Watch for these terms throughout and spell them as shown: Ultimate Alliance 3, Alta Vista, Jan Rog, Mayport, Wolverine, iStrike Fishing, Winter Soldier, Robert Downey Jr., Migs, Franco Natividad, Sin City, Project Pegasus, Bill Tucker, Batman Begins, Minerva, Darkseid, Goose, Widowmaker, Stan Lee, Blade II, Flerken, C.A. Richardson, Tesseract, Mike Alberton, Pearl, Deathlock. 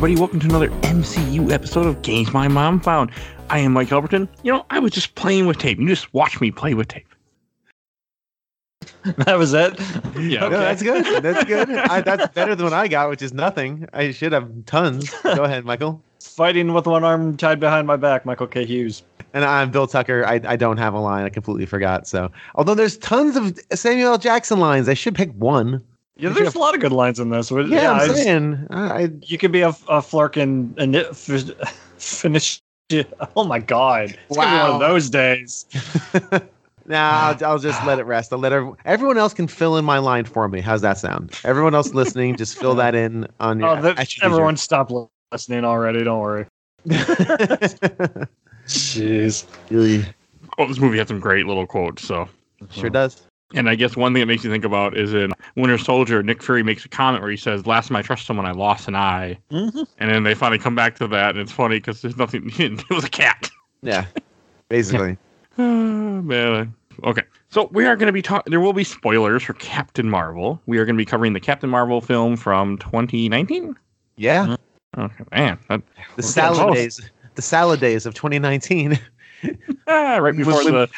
everybody, welcome to another MCU episode of Games My Mom Found. I am Mike Alberton. You know, I was just playing with tape. You just watched me play with tape. That was it? Yeah, okay. No, that's good. That's good. That's better than what I got, which is nothing. I should have tons. Go ahead, Michael. Fighting with one arm tied behind my back, Michael K. Hughes. And I'm Bill Tucker. I don't have a line. I completely forgot. So, although there's tons of Samuel L. Jackson lines, I should pick one. Yeah, there's a lot of good lines in this. Yeah, yeah, I'm saying. You could be a flarkin' finish. Oh, my God. It's going to be one of those days. Nah, I'll just let it rest. I'll let everyone else can fill in my line for me. How's that sound? Everyone else listening, just fill that in on your. Everyone stop listening already. Don't worry. Jeez. Oh, this movie has some great little quotes. So sure does. And I guess one thing it makes you think about is in Winter Soldier, Nick Fury makes a comment where he says, "Last time I trusted someone, I lost an eye." Mm-hmm. And then they finally come back to that, and it's funny because there's nothing. It was a cat. Yeah, basically. Yeah. Oh, man. Okay, so we are going to be talking. There will be spoilers for Captain Marvel. We are going to be covering the Captain Marvel film from 2019. Yeah. Okay, man. The salad days. The salad days of 2019. Right before the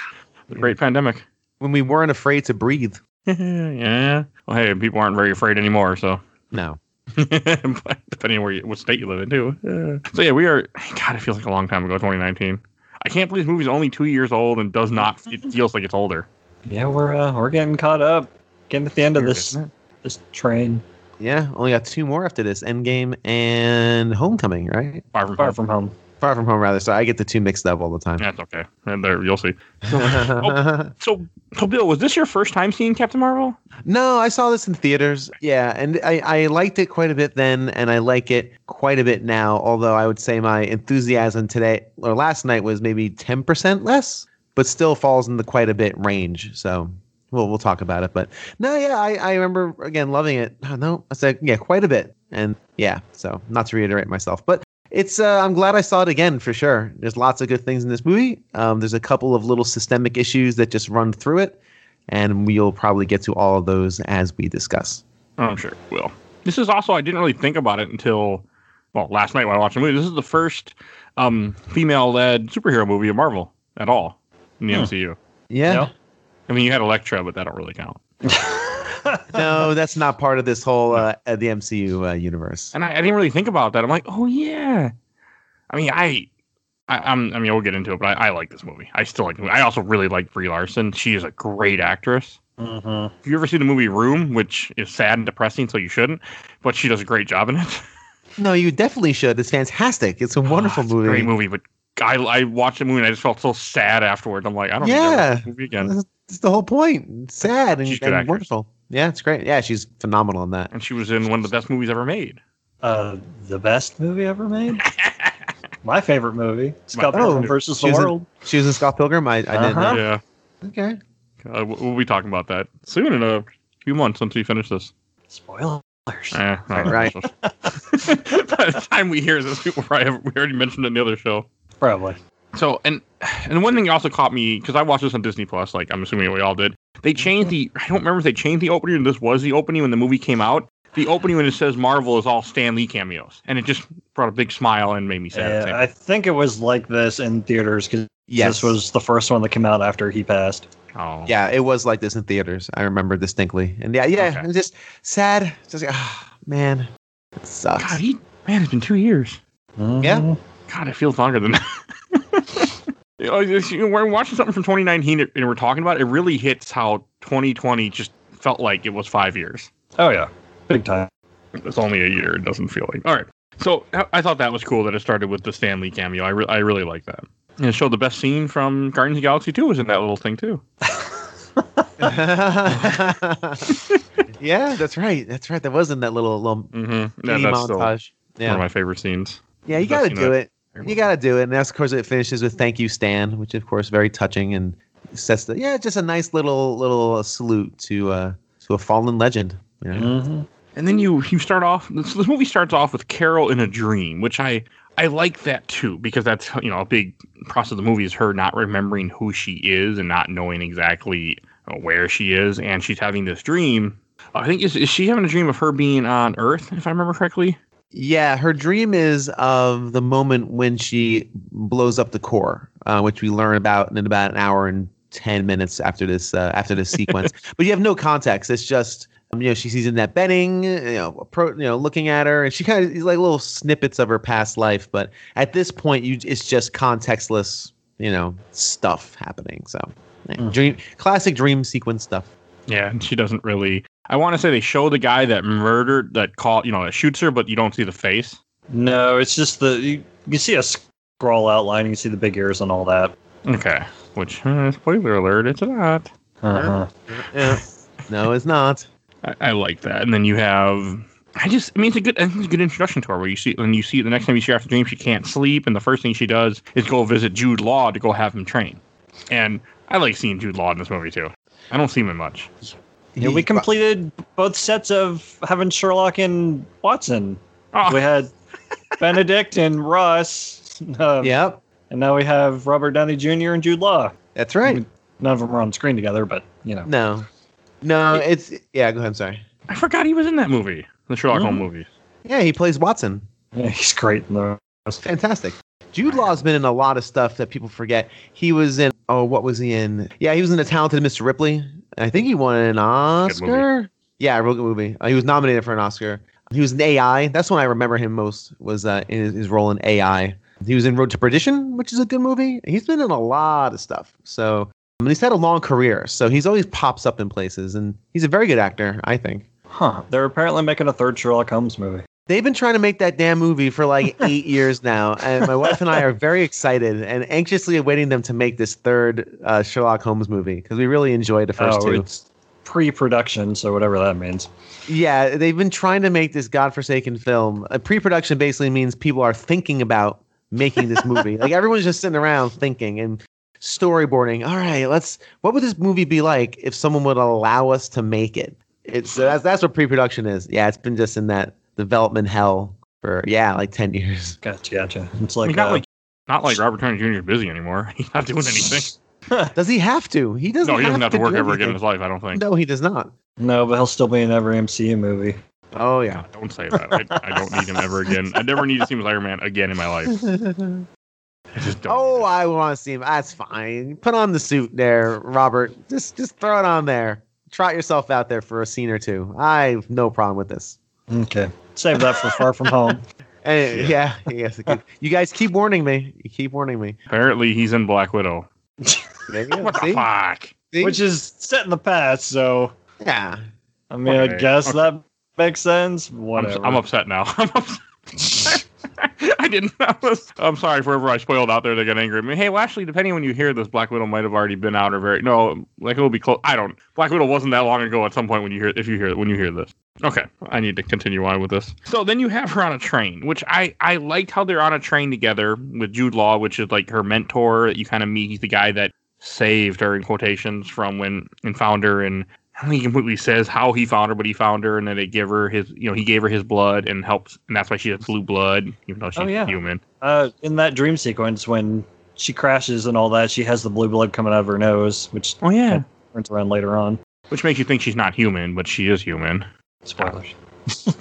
great pandemic. When we weren't afraid to breathe. Yeah. Well, hey, people aren't very afraid anymore, so. No. Depending on what state you live in, too. So, yeah, we are. God, it feels like a long time ago, 2019. I can't believe this movie's only 2 years old and does not. It feels like it's older. Yeah, we're getting caught up. Getting at the end of this train. Yeah, only got two more after this: Endgame and Homecoming, right? Far from Home. Far from Home, rather. So I get the two mixed up all the time. That's okay. And there, you'll see. So, Bill, was this your first time seeing Captain Marvel? No, I saw this in theaters. Yeah, and I liked it quite a bit then, and I like it quite a bit now. Although I would say my enthusiasm today or last night was maybe 10% less, but still falls in the quite a bit range. So. Well, we'll talk about it, but no, yeah, I remember again loving it. Oh, no, I said yeah, quite a bit, and yeah, so not to reiterate myself, but it's I'm glad I saw it again for sure. There's lots of good things in this movie. There's a couple of little systemic issues that just run through it, and we'll probably get to all of those as we discuss. I'm sure we will. This is also I didn't really think about it until last night when I watched the movie. This is the first female-led superhero movie of Marvel at all in the MCU. Yeah. You know? I mean, you had Elektra, but that don't really count. No, that's not part of this whole the MCU universe. And I didn't really think about that. I'm like, oh yeah. I mean, I mean, we'll get into it, but I like this movie. I still like the movie. I also really like Brie Larson. She is a great actress. Mm-hmm. If you ever see the movie Room, which is sad and depressing, so you shouldn't, but she does a great job in it. No, you definitely should. It's fantastic. It's a wonderful movie. It's a great movie, but I watched the movie and I just felt so sad afterwards. I'm like, I don't need to watch the movie again. It's the whole point. Sad and wonderful. Yeah, it's great. Yeah, she's phenomenal in that. And she was in one of the best movies ever made. The best movie ever made? My favorite movie. Scott Pilgrim versus the World. She was in Scott Pilgrim? I didn't know. Yeah. Okay. We'll be talking about that soon in a few months once we finish this. Spoilers. Right. By the time we hear this, we already mentioned it in the other show. Probably. So, and one thing also caught me, because I watched this on Disney Plus, like I'm assuming we all did, they changed I don't remember if they changed the opening, or this was the opening when the movie came out. The opening when it says Marvel is all Stan Lee cameos, and it just brought a big smile and made me sad. Yeah, I think it was like this in theaters, because this was the first one that came out after he passed. Oh. Yeah, it was like this in theaters. I remember distinctly. And okay. It was just sad. Just like, man, it sucks. God, it's been 2 years. Mm-hmm. Yeah. God, it feels longer than that. We're watching something from 2019 and we're talking about it. It really hits how 2020 just felt like it was 5 years. Oh, yeah. Big time. It's only a year. It doesn't feel like. All right. So I thought that was cool that it started with the Stan Lee cameo. I really like that. And it showed the best scene from Guardians of the Galaxy 2 was in that little thing, too. Yeah, that's right. That's right. That was in that little montage. Yeah. One of my favorite scenes. Yeah, you got to do it. You got to do it. And that's, of course, it finishes with "Thank you, Stan," which, of course, very touching and sets the just a nice little salute to a fallen legend. You know? Mm-hmm. And then you start off. This movie starts off with Carol in a dream, which I like that too, because that's a big process of the movie is her not remembering who she is and not knowing exactly where she is, and she's having this dream. I think is she having a dream of her being on Earth, if I remember correctly. Yeah, her dream is of the moment when she blows up the core, which we learn about in about an hour and 10 minutes after this sequence. But you have no context. It's just, you know, she sees Annette Bening, looking at her, and she kind of like little snippets of her past life. But at this point, it's just contextless, stuff happening. So classic dream sequence stuff. Yeah, and she doesn't really. I want to say they show the guy that shoots her, but you don't see the face. No, it's just you see a scroll outline, you see the big ears and all that. Okay, which, spoiler alert, it's not. Uh-huh. Yeah. No, it's not. I like that. And then you have, it's a good introduction to her, where you see the next time you see her after the dream, she can't sleep, and the first thing she does is go visit Jude Law to go have him train. And I like seeing Jude Law in this movie, too. I don't see him in much. Yeah, we completed both sets of having Sherlock and Watson. Oh. We had Benedict and Russ. Yep. And now we have Robert Downey Jr. and Jude Law. That's right. None of them are on screen together, but, No, yeah, go ahead. I'm sorry. I forgot he was in that movie, the Sherlock Holmes movie. Yeah, he plays Watson. Yeah, he's great. That's fantastic. Jude Law's been in a lot of stuff that people forget. He was in, what was he in? Yeah, he was in The Talented Mr. Ripley. I think he won an Oscar. Yeah, a real good movie. He was nominated for an Oscar. He was in AI. That's when I remember him most, was in his role in AI. He was in Road to Perdition, which is a good movie. He's been in a lot of stuff. So he's had a long career. So he's always pops up in places. And he's a very good actor, I think. Huh. They're apparently making a third Sherlock Holmes movie. They've been trying to make that damn movie for like 8 years now, and my wife and I are very excited and anxiously awaiting them to make this third Sherlock Holmes movie, because we really enjoyed the first two. It's pre-production, so whatever that means. Yeah, they've been trying to make this godforsaken film. Pre-production basically means people are thinking about making this movie. Like, everyone's just sitting around thinking and storyboarding. All right, what would this movie be like if someone would allow us to make it? So that's what pre-production is. Yeah, it's been just in that development hell for like 10 years. Gotcha. It's like, not like Robert Downey Jr. busy anymore. He's not doing anything. Does he have to? He doesn't. No, he doesn't have to work ever again in his life. I don't think. No, he does not. No, but he'll still be in every MCU movie. Oh yeah. No, don't say that. I don't need him ever again. I never need to see him as Iron Man again in my life. I want to see him. That's fine. Put on the suit there, Robert. Just throw it on there. Trot yourself out there for a scene or two. I have no problem with this. Okay. Save that for Far From Home. You guys keep warning me. Apparently he's in Black Widow. What the fuck? See? Which is set in the past, so... Yeah. I mean, okay. I guess that makes sense. Whatever. I'm upset now. I didn't know this. I'm sorry for whoever I spoiled out there. They got angry at me. Hey, well, actually, depending on when you hear this, Black Widow might have already been out or very... No, like, it will be close. I don't... Black Widow wasn't that long ago at some point when you hear this. Okay, I need to continue on with this. So then you have her on a train, which I liked how they're on a train together with Jude Law, which is like her mentor that you kind of meet. He's the guy that saved her, in quotations, from when and found her. And I don't think he completely says how he found her, but he found her, and then they give her his, he gave her his blood and helps. And that's why she has blue blood, even though she's human. In that dream sequence, when she crashes and all that, she has the blue blood coming out of her nose, which turns around later on. Which makes you think she's not human, but she is human. Spoilers.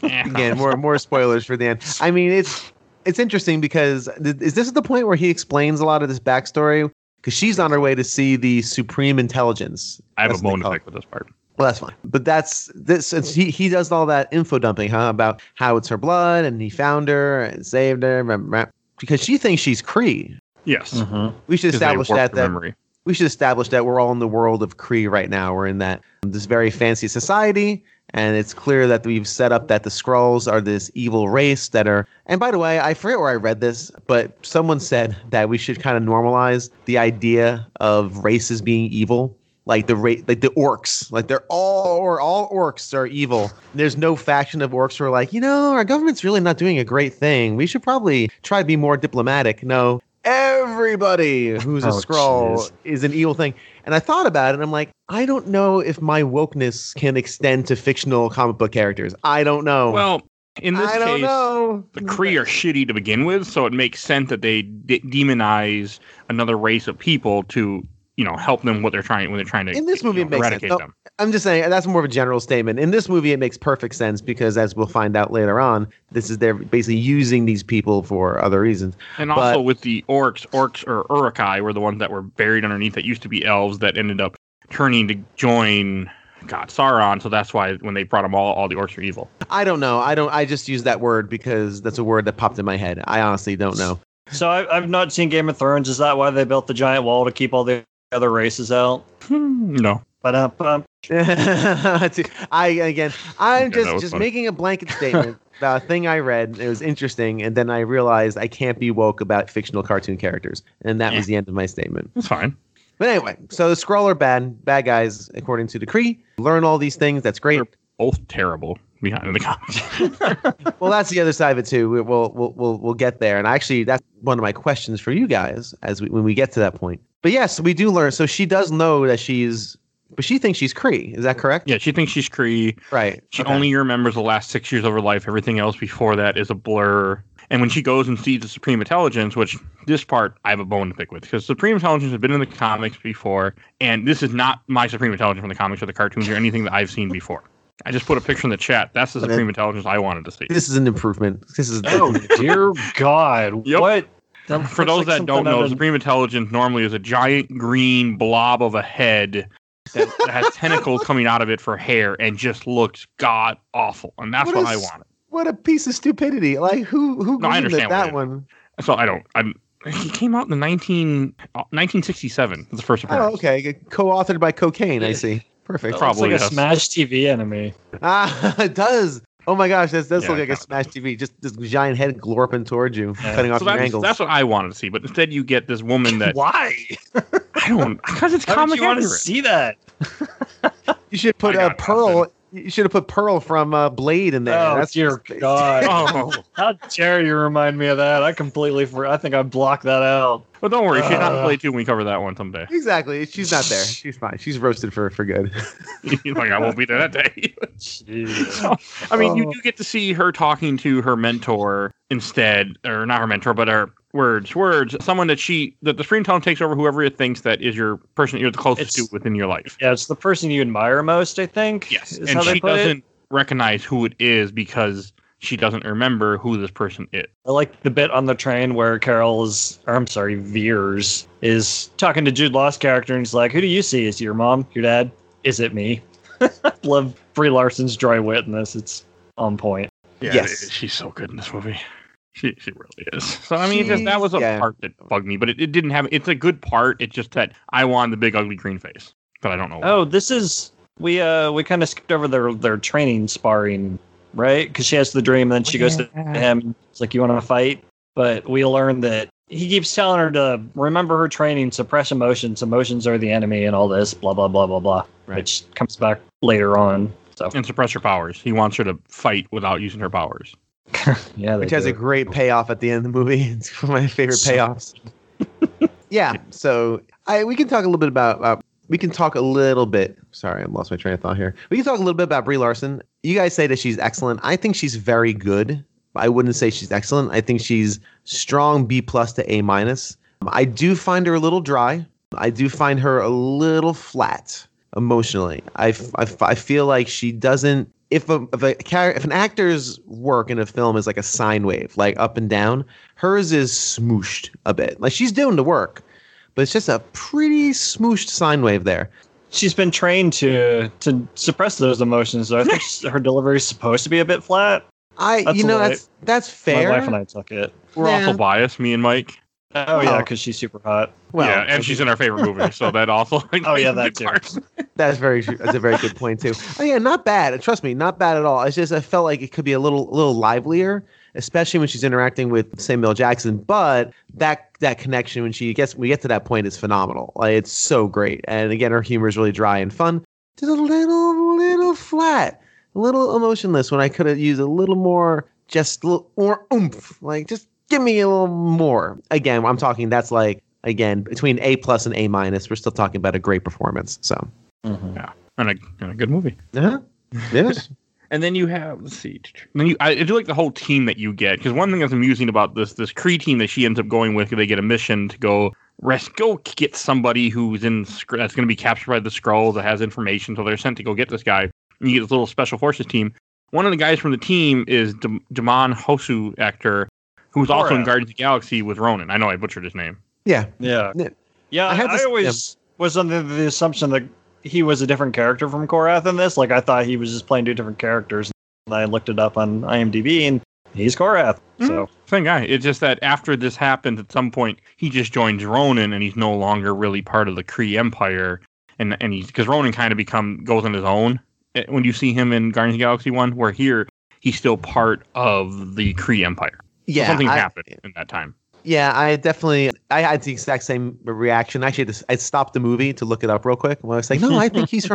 Again, more spoilers for the end. I mean, it's interesting because is this the point where he explains a lot of this backstory? Because she's on her way to see the Supreme Intelligence. I have a bone to pick with this part. Well, that's fine. But that's this. He does all that info dumping, about how it's her blood and he found her and saved her, because she thinks she's Kree. Yes. Mm-hmm. We should establish that. We should establish that we're all in the world of Kree right now. We're in this very fancy society. And it's clear that we've set up that the Skrulls are this evil race that are... And by the way, I forget where I read this, but someone said that we should kind of normalize the idea of races being evil. Like the orcs. Like all orcs are evil. There's no faction of orcs who are like, our government's really not doing a great thing. We should probably try to be more diplomatic. No, everybody who's a Skrull is an evil thing. And I thought about it, and I'm like, I don't know if my wokeness can extend to fictional comic book characters. I don't know. Well, in this case, the Kree are shitty to begin with, so it makes sense that they demonize another race of people to you know, help them what they're trying when they're trying to in this movie, you know, eradicate them. I'm just saying that's more of a general statement. In this movie, it makes perfect sense because, as we'll find out later on, this is they're basically using these people for other reasons. And also with the orcs or Urukai were the ones that were buried underneath that used to be elves that ended up turning to join Sauron. So that's why when they brought them all the orcs are evil. I don't know. I just use that word because that's a word that popped in my head. I honestly don't know. So I've not seen Game of Thrones. Is that why they built the giant wall to keep all the other races out? No. But I'm just making a blanket statement about a thing I read. It was interesting, and then I realized I can't be woke about fictional cartoon characters, and that was the end of my statement. That's fine. But anyway, so the Skrull are bad guys according to the Kree. Learn all these things. That's great. They're both terrible behind the comics. Well, that's the other side of it too. We'll get there. And actually, that's one of my questions for you guys when we get to that point. But yes, we do learn. So she does know that but she thinks she's Kree. Is that correct? Yeah, she thinks she's Kree. Right. She only remembers the last 6 years of her life. Everything else before that is a blur. And when she goes and sees the Supreme Intelligence, which this part I have a bone to pick with, because Supreme Intelligence has been in the comics before, and this is not my Supreme Intelligence from the comics or the cartoons or anything that I've seen before. I just put a picture in the chat. That's the Supreme Intelligence I wanted to see. This is an improvement. Oh, dear God. Yep. What? For those that don't know, Supreme Intelligence normally is a giant green blob of a head that has tentacles coming out of it for hair and just looks god-awful. And that's what I wanted. What a piece of stupidity! Like who greenlit that one? So he came out in the 1967. The first appearance. Oh, okay. Co-authored by Cocaine. I see. Perfect. Probably looks like a Smash TV enemy. Ah, it does. Oh my gosh, that does look like a Smash TV. Just this giant head glorping towards you, cutting off your angles. That's what I wanted to see. But instead, you get this woman that. Why? I don't. Because it's comic accurate. You want to see that? You should put a Pearl. You should have put Pearl from Blade in there. Oh, that's dear God. Oh. How dare you remind me of that? I completely forgot. I think I blocked that out. Well, don't worry. She's not in Blade 2 when we cover that one someday. Exactly. She's not there. She's fine. She's roasted for good. Like, I won't be there that day. So, I mean, you do get to see her talking to her mentor instead. Or not her mentor, but her... Words. Someone that the Supreme Intelligence takes over whoever it thinks that is your person that you're the closest to within your life. Yeah, it's the person you admire most, I think. Yes, and she doesn't recognize who it is because she doesn't remember who this person is. I like the bit on the train where Veers is talking to Jude Law's character and he's like, "Who do you see? Is it your mom? Your dad? Is it me?" Love Brie Larson's dry wit in this. It's on point. Yeah, yes, she's so good in this movie. She really is. So, I mean, that was a part that bugged me, but it didn't have... It's a good part. It's just that I wanted the big, ugly green face, but I don't know why. Oh, this is... We kind of skipped over their training sparring, right? Because she has the dream, and then she goes to him. It's like, you want to fight? But we learned that he keeps telling her to remember her training, suppress emotions. Emotions are the enemy and all this, blah, blah, blah, blah, blah, right. Which comes back later on. So. And suppress her powers. He wants her to fight without using her powers. Which has a great payoff at the end of the movie. It's one of my favorite payoffs. So we can talk a little bit, sorry, I lost my train of thought here. We can talk a little bit about Brie Larson. You guys say that she's excellent. I think she's very good. I wouldn't say she's excellent. I think she's strong B+ to A-. I do find her a little dry. I do find her a little flat emotionally. I feel like she doesn't... If an actor's work in a film is like a sine wave, like up and down, hers is smooshed a bit. Like she's doing the work, but it's just a pretty smooshed sine wave there. She's been trained to suppress those emotions. So I think her delivery is supposed to be a bit flat. That's fair. My wife and I took it. We're also biased, me and Mike. Oh yeah, because she's super hot. Well, yeah, and she's in our favorite movie, so that also. That too. That's a very good point too. Oh yeah, not bad. Trust me, not bad at all. It's just I felt like it could be a little livelier, especially when she's interacting with Samuel L. Jackson. But that connection when we get to that point is phenomenal. Like, it's so great, and again, her humor is really dry and fun. Just a little flat, a little emotionless. When I could have used a little more, just a little more oomph, like just. Give me a little more. Again, I'm talking that's like, again, between A+ and A-, we're still talking about a great performance. So, yeah. And a good movie. Uh-huh. Yes. And then you have, let's see. I do like the whole team that you get. Because one thing that's amusing about this Kree team that she ends up going with, they get a mission to go go get somebody who's in that's going to be captured by the Skrulls that has information, so they're sent to go get this guy. And you get this little special forces team. One of the guys from the team is Damon Hosu, actor, who was also in Guardians of the Galaxy with Ronan. I know I butchered his name. Yeah. I always was under the assumption that he was a different character from Korath in this. Like, I thought he was just playing two different characters. And I looked it up on IMDb, and he's Korath. So same guy. It's just that after this happened, at some point, he just joins Ronan, and he's no longer really part of the Kree Empire. And he's because Ronan kind of goes on his own when you see him in Guardians of the Galaxy 1, where here he's still part of the Kree Empire. Yeah, so something happened in that time. Yeah, I had the exact same reaction. Actually, I stopped the movie to look it up real quick. When I was like, no, I think he's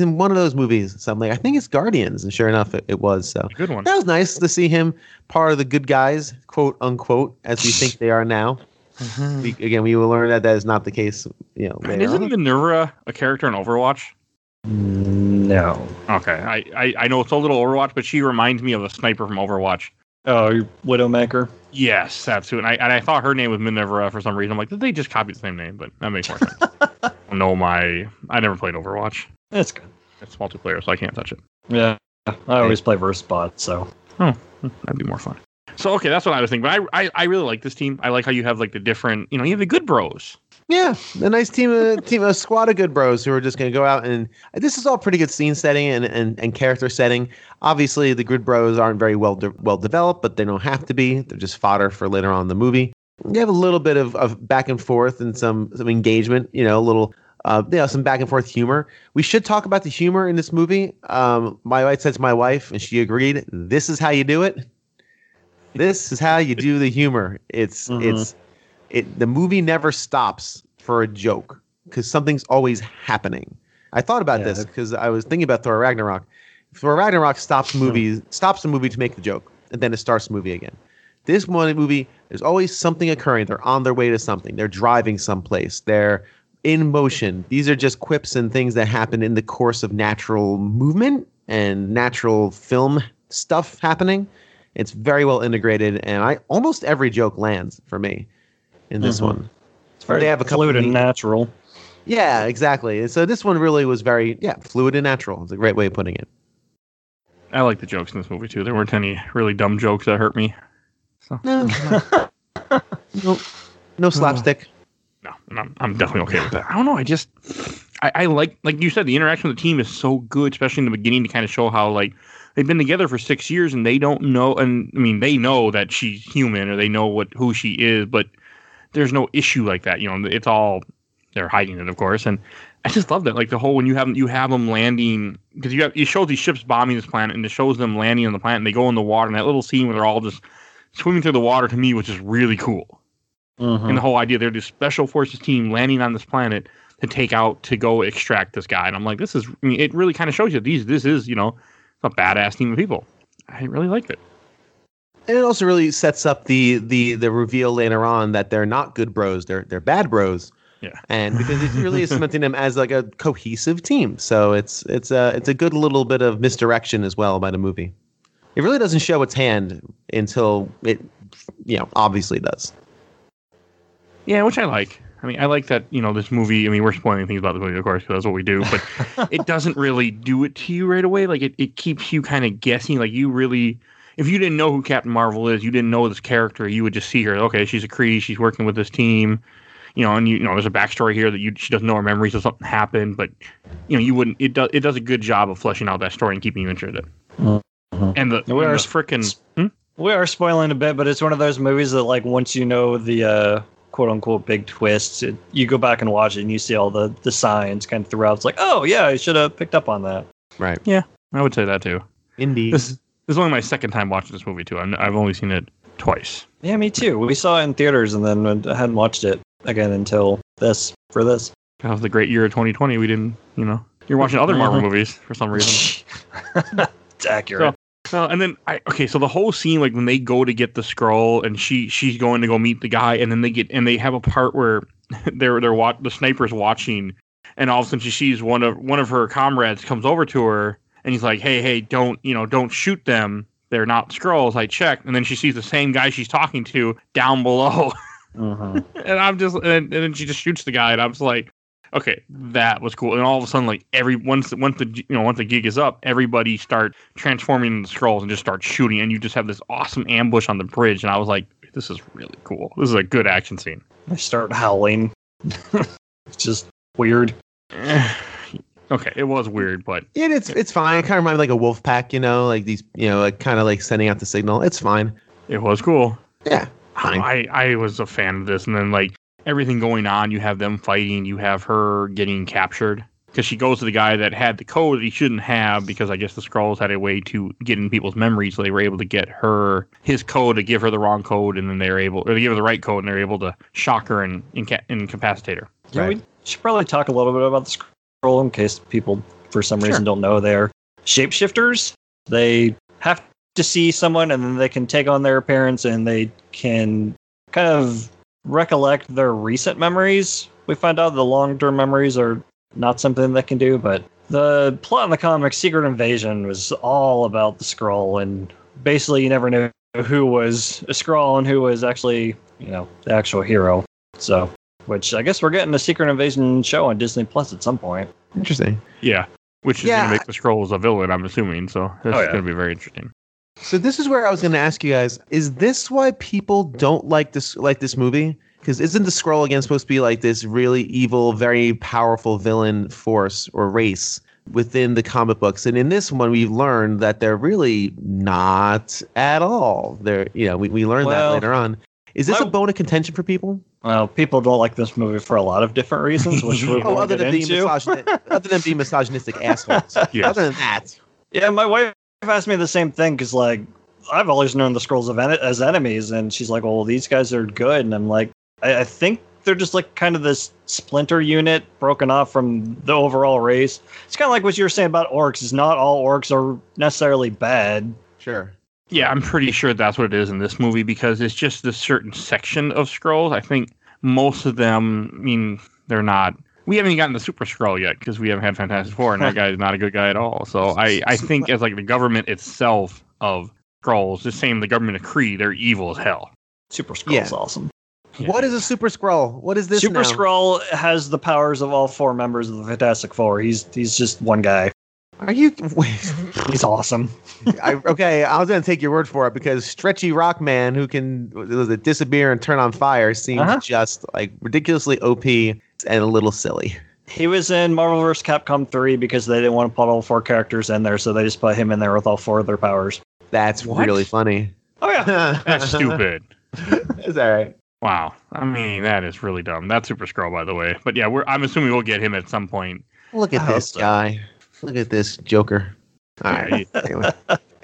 in one of those movies. So I'm like, I think it's Guardians. And sure enough, it was. So good one. That was nice to see him part of the good guys, quote unquote, as we think they are now. Mm-hmm. We will learn that is not the case. You know, later isn't Minerva a character in Overwatch? No. Okay. I know it's a little Overwatch, but she reminds me of a sniper from Overwatch. Oh, Widowmaker? Yes, that's who. And I thought her name was Minerva for some reason. I'm like, did they just copy the same name? But that makes more sense. I never played Overwatch. That's good. It's multiplayer, so I can't touch it. Yeah. I always play versus bot, so. Oh, that'd be more fun. So, okay, that's what I was thinking. But I really like this team. I like how you have, like, the different, you have the good bros. Yeah, a nice team, a squad of good bros who are just going to go out and this is all pretty good scene setting and character setting. Obviously, the good bros aren't very well developed, but they don't have to be. They're just fodder for later on in the movie. You have a little bit of back and forth and some engagement, a little, some back and forth humor. We should talk about the humor in this movie. I said to my wife, and she agreed, this is how you do it. This is how you do the humor. The movie never stops for a joke because something's always happening. I thought about this because I was thinking about Thor Ragnarok. Thor Ragnarok stops the movie to make the joke, and then it starts the movie again. This movie, there's always something occurring. They're on their way to something. They're driving someplace. They're in motion. These are just quips and things that happen in the course of natural movement and natural film stuff happening. It's very well integrated, and almost every joke lands for me. In this one, it's very fluid and natural. Yeah, exactly. So this one really was very fluid and natural. It's a great way of putting it. I like the jokes in this movie too. There weren't any really dumb jokes that hurt me. So. No, nope. No slapstick. No, I'm definitely okay with that. I don't know. I just I like you said, the interaction of the team is so good, especially in the beginning, to kind of show how they've been together for 6 years and they don't know. And I mean, they know that she's human or they know who she is, but. There's no issue like that, It's all they're hiding it, of course, and I just love that. Like the whole when you have them landing because it shows these ships bombing this planet, and it shows them landing on the planet, and they go in the water, and that little scene where they're all just swimming through the water to me was just really cool. Mm-hmm. And the whole idea they're this special forces team landing on this planet to go extract this guy, and I'm like, it really kind of shows you this is a badass team of people. I really liked it. And it also really sets up the reveal later on that they're not good bros, they're bad bros. Yeah. And because it really is cementing them as like a cohesive team. So it's a good little bit of misdirection as well by the movie. It really doesn't show its hand until it obviously does. Yeah, which I like. I mean, I like that, this movie, we're spoiling things about the movie, of course, because that's what we do, but it doesn't really do it to you right away. Like it keeps you kind of guessing, like you really if you didn't know who Captain Marvel is, you didn't know this character, you would just see her. Okay, she's a Kree. She's working with this team, and there's a backstory here that she doesn't know her memories or something happened, but you wouldn't. It does a good job of fleshing out that story and keeping you interested. Mm-hmm. And we are spoiling a bit, but it's one of those movies that like once you know the quote unquote big twists, you go back and watch it and you see all the signs kind of throughout. It's like, oh yeah, I should have picked up on that. Right. Yeah, I would say that too. Indeed. This is only my second time watching this movie, too. I've only seen it twice. Yeah, me too. We saw it in theaters, and then I hadn't watched it again until this. That was the great year of 2020. We didn't, You're watching other Marvel movies for some reason. It's accurate. So, and then, so the whole scene, like, when they go to get the Skrull, and she's going to go meet the guy, and then they have a part where the sniper's watching, and all of a sudden she sees one of her comrades comes over to her, and he's like, hey, don't shoot them. They're not Skrulls. I checked. And then she sees the same guy she's talking to down below. Uh-huh. And I'm just, and then she just shoots the guy, and I'm just like, okay, that was cool. And all of a sudden, like once the gig is up, everybody start transforming into Skrulls and just start shooting, and you just have this awesome ambush on the bridge. And I was like, this is really cool. This is a good action scene. They start howling. It's just weird. Okay, it was weird, but yeah, it's fine. It kind of reminds me like a wolf pack, you know, like these, you know, like kind of like sending out the signal. It's fine. It was cool. Yeah. I was a fan of this, and then like everything going on, you have them fighting, you have her getting captured because she goes to the guy that had the code that he shouldn't have, because I guess the Skrulls had a way to get in people's memories, so they were able to get her his code to give her the wrong code, and then they were able, or they give her the right code, and they're able to shock her and incapacitate her. Right. Yeah, we should probably talk a little bit about the Skrull in case people for some reason don't know. They're shapeshifters. They have to see someone, and then they can take on their appearance, and they can kind of recollect their recent memories. We find out the long-term memories are not something they can do, but the plot in the comic Secret Invasion was all about the Skrull, and basically you never knew who was a Skrull and who was actually, you know, the actual hero. So, which I guess we're getting a Secret Invasion show on Disney Plus at some point. Interesting. Yeah, which is going to make the Skrulls a villain, I'm assuming, so this is going to be very interesting. So this is where I was going to ask you guys, is this why people don't like this movie? Because isn't the Skrull again supposed to be like this really evil, very powerful villain force or race within the comic books? And in this one, we learned that they're really not at all. They're, you know, we learned that later on. Is this a bone of contention for people? Well, people don't like this movie for a lot of different reasons, which we won't get into. Other than being misogynistic assholes. Yes. Other than that. Yeah, my wife asked me the same thing, because like I've always known the Skrulls as enemies, and she's like, well, these guys are good, and I'm like, I think they're just like kind of this splinter unit broken off from the overall race. It's kind of like what you were saying about orcs, is not all orcs are necessarily bad. Sure. Yeah, I'm pretty sure that's what it is in this movie, because it's just this certain section of Skrulls. I think most of them, I mean, they're not, we haven't even gotten the Super Skrull yet, because we haven't had Fantastic Four, and that guy is not a good guy at all. So I think as like the government itself of Skrulls, the same the government of Kree, they're evil as hell. Super Skrull is awesome. Yeah. What is a Super Skrull? What is this Super now? Skrull has the powers of all four members of the Fantastic Four. He's just one guy. Are you? He's awesome. I was going to take your word for it, because Stretchy Rock Man, who can disappear and turn on fire, seems just like ridiculously OP and a little silly. He was in Marvel vs. Capcom 3 because they didn't want to put all four characters in there, so they just put him in there with all four of their powers. That's really funny. Oh, yeah. That's stupid. It's all right. Wow. I mean, that is really dumb. That's Super Skrull, by the way. But yeah, I'm assuming we'll get him at some point. Look at this guy. Look at this Joker. All right.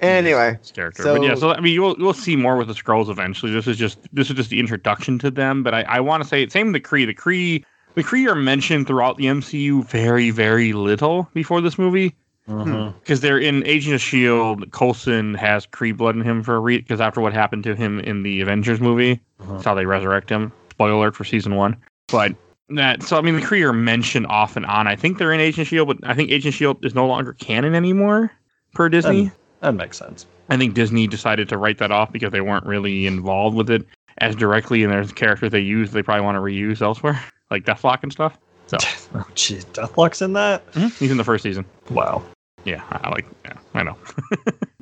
Anyway. Character. So, but yeah, so I mean, you'll see more with the Skrulls eventually. This is just the introduction to them. But I want to say it's same with the Kree. The Kree are mentioned throughout the MCU very, very little before this movie. Because they're in Agents of S.H.I.E.L.D., Coulson has Kree blood in him for a reason, because after what happened to him in the Avengers movie, that's how they resurrect him. Spoiler alert for season 1. But that, so I mean, the Kree are mentioned off and on. I think they're in Agents of S.H.I.E.L.D., but I think Agents of S.H.I.E.L.D. is no longer canon anymore per Disney. That makes sense. I think Disney decided to write that off because they weren't really involved with it as directly, and there's characters they use they probably want to reuse elsewhere, like Deathlock and stuff. So. Oh, geez. Deathlock's in that? Mm-hmm. He's in the first season. Wow. Yeah, I know.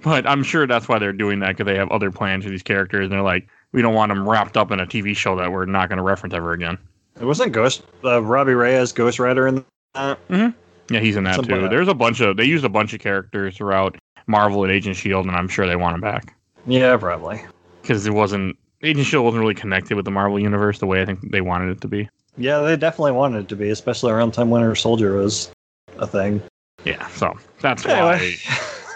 But I'm sure that's why they're doing that, because they have other plans for these characters, and they're like, we don't want them wrapped up in a TV show that we're not going to reference ever again. It wasn't Robbie Reyes, Ghost Rider in that? Mm-hmm. Yeah, he's in that too. There's a bunch of, they used a bunch of characters throughout Marvel and Agent S.H.I.E.L.D., and I'm sure they want them back. Yeah, probably. Because Agent S.H.I.E.L.D. wasn't really connected with the Marvel Universe the way I think they wanted it to be. Yeah, they definitely wanted it to be, especially around the time Winter Soldier was a thing. Yeah, so that's why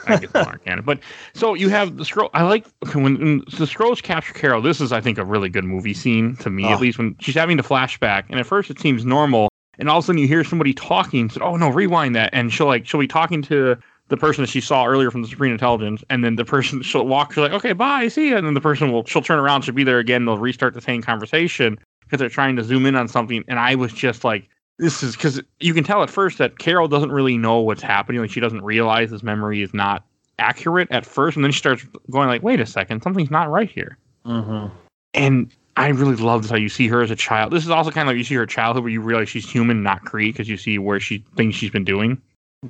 I get the mark on it. But so you have the Skrull. I like when the Skrulls capture Carol. This is, I think, a really good movie scene to me, at least when she's having the flashback. And at first it seems normal, and all of a sudden you hear somebody talking. So, oh no, rewind that, and she'll be talking to the person that she saw earlier from the Supreme Intelligence, and then the person she'll walk. She's like, okay, bye, see ya. And then the person she'll turn around, she'll be there again. And they'll restart the same conversation because they're trying to zoom in on something. And I was just like. This is because you can tell at first that Carol doesn't really know what's happening. Like, she doesn't realize this memory is not accurate at first. And then she starts going like, wait a second, something's not right here. Mm-hmm. And I really love this, how you see her as a child. This is also kind of like you see her childhood, where you realize she's human, not Kree, because you see where she things she's been doing.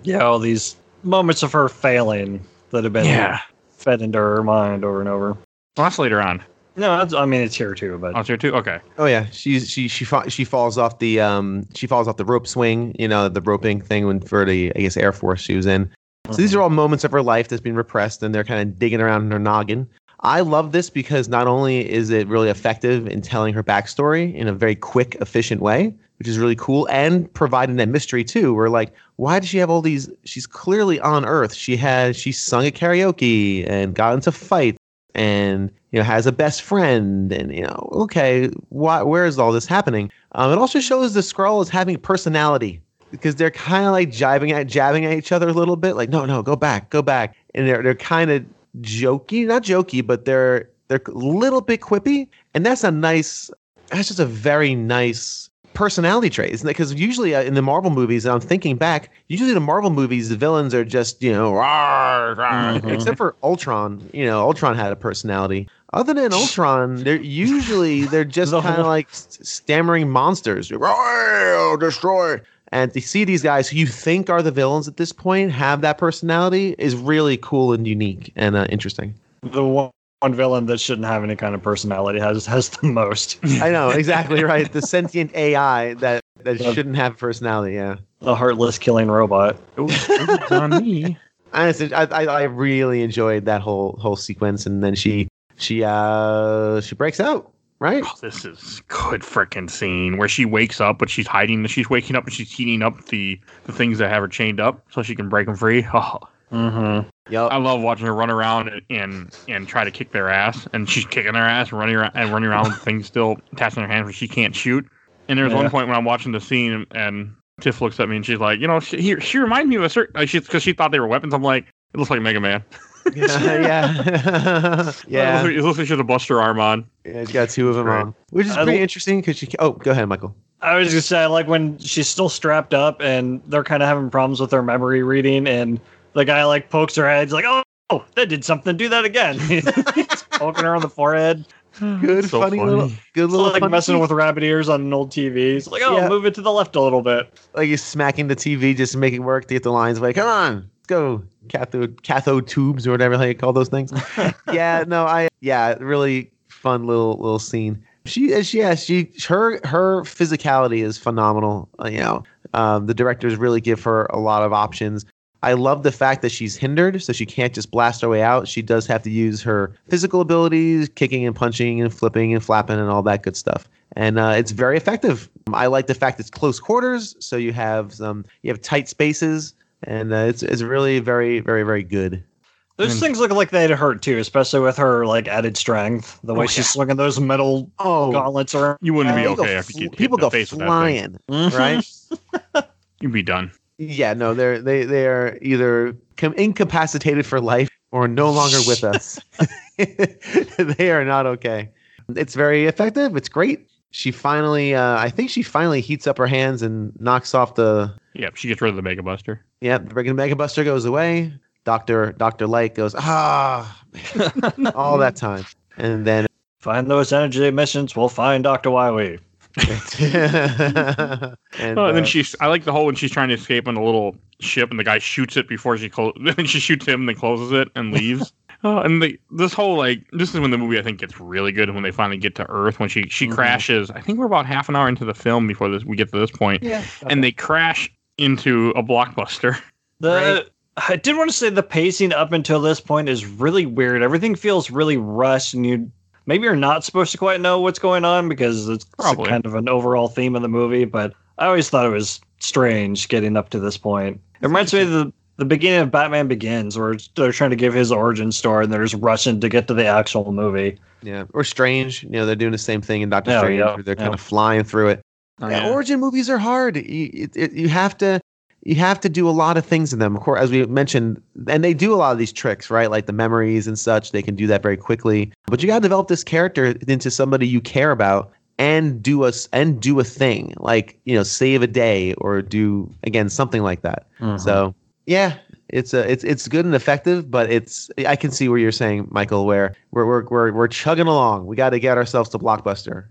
Yeah, all these moments of her failing that have been fed into her mind over and over. Well, that's later on. No, I mean it's here too. But oh, it's here too. Okay. Oh yeah, she falls off the rope swing. You know, the roping thing when for the Air Force she was in. So these are all moments of her life that's been repressed, and they're kind of digging around in her noggin. I love this because not only is it really effective in telling her backstory in a very quick, efficient way, which is really cool, and providing that mystery too. We're like, why does she have all these? She's clearly on Earth. She sung at karaoke and got into fights and has a best friend and okay, where is all this happening? It also shows the Skrull is having personality. Because they're kind of like jabbing at each other a little bit, like no, go back, and they're kind of jokey, not jokey, but they're a little bit quippy, and that's just a very nice personality trait, isn't it? Because usually in the Marvel movies, and I'm thinking back, usually the Marvel movies, the villains are just rawr, rawr. Mm-hmm. Except for Ultron, Ultron had a personality. Other than Ultron, they're just kind of like stammering monsters, rawr, destroy. And to see these guys who you think are the villains at this point have that personality is really cool and unique and interesting. The one villain that shouldn't have any kind of personality has the most. I know, exactly right. The sentient AI that shouldn't have personality, yeah. The heartless killing robot. It's on me. Honestly, I really enjoyed that whole sequence, and then she breaks out. Right. Oh, this is good freaking scene where she wakes up, but she's hiding. She's waking up and she's heating up the things that have her chained up so she can break them free. Oh. Mm-hmm. Yep. I love watching her run around and try to kick their ass. And she's kicking their ass and running around with things still attached in her hands where she can't shoot. And there's one point when I'm watching the scene and Tiff looks at me and she's like, she reminded me of a certain... Because she thought they were weapons. I'm like, it looks like Mega Man. Yeah. It looks like she has a Buster arm on. Yeah, she's got two of them on, which is pretty interesting because she. Oh, go ahead, Michael. I was just saying, like when she's still strapped up and they're kind of having problems with her memory reading, and the guy like pokes her head, he's like, "Oh, that did something. Do that again." He's poking her on the forehead. Good, so funny little, good little. It's like messing with rabbit ears on an old TV. It's like, move it to the left a little bit. Like he's smacking the TV just to make it work to get the lines. Like, come on. Go cathode tubes or whatever how you call those things. Really fun little scene. Her physicality is phenomenal. The directors really give her a lot of options. I love the fact that she's hindered, so she can't just blast her way out. She does have to use her physical abilities, kicking and punching and flipping and flapping and all that good stuff. And it's very effective. I like the fact it's close quarters, so you have tight spaces. And it's really very, very, very good. Those things look like they'd hurt, too, especially with her like added strength. The way she's swinging those metal gauntlets around. You wouldn't be okay if you get people go face flying, right? You'd be done. Yeah, no, they are either incapacitated for life or no longer with us. They are not okay. It's very effective. It's great. She finally, I think she finally heats up her hands and knocks off the... Yep, she gets rid of the Mega Buster. Yep, the Mega Buster goes away. Dr. Light goes, all that time. And then... Find those energy emissions, we'll find Dr. Wiley. I like the whole when she's trying to escape on the little ship and the guy shoots it before she she shoots him and then closes it and leaves. This is when the movie I think gets really good when they finally get to Earth when she crashes. I think we're about half an hour into the film before we get to this point. Yeah, okay. And they crash into a Blockbuster. I did want to say the pacing up until this point is really weird. Everything feels really rushed and maybe you're not supposed to quite know what's going on because it's kind of an overall theme of the movie, but I always thought it was strange getting up to this point. It reminds me of the beginning of Batman Begins where they're trying to give his origin story and they're just rushing to get to the actual movie. Yeah, or Strange. They're doing the same thing in Doctor Strange. Yeah. Where they're kind of flying through it. Oh, yeah. Origin movies are hard. You have to do a lot of things in them. Of course, as we mentioned, and they do a lot of these tricks, right? Like the memories and such, they can do that very quickly. But you got to develop this character into somebody you care about and do a thing like, save a day or do, again, something like that. Mm-hmm. So, yeah, it's good and effective, but it's, I can see where you're saying, Michael, where we're chugging along. We got to get ourselves to Blockbuster.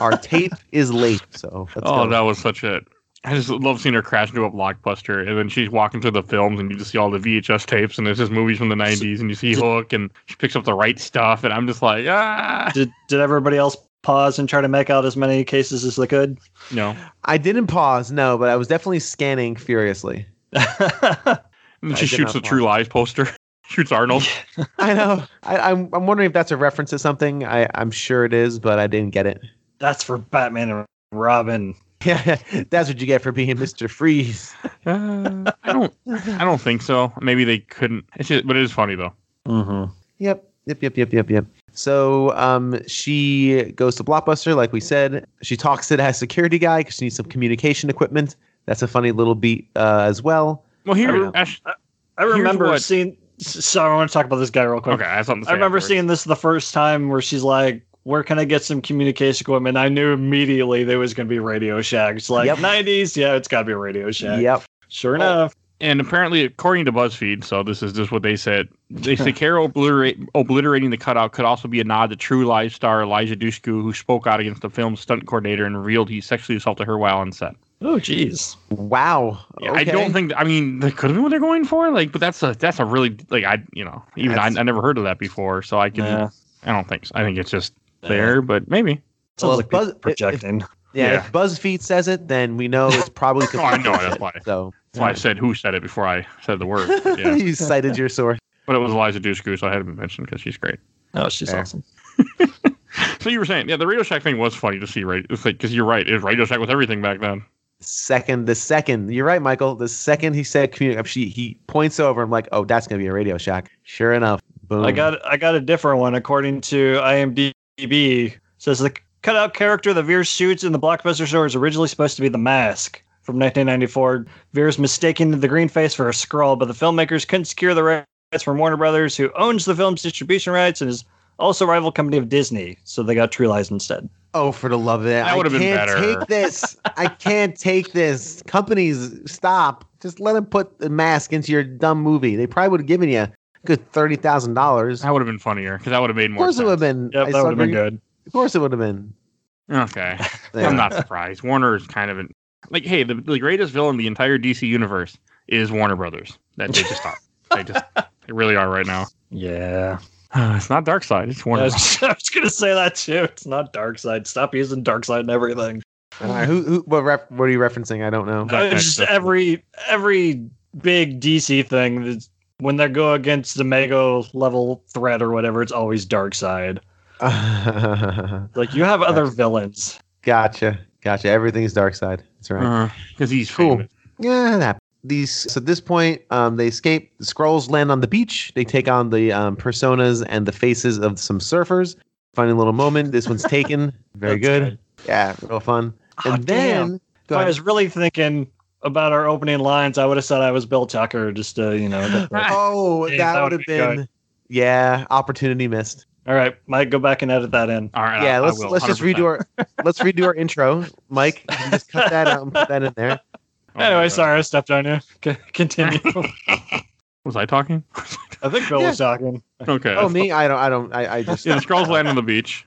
Our tape is late, so let's go. That was such a. I just love seeing her crash into a Blockbuster, and then she's walking through the films, and you just see all the VHS tapes, and there's just movies from the 90s, and you see Hook, and she picks up the right stuff, and I'm just like, ah! Did everybody else pause and try to make out as many cases as they could? No. I didn't pause, no, but I was definitely scanning furiously. And then she shoots the True Lies poster. Shoots Arnold. I know. I'm wondering if that's a reference to something. I'm sure it is, but I didn't get it. That's for Batman and Robin. Yeah, that's what you get for being Mr. Freeze. I don't think so. Maybe they couldn't. It's just, but it is funny though. Mm-hmm. Yep. So she goes to Blockbuster, like we said. She talks to that security guy because she needs some communication equipment. That's a funny little beat as well. Well, here I remember seeing. So I want to talk about this guy real quick. Okay, I have something to say. I remember seeing this the first time where she's like, where can I get some communication equipment? I knew immediately there was going to be Radio Shack. It's like, yep. 90s, yeah, it's got to be Radio Shack. Yep. Sure enough. And apparently, according to BuzzFeed, so this is just what they said, they say Carol obliterating the cutout could also be a nod to True Lies star Elijah Dushku, who spoke out against the film's stunt coordinator and revealed he sexually assaulted her while on set. Oh, geez. Wow. Okay. I don't think, I mean, that could have been what they're going for, like, but that's a really, like, I never heard of that before, so I can, I don't think so. I think it's just there, but maybe. Well, like projecting. If BuzzFeed says it, then we know it's probably. Oh, I know, that's why. So. That's why I said who said it before I said the word. Yeah. You cited your source. But it was Eliza Dushku, so I had to mention because she's great. Oh, she's awesome. So you were saying, the Radio Shack thing was funny to see, right? It's like, because you're right, it was Radio Shack with everything back then. The second you're right, Michael. The second he said he points over. I'm like, oh, that's gonna be a Radio Shack. Sure enough, boom. I got a different one. According to IMDb, says the cutout character that Veer shoots in the Blockbuster store is originally supposed to be the Mask from 1994. Veer's mistaken the green face for a Skrull, but the filmmakers couldn't secure the rights from Warner Brothers, who owns the film's distribution rights and is also a rival company of Disney. So they got True Lies instead. Oh, for the love of it. That would have been better. I can't take this. Companies, stop. Just let them put the Mask into your dumb movie. They probably would have given you a good $30,000. That would have been funnier because that would have made more sense. Of course it would have been. Yep, that would have been good. Of course it would have been. Okay. Yeah. I'm not surprised. Warner is kind of an... Like, hey, the greatest villain in the entire DC universe is Warner Brothers. That they just are. They really are right now. Yeah. It's not Darkseid. It's Warner. I was going to say that too. It's not Darkseid. Stop using Darkseid and everything. What are you referencing? I don't know. Just every big DC thing. When they go against the mega level threat or whatever, it's always Darkseid. Like you have other villains. Gotcha. Everything's Darkseid. That's right. Because he's cool. Famous. Yeah. So at this point, they escape. The Skrulls land on the beach. They take on the personas and the faces of some surfers. Funny little moment. This one's taken. Very good. Yeah, real fun. Oh, and then... If I was really thinking about our opening lines, I would have said I was Bill Tucker just to, that would have been... Good. Yeah, opportunity missed. All right, Mike, go back and edit that in. All right, yeah, let's just redo our intro. Mike, you can just cut that out and put that in there. Anyway, sorry, I stepped on you. Continue. Was I talking? I think Bill was talking. Okay. Oh, me? I don't. I just. Yeah, the Skrulls land on the beach.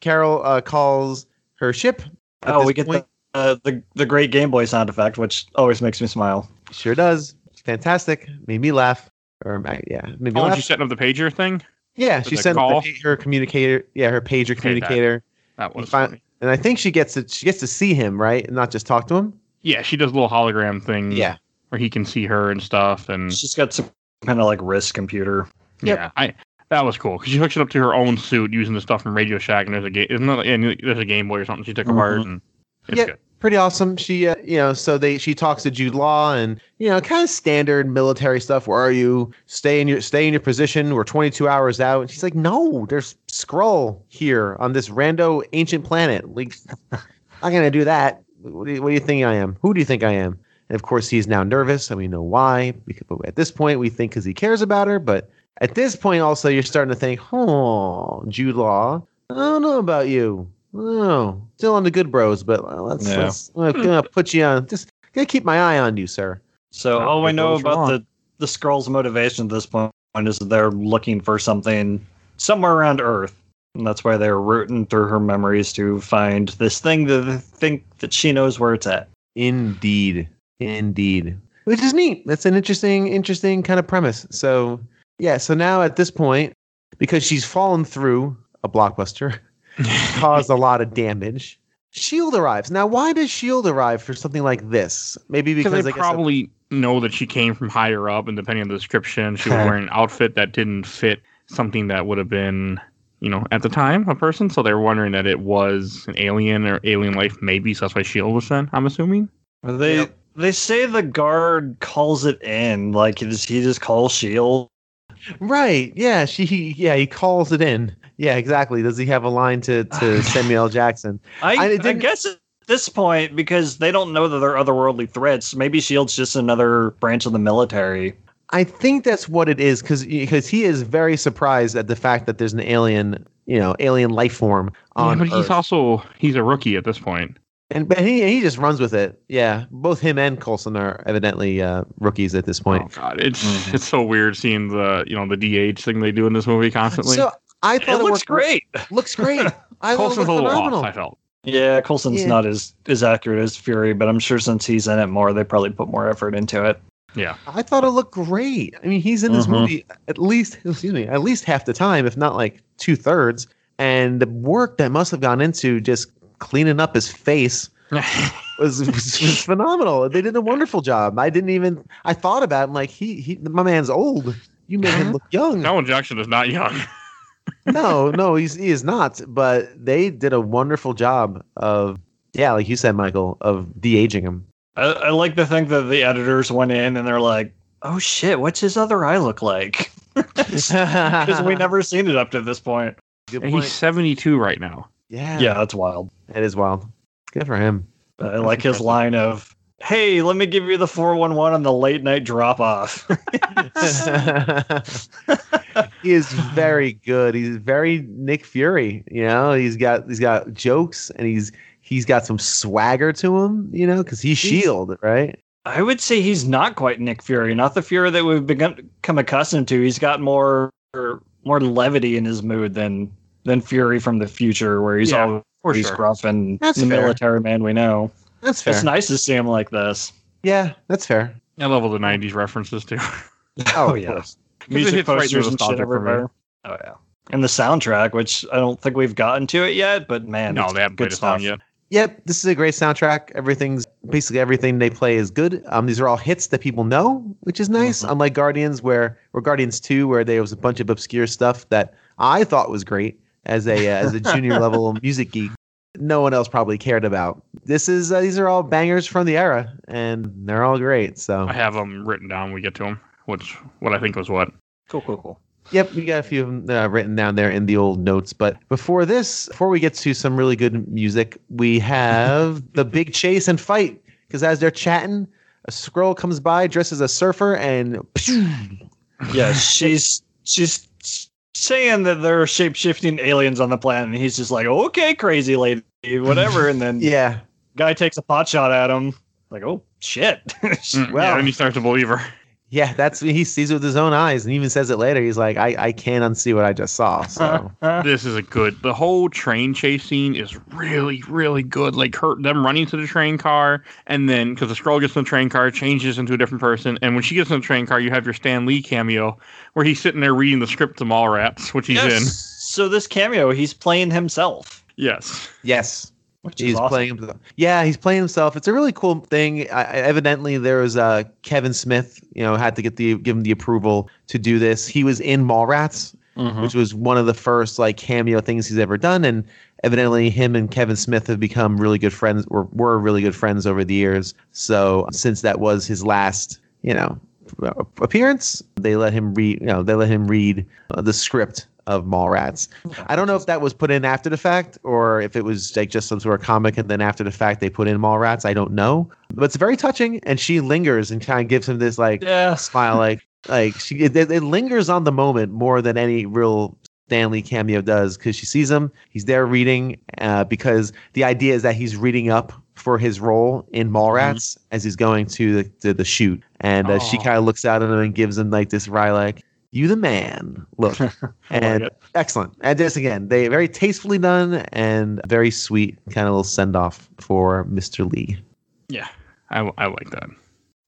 Carol calls her ship. Oh, we get the great Game Boy sound effect, which always makes me smile. Sure does. It's fantastic. Made me laugh. Made me laugh. Oh, she's setting up the pager thing? Yeah, she sent her communicator. Yeah, her pager communicator. That was funny. And I think she gets to see him, right, and not just talk to him. Yeah, she does a little hologram thing. Yeah, where he can see her and stuff, and she's got some kind of like wrist computer. Yep. Yeah, that was cool because she hooks it up to her own suit using the stuff from Radio Shack, and there's a Game Boy or something she took apart. Mm-hmm. And it's good. Pretty awesome. She, she talks to Jude Law, and kind of standard military stuff. Where are you? Stay in your position. We're 22 hours out. And she's like, no, there's Skrull here on this rando ancient planet. Like, I'm gonna do that. What do you think I am? Who do you think I am? And of course, he's now nervous, and we know why. At this point, we think because he cares about her. But at this point, also, you're starting to think, oh, Jude Law, I don't know about you. Oh, still on the good bros, but let's put you on. Just gonna keep my eye on you, sir. So all we know about the the Skrull's motivation at this point is that they're looking for something somewhere around Earth. And that's why they're rooting through her memories to find this thing that they think that she knows where it's at. Indeed. Indeed. Which is neat. That's an interesting kind of premise. So, yeah. So now at this point, because she's fallen through a blockbuster, caused a lot of damage, S.H.I.E.L.D. arrives. Now, why does S.H.I.E.L.D. arrive for something like this? Maybe because they probably know that she came from higher up, and depending on the description, she was wearing an outfit that didn't fit something that would have been, you know, at the time, a person. So they were wondering that it was an alien or alien life, maybe. So that's why S.H.I.E.L.D. was sent, I'm assuming. They say the guard calls it in. Like, he just calls S.H.I.E.L.D.? Right. Yeah. He calls it in. Yeah, exactly. Does he have a line to Samuel L. Jackson? I guess at this point, because they don't know that they're otherworldly threats, maybe S.H.I.E.L.D.'s just another branch of the military. I think that's what it is, because he is very surprised at the fact that there's an alien, you know, alien life form on Earth. But he's a rookie at this point. But he just runs with it. Yeah, both him and Coulson are evidently rookies at this point. Oh God, it's so weird seeing the DH thing they do in this movie constantly. So I thought it looks great. Looks great. Coulson's a little off, I felt. Yeah, Coulson's not as accurate as Fury, but I'm sure since he's in it more, they probably put more effort into it. Yeah, I thought it looked great. I mean, he's in this movie at least half the time, if not like 2/3. And the work that must have gone into just cleaning up his face was phenomenal. They did a wonderful job. I thought about him like he my man's old. You made him look young. Samuel Jackson is not young. No, he is not. But they did a wonderful job of, yeah, like you said, Michael, of de-aging him. I like to think that the editors went in and they're like, "Oh shit, what's his other eye look like?" Because we never seen it up to this point. And he's 72 right now. Yeah, that's wild. It is wild. Good for him. I like his line of, "Hey, let me give you the 411 on the late night drop off." He is very good. He's very Nick Fury. You know, he's got jokes, and he's got some swagger to him. You know, because he's S.H.I.E.L.D., right? I would say he's not quite Nick Fury. Not the Fury that we've become accustomed to. He's got more levity in his mood than Fury from the future, where he's always gruff and the military man we know. That's fair. It's nice to see him like this. Yeah, that's fair. I love all the 90s references, too. Oh, yeah. Music posters and shit everywhere. Oh, yeah. And the soundtrack, which I don't think we've gotten to it yet, but man, no, they haven't played a song yet. Yep, this is a great soundtrack. Everything they play is good. These are all hits that people know, which is nice. Mm-hmm. Unlike Guardians, or Guardians 2, where there was a bunch of obscure stuff that I thought was great. As a junior level music geek, no one else probably cared about. These are all bangers from the era, and they're all great. So I have them written down when we get to them, which what I think was what. Cool. Yep, we got a few of them written down there in the old notes. But before we get to some really good music, we have the big chase and fight. Because as they're chatting, a Skrull comes by dressed as a surfer, and yeah, she's saying that there are shape-shifting aliens on the planet, and he's just like, "Okay, crazy lady, whatever." And then guy takes a pot shot at him, like, "Oh shit!" And he starts to believe her. Yeah, that's he sees it with his own eyes, and even says it later. He's like, "I can't unsee what I just saw." So this is the whole train chase scene is really, really good. Like them running to the train car, and then because the Skrull gets in the train car, changes into a different person, and when she gets in the train car, you have your Stan Lee cameo where he's sitting there reading the script to Mallrats, which he's in. So this cameo, he's playing himself. Yes. He's awesome. Playing himself. Yeah, he's playing himself. It's a really cool thing. Evidently, there was Kevin Smith. You know, had to give him the approval to do this. He was in Mallrats, which was one of the first like cameo things he's ever done. And evidently, him and Kevin Smith have become really good friends, or were really good friends over the years. So since that was his last, you know, appearance, they let him read. You know, they let him read the script of Mallrats. I don't know if that was put in after the fact or if it was like just some sort of comic and then after the fact they put in Mallrats. I don't know. But it's very touching, and she lingers and kind of gives him this like smile, like it lingers on the moment more than any real Stan Lee cameo does, because she sees him. He's there reading, because the idea is that he's reading up for his role in Mallrats as he's going to the shoot. And she kind of looks out at him and gives him like this wry, like, "You the man." Look. And excellent. And this again, they very tastefully done and very sweet kind of little send off for Mr. Lee. Yeah, I like that.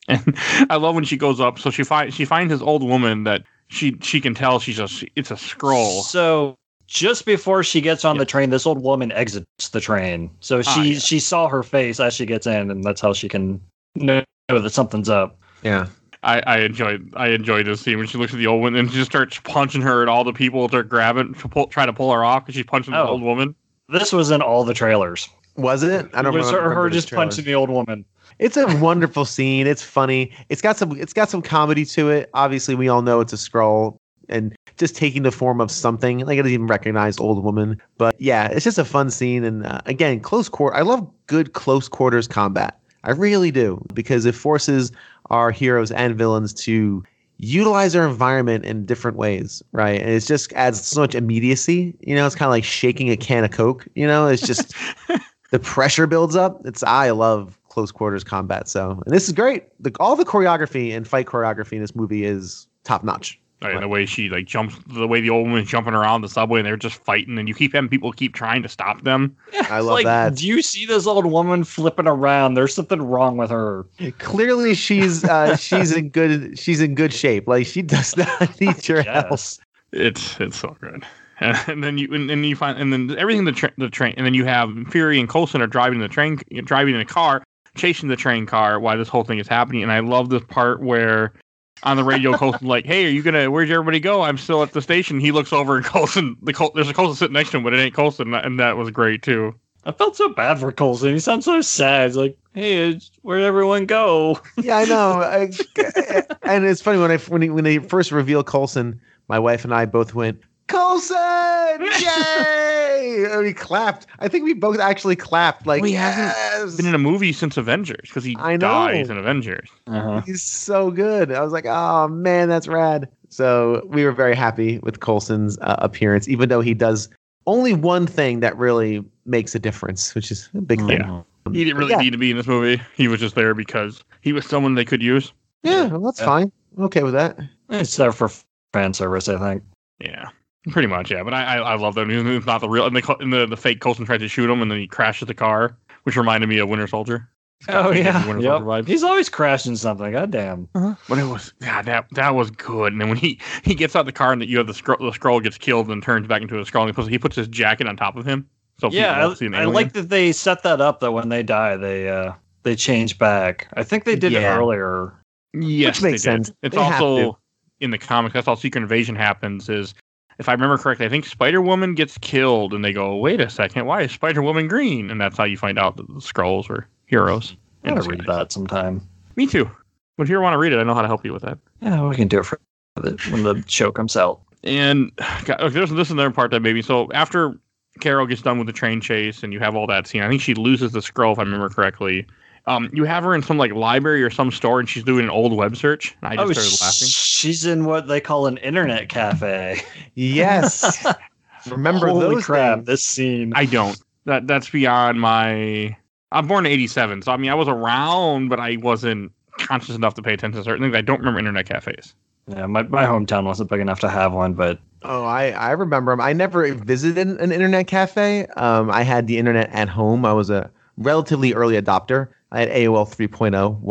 And I love when she goes up. So she finds this old woman that she can tell it's a Skrull. So just before she gets on the train, this old woman exits the train. So she saw her face as she gets in, and that's how she can know that something's up. Yeah. I enjoyed this scene when she looks at the old woman and she just starts punching her and all the people that are grabbing trying to pull her off because she's punching the old woman. This was in all the trailers. Was it? I don't remember. It was her just punching the old woman. It's a wonderful scene. It's funny. It's got some comedy to it. Obviously, we all know it's a Skrull and just taking the form of something. Like, I didn't even recognize old woman. But yeah, it's just a fun scene. And again, close quarters. I love good close quarters combat. I really do, because it forces our heroes and villains to utilize their environment in different ways, right? And it just adds so much immediacy. You know, it's kind of like shaking a can of Coke. You know, it's just the pressure builds up. I love close quarters combat. So, and this is great. All the choreography and fight choreography in this movie is top notch. Right, and the way she like jumps, the way the old woman's jumping around the subway, and they're just fighting, and people keep trying to stop them. Yeah, I love that. Do you see this old woman flipping around? There's something wrong with her. Clearly, she's in good shape. Like, she does not need your help. It's so good. And then you find everything the train, and then you have Fury and Coulson are driving in a car, chasing the train car while this whole thing is happening. And I love this part where on the radio Coulson like, "Hey, where'd everybody go? I'm still at the station." He looks over and there's a Coulson sitting next to him, but it ain't Coulson, and that was great too. I felt so bad for Coulson. He sounds so sad. He's like, "Hey, where'd everyone go?" Yeah, I know. And it's funny when they first reveal Coulson, my wife and I both went, "Coulson! Yay!" And we clapped. I think we both actually clapped. Like, he hasn't been in a movie since Avengers, because he dies in Avengers. Uh-huh. He's so good. I was like, oh man, that's rad. So we were very happy with Coulson's appearance, even though he does only one thing that really makes a difference, which is a big thing. Yeah. He didn't really need to be in this movie. He was just there because he was someone they could use. Yeah, well, that's fine. I'm okay with that. It's there for fan service, I think. Yeah. Pretty much, yeah. But I love that. I mean, it's not the real. And the fake Coulson tried to shoot him, and then he crashes the car, which reminded me of Winter Soldier. Oh yeah, Soldier. He's always crashing something. God damn. Uh-huh. But it was that was good. And then when he gets out the car, and that you have the Skrull gets killed and turns back into a Skrull, and he puts his jacket on top of him. So yeah, I like that they set that up. That when they die, they change back. I think they did it earlier. Yes, which makes sense. It's also in the comics. That's how Secret Invasion happens. Is, if I remember correctly, I think Spider-Woman gets killed, and they go, "Wait a second, why is Spider-Woman green?" And that's how you find out that the Skrulls were heroes. I gotta read that sometime. Me too. But if you want to read it, I know how to help you with that. Yeah, we can do it for when the show comes out. And God, this is another part that maybe. So after Carol gets done with the train chase, and you have all that scene, I think she loses the Skrull, if I remember correctly. You have her in some like library or some store, and she's doing an old web search. And I just started laughing. She's in what they call an internet cafe. Yes, remember those crap things. This scene. I don't. That's beyond my. I'm born in '87, so I mean I was around, but I wasn't conscious enough to pay attention to certain things. I don't remember internet cafes. Yeah, my hometown wasn't big enough to have one, but. Oh, I remember them. I never visited an internet cafe. I had the internet at home. I was a relatively early adopter. I had AOL 3.0,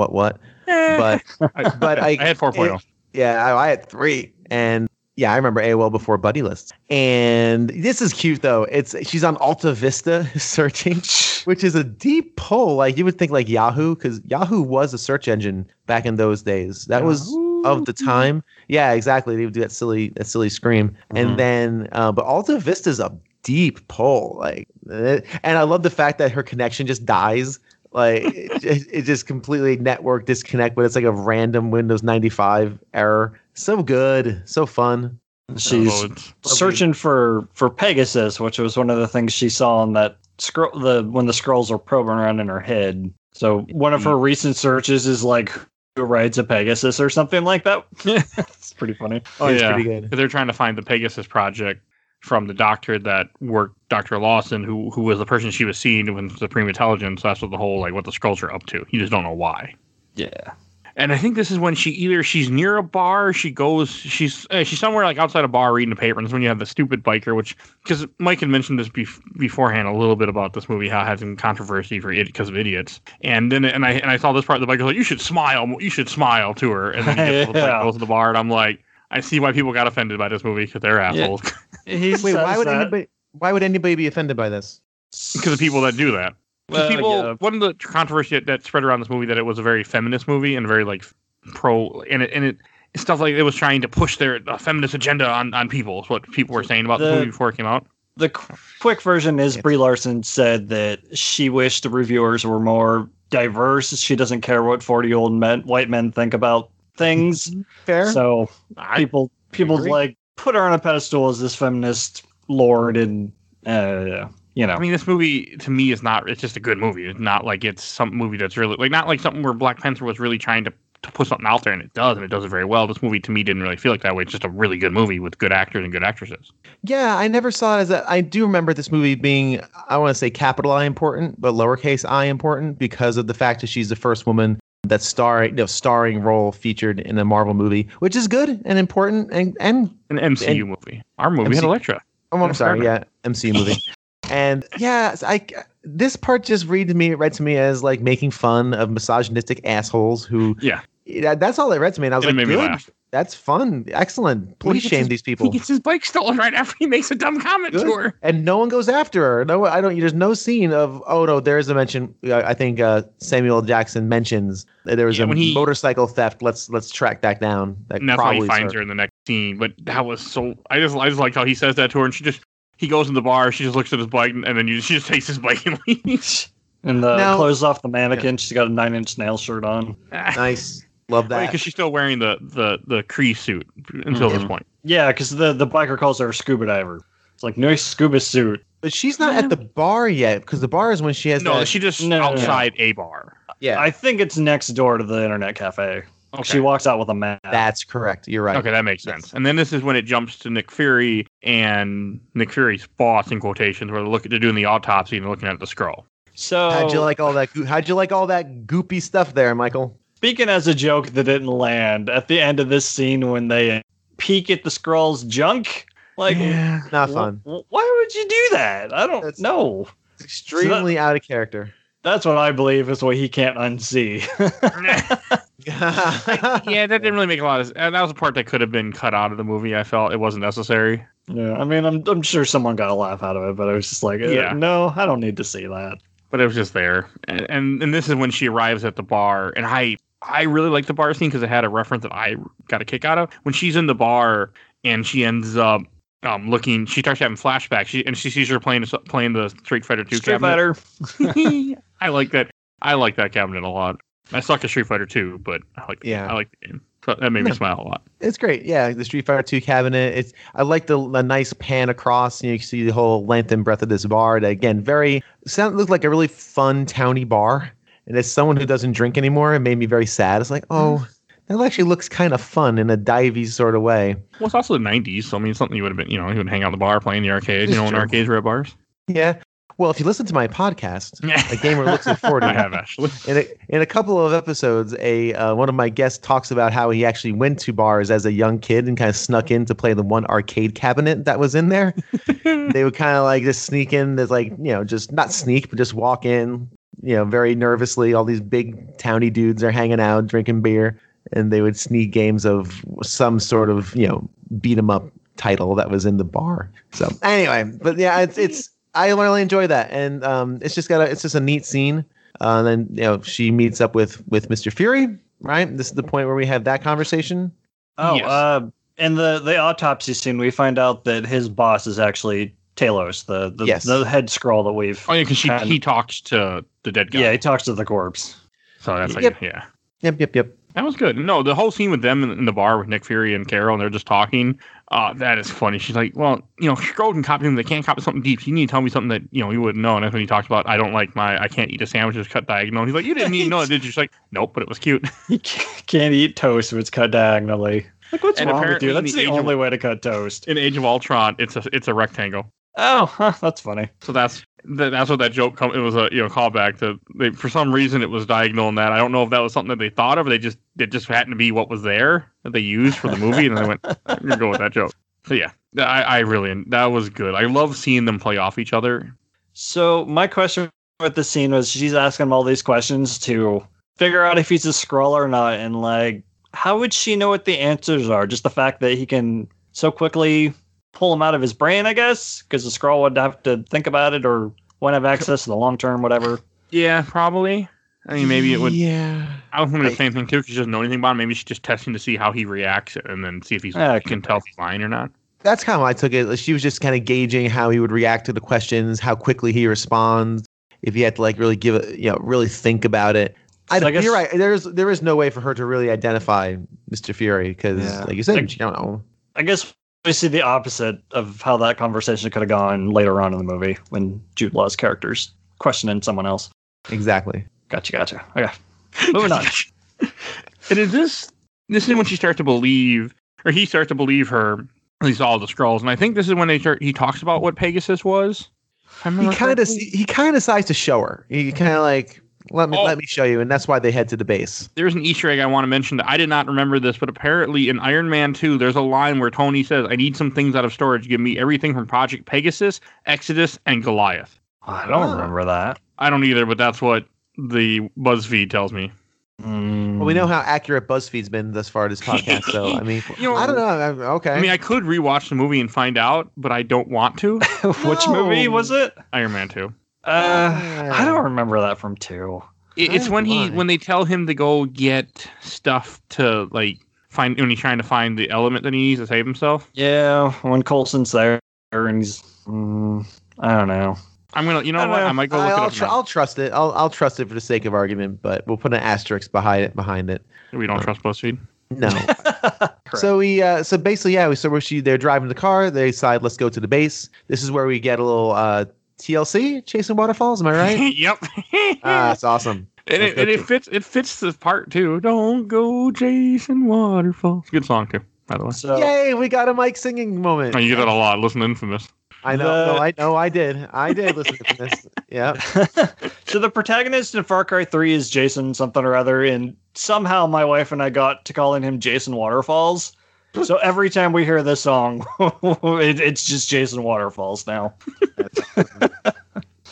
but I had 4.0. I had 3, and I remember AOL before buddy lists. And this is cute though. She's on Alta Vista searching, which is a deep pull. Like you would think like Yahoo, because Yahoo was a search engine back in those days. That was of the time. Yeah, exactly. They would do that silly scream, and then but Alta Vista's a deep pull. Like, and I love the fact that her connection just dies. Like it just completely network disconnect, but it's like a random Windows 95 error. So good, so fun. She's searching for Pegasus, which was one of the things she saw in that Skrull. When the Skrulls are probing around in her head. So one of her recent searches is like, who rides a Pegasus or something like that. It's pretty funny. Oh yeah, pretty good. They're trying to find the Pegasus project from the doctor that worked, Dr. Lawson, who was the person she was seeing with Supreme Intelligence. That's what the whole, like, what the Skrulls are up to. You just don't know why. Yeah. And I think this is when she's near a bar, she's somewhere like outside a bar reading a paper, and that's when you have the stupid biker, which, because Mike had mentioned this beforehand a little bit about this movie, how it had some controversy because of idiots. And then and I saw this part of the biker, like, you should smile to her, and then he gets goes to the bar, and I'm like, I see why people got offended by this movie, because they're assholes. Yeah. Why would anybody be offended by this? Because of people that do that. Well, One of the controversy that spread around this movie that it was a very feminist movie and very like pro, and it stuff like it was trying to push their feminist agenda on people. Is what people were saying about the movie before it came out. The quick version is Brie Larson said that she wished the reviewers were more diverse. She doesn't care what 40-year-old men, white men think about things. Fair. So people like put her on a pedestal as this feminist lord and . You know. I mean, this movie to me it's just a good movie. It's not like it's some movie that's really like not like something where Black Panther was really trying to put something out there, and it does it very well. This movie to me didn't really feel like that way. It's just a really good movie with good actors and good actresses. Yeah, I never saw it as that. I do remember this movie being, I want to say capital I important, but lowercase I important, because of the fact that she's the first woman that's starring role featured in a Marvel movie, which is good and important and an MCU movie. Our movie had Elektra. Oh, I'm sorry. Yeah, MCU movie. And yeah, this part just read to me as like making fun of misogynistic assholes who. Yeah. That's all it read to me. And I was like, good. That's fun. Excellent. Please shame these people. He gets his bike stolen right after he makes a dumb comment to her. And no one goes after her. No, I don't. There's no scene of, oh no, there is a mention. I think Samuel L. Jackson mentions that there was a motorcycle theft. Let's track that down. That's how he finds her in the next scene. But that was so. I just like how he says that to her and she just. He goes in the bar, she just looks at his bike, and then she just takes his bike and leaves. And clothes off the mannequin, She's got a 9-inch nail shirt on. Nice. Love that. Because she's still wearing the Kree suit until this point. Yeah, because the biker calls her a scuba diver. It's like, nice scuba suit. But she's not at the bar yet, because the bar is when she has outside a bar. Yeah, I think it's next door to the internet cafe. Okay. She walks out with a map. That's correct. You're right. Okay, that makes sense. And then this is when it jumps to Nick Fury and Nick Fury's boss, in quotations, where they're doing the autopsy and looking at the Skrull. So how'd you like all that goopy stuff there, Michael? Speaking as a joke that didn't land, at the end of this scene when they peek at the Skrull's junk, like not fun. Why would you do that? I don't know. It's extremely out of character. That's what I believe is what he can't unsee. Yeah, that didn't really make a lot of sense. That was a part that could have been cut out of the movie, I felt. It wasn't necessary. Yeah, I mean, I'm sure someone got a laugh out of it, but I was just like, no, I don't need to see that. But it was just there. And this is when she arrives at the bar. And I really like the bar scene because it had a reference that I got a kick out of. When she's in the bar and she ends up looking, she starts having flashbacks. She sees her playing the Street Fighter 2 cabinet. I like that cabinet a lot. I suck at Street Fighter 2, but I like the game. So that made me smile a lot. It's great. Yeah, the Street Fighter 2 cabinet. I like the nice pan across, and you can see the whole length and breadth of this bar. That, again, looked like a really fun towny bar. And as someone who doesn't drink anymore, it made me very sad. It's like, oh. That actually looks kind of fun in a divey sort of way. Well, it's also the 90s, so I mean, something you would have been, you would hang out at the bar, playing the arcade, when arcades were at bars. Yeah. Well, if you listen to my podcast, A Gamer Looks at 40, I have actually. In a couple of episodes, one of my guests talks about how he actually went to bars as a young kid and kind of snuck in to play the one arcade cabinet that was in there. They would kind of like just sneak in, just not sneak, but just walk in, very nervously. All these big towny dudes are hanging out, drinking beer. And they would sneak games of some sort of, beat 'em up title that was in the bar. So anyway, but yeah, I really enjoy that. And it's just a neat scene. Then, she meets up with Mr. Fury, right? This is the point where we have that conversation. Oh, yes. In the autopsy scene, we find out that his boss is actually Talos, the head Skrull that we've. Oh, yeah, because he talks to the dead guy. Yeah, he talks to the corpse. So that's Yep. That was good. No, the whole scene with them in the bar with Nick Fury and Carol, and they're just talking. That is funny. She's like, well, Skrull can copy him. They can't copy something deep. You need to tell me something that, you wouldn't know. And that's when he talks about, I can't eat a sandwich that's cut diagonal. And he's like, you didn't even know it, did you? She's like, nope, but it was cute. You can't eat toast if it's cut diagonally. Like, what's wrong with you? That's the only way to cut toast. In Age of Ultron, it's a rectangle. Oh, huh, that's funny. So that's what that joke. It was a callback to. For some reason, it was diagonal in that. I don't know if that was something that they thought of. Or it just happened to be what was there that they used for the movie, and I went, I'm gonna go with that joke. So yeah, that was good. I love seeing them play off each other. So my question with the scene was, she's asking him all these questions to figure out if he's a Skrull or not, and like, how would she know what the answers are? Just the fact that he can so quickly pull him out of his brain, I guess, because the Skrull would have to think about it or won't have access to the long term, whatever. Yeah, probably. I mean, maybe it would. Yeah. I was thinking the same thing too. She doesn't know anything about him. Maybe she's just testing to see how he reacts and then see if he's can tell if he's lying or not. That's kind of how I took it. She was just kind of gauging how he would react to the questions, how quickly he responds, if he had to like really give it, really think about it. I guess, you're right. There is no way for her to really identify Mr. Fury because, like you said, you don't know. I guess we see the opposite of how that conversation could have gone later on in the movie when Jude Law's character's questioning someone else. Exactly. Gotcha. Okay, moving on. And is this is when she starts to believe, or he starts to believe her, at least all the Skrulls. And I think this is when he talks about what Pegasus was. He kind of decides to show her. He kind of like. Let me show you, and that's why they head to the base. There's an Easter egg I want to mention that I did not remember this, but apparently in Iron Man 2, there's a line where Tony says, "I need some things out of storage. Give me everything from Project Pegasus, Exodus, and Goliath." I don't remember that. I don't either, but that's what the BuzzFeed tells me. Well, we know how accurate BuzzFeed's been thus far this podcast, so I mean, I don't know. Okay. I mean, I could rewatch the movie and find out, but I don't want to. Which movie was it? Iron Man 2. I don't remember that from 2. It's when they tell him to go get stuff to like find when he's trying to find the element that he needs to save himself. Yeah, when Coulson's there and he's I don't know. I'm gonna I might go look it up. I'll trust it. I'll trust it for the sake of argument, but we'll put an asterisk behind it. We don't trust BuzzFeed. No. So we so basically they're driving the car. They decide let's go to the base. This is where we get a little TLC, Chasing Waterfalls, am I right? Yep. That's awesome. It fits the part, too. Don't go chasing waterfalls. Good song, too, by the way. So, yay, we got a Mike singing moment. Oh, you get that a lot. Listen to Infamous. I know. I did listen to Infamous. Yeah. So the protagonist in Far Cry 3 is Jason something or other, and somehow my wife and I got to calling him Jason Waterfalls. So every time we hear this song, it's just Jason Waterfalls now.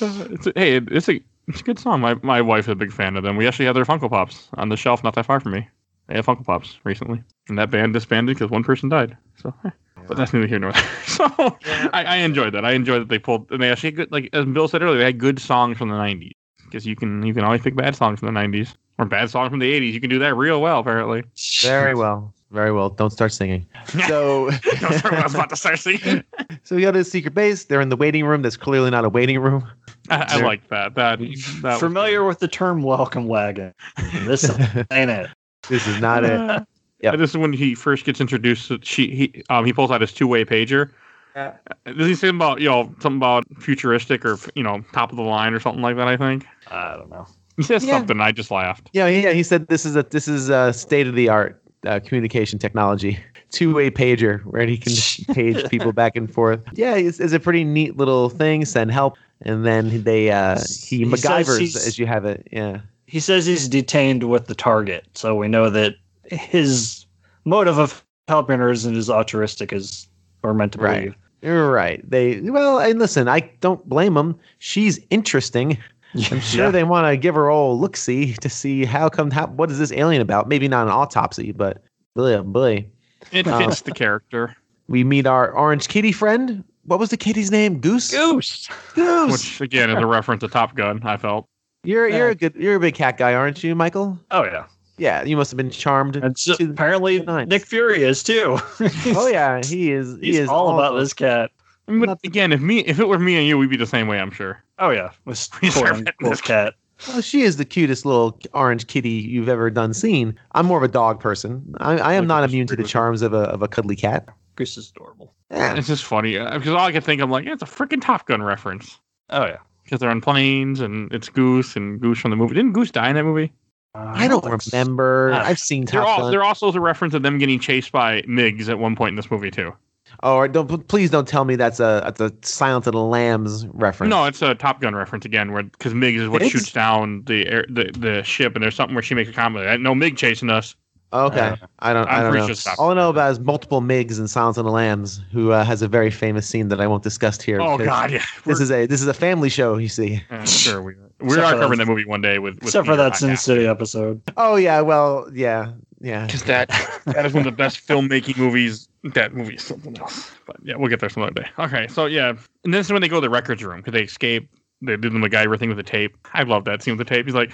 It's a good song. My wife's a big fan of them. We actually have their Funko Pops on the shelf not that far from me. They had Funko Pops recently. And that band disbanded because one person died. So, but that's neither here nor there. So I enjoyed that. I enjoyed that they pulled, and they actually had good, like as Bill said earlier, they had good songs from the 90s. Because you can always pick bad songs from the 90s. Or bad songs from the 80s. You can do that real well, apparently. Very well. Very well. Don't start singing. So don't start when I was about to start singing. So we go to the secret base. They're in the waiting room. That's clearly not a waiting room. I like that. That familiar with the term welcome wagon. This ain't it. This is not it. Yeah. This is when he first gets introduced. He pulls out his two-way pager. Does he say about something about futuristic or top of the line or something like that? I think. I don't know. He says something. I just laughed. Yeah. He said this is a state of the art. Communication technology, two-way pager, where he can page people back and forth. Yeah, it's a pretty neat little thing. Send help, and then he MacGyvers as you have it. Yeah, he says he's detained with the target, so we know that his motive of helping her isn't as altruistic as we're meant to believe. Right. And listen, I don't blame him. She's interesting. I'm sure they want to give her old look-see to see what is this alien about? Maybe not an autopsy, but really. It fits the character. We meet our orange kitty friend. What was the kitty's name? Goose. Which again is a reference to Top Gun, I felt. You're a big cat guy, aren't you, Michael? Oh yeah. Yeah, you must have been charmed. Apparently Nick Fury is too. Oh yeah, he is. He's all about this cat. But again, if it were me and you, we'd be the same way, I'm sure. Oh yeah, with this cat. Well, she is the cutest little orange kitty you've ever seen. I'm more of a dog person. I am not immune to the charms of a cuddly cat. Goose is adorable. Yeah. It's just funny because all I could think, I'm like, it's a freaking Top Gun reference. Oh yeah, because they're on planes and it's Goose from the movie. Didn't Goose die in that movie? I don't remember. I've seen Top Gun. There also is a reference of them getting chased by Migs at one point in this movie too. Oh, please don't tell me that's a Silence of the Lambs reference. No, it's a Top Gun reference again, where because Mig is what shoots down the ship, and there's something where she makes a comment. No Mig chasing us. Okay, I don't know. All I know about is multiple Migs in Silence of the Lambs, who has a very famous scene that I won't discuss here. Oh God, yeah. This is a family show, you see. Sure, we're not covering that movie one day with except for that Sin City episode. Oh yeah, well yeah. Because that is one of the best filmmaking movies. That movie is something else, but yeah, we'll get there some other day. Okay, so yeah, and this is when they go to the records room because they escape. They do the MacGyver thing with the tape. I love that scene with the tape. He's like,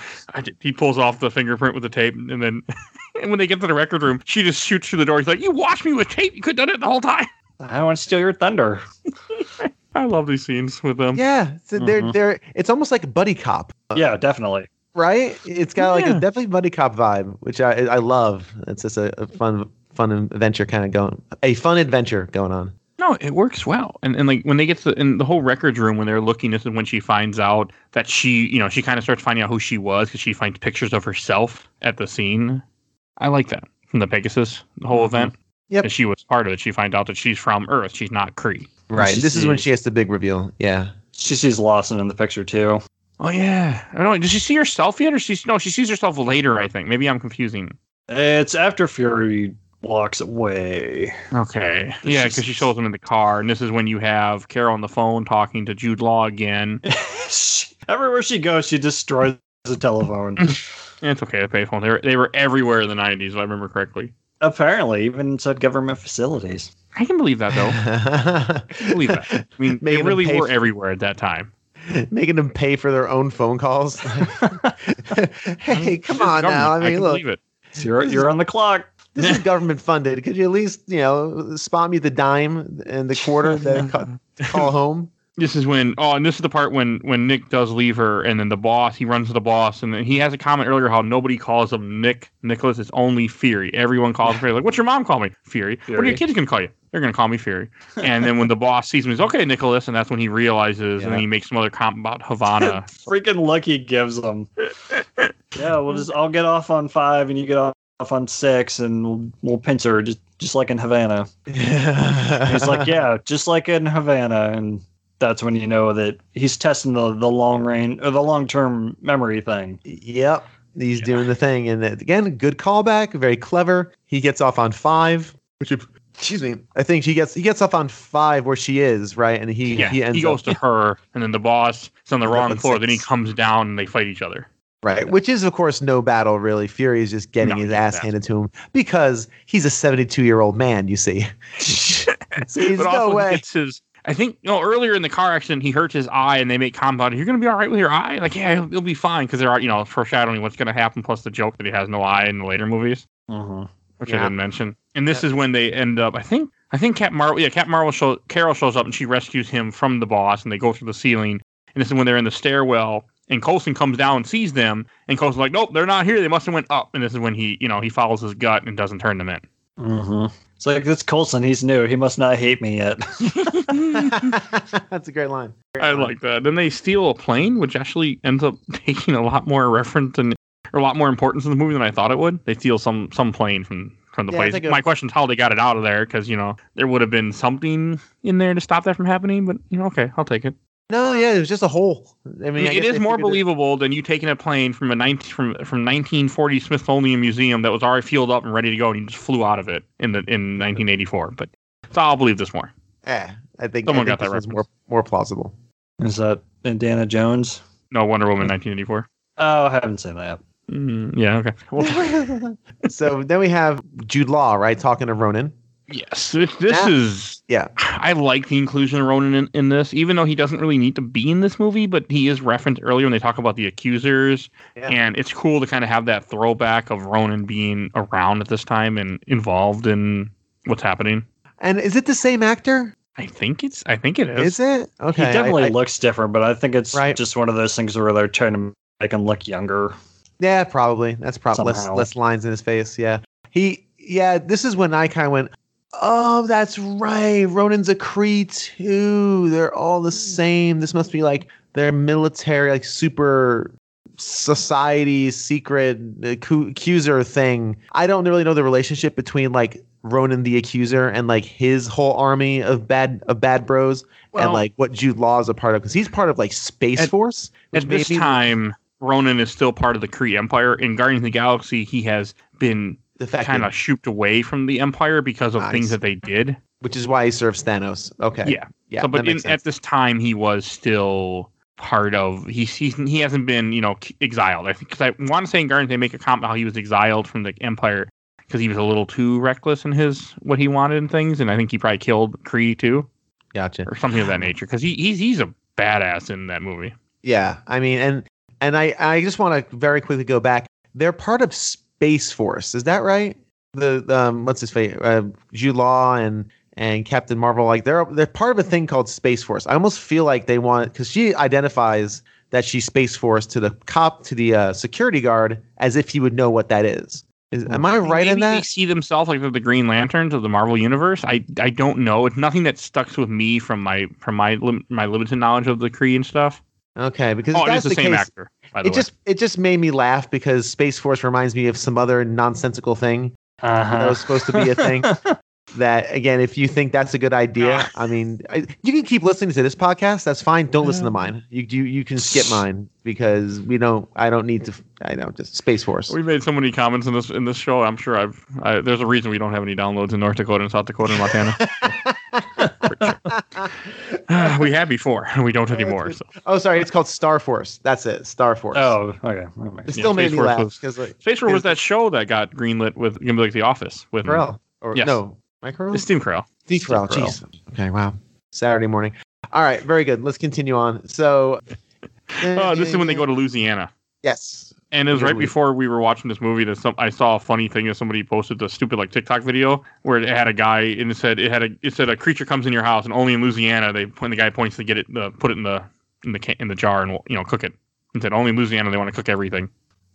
he pulls off the fingerprint with the tape, and then and when they get to the record room, she just shoots through the door. He's like, "You watched me with tape. You could have done it the whole time. I want to steal your thunder." I love these scenes with them. Yeah, so they're it's almost like a buddy cop. Yeah, definitely. Right? It's got like a definitely buddy cop vibe, which I love. It's just a fun adventure going on. No, it works well. And like when they get to in the whole records room, when they're looking, this is when she finds out that she kind of starts finding out who she was because she finds pictures of herself at the scene. I like that from the Pegasus, the whole event. Yep. And she was part of it. She finds out that she's from Earth. She's not Kree. Right. This is when she has the big reveal. Yeah. She sees Lawson in the picture too. Oh yeah. I don't know. Does she see herself yet? She sees herself later, I think. Maybe I'm confusing. It's after Fury walks away. Okay. Yeah, because she shows him in the car, and this is when you have Carol on the phone talking to Jude Law again. Everywhere she goes, she destroys the telephone. It's okay, the payphone. They were everywhere in the 90s, if I remember correctly. Apparently, even inside government facilities. I can believe that, though. I mean, they really were everywhere at that time. Making them pay for their own phone calls. Hey, come on now. I mean, I believe it. You're on the clock. This is government funded. Could you at least, spot me the dime and the quarter that call home? This is when, and this is the part when Nick does leave her, and then the boss, he runs to the boss, and then he has a comment earlier how nobody calls him Nicholas. It's only Fury. Everyone calls him Fury. Like, what's your mom call me? Fury. What are your kids going to call you? They're going to call me Fury. And then when the boss sees him, he's okay, Nicholas, and that's when he realizes, and then he makes some other comment about Havana. Freaking lucky gives him. Yeah, I'll get off on 5, and you get off on 6, and we'll pinch her, just like in Havana. He's like, yeah, just like in Havana, and that's when you know that he's testing the long range or the long term memory thing. Yep, he's doing the thing, and again, good callback, very clever. He gets off on 5, which is. Excuse me. I think he gets off on 5 where she is, right? And he goes to her, and then the boss is on the wrong floor. 6. Then he comes down and they fight each other. Right, which is, of course, no battle, really. Fury is just getting his ass handed to him because he's a 72-year-old man, you see. So he's no way. Earlier in the car accident, he hurts his eye, and they make comment, you're going to be all right with your eye? Like, yeah, he'll be fine, because they're, foreshadowing what's going to happen, plus the joke that he has no eye in the later movies, which I didn't mention. And this is when they end up, I think Captain Marvel, Carol shows up, and she rescues him from the boss, and they go through the ceiling, and this is when they're in the stairwell. And Coulson comes down and sees them, and Coulson's like, nope, they're not here. They must have went up. And this is when he follows his gut and doesn't turn them in. Mm-hmm. It's like, this Coulson, he's new. He must not hate me yet. That's a great line. Like that. Then they steal a plane, which actually ends up taking a lot more reference or a lot more importance in the movie than I thought it would. They steal some plane from the place. My question is how they got it out of there, because, there would have been something in there to stop that from happening. But, okay, I'll take it. No, yeah, it was just a hole. I mean, it is more believable than you taking a plane from a 1940 Smithsonian Museum that was already fueled up and ready to go, and you just flew out of it in 1984. But so I'll believe this more. Yeah, I think someone got that right. More plausible. Is that Indiana Jones? No, Wonder Woman, 1984. Oh, I haven't seen that. Yeah, okay. Well, so then we have Jude Law, right, talking to Ronan. Yes, I like the inclusion of Ronan in this, even though he doesn't really need to be in this movie, but he is referenced earlier when they talk about the accusers, and it's cool to kind of have that throwback of Ronan being around at this time and involved in what's happening. And is it the same actor? I think it is. Is it? Okay. He definitely looks different, but I think it's just one of those things where they're trying to make him look younger. Yeah, probably. That's probably less lines in his face, yeah. This is when I kind of went... Oh, that's right. Ronan's a Kree too. They're all the same. This must be like their military, like super society's secret accuser thing. I don't really know the relationship between like Ronan the Accuser and like his whole army of bad bros, and like what Jude Law is a part of, because he's part of like Space Force. At this time, Ronan is still part of the Kree Empire. In Guardians of the Galaxy, he has been kind of shooped away from the Empire because of things that they did. Which is why he serves Thanos. Okay. Yeah. So, but at this time, he was still part of... He hasn't been, exiled. I think, because I want to say in Guardians, they make a comment how he was exiled from the Empire because he was a little too reckless in what he wanted and things, and I think he probably killed Kree, too. Gotcha. Or something of that nature, because he's a badass in that movie. Yeah, I mean, and I just want to very quickly go back. They're part of Space Force, is that right? The what's his face? Jude Law and Captain Marvel, like they're part of a thing called Space Force. I almost feel like they want, because she identifies that she's Space Force to the cop, to the security guard, as if he would know what that is. Am I right in that? Maybe they see themselves like the Green Lanterns of the Marvel Universe. I don't know. It's nothing that stucks with me from my limited knowledge of the Kree and stuff. Okay, because that's the same actor. By the way, it just made me laugh because Space Force reminds me of some other nonsensical thing that was supposed to be a thing. That again, if you think that's a good idea, I mean, you can keep listening to this podcast. That's fine. Don't listen to mine. You can skip mine because we don't. I don't need to. I don't just Space Force. We made so many comments in this show. I'm sure there's a reason we don't have any downloads in North Dakota and South Dakota and Montana. We had before, and we don't anymore. So. Oh, sorry. It's called Star Force. That's it. Star Force. Oh, okay. It still made me laugh because Space Force was that show that got greenlit with like The Office with Krell or no. Micro? It's Steve Carell. Steve Carell, jeez. Okay, wow. Saturday morning. All right, very good. Let's continue on. So, this is when they go to Louisiana. Yes. And it was right before we were watching this movie that I saw a funny thing that somebody posted, the stupid like TikTok video where it had a guy and it said a creature comes in your house and only in Louisiana when the guy points to get it, put it in the jar and cook it. It said only in Louisiana they want to cook everything.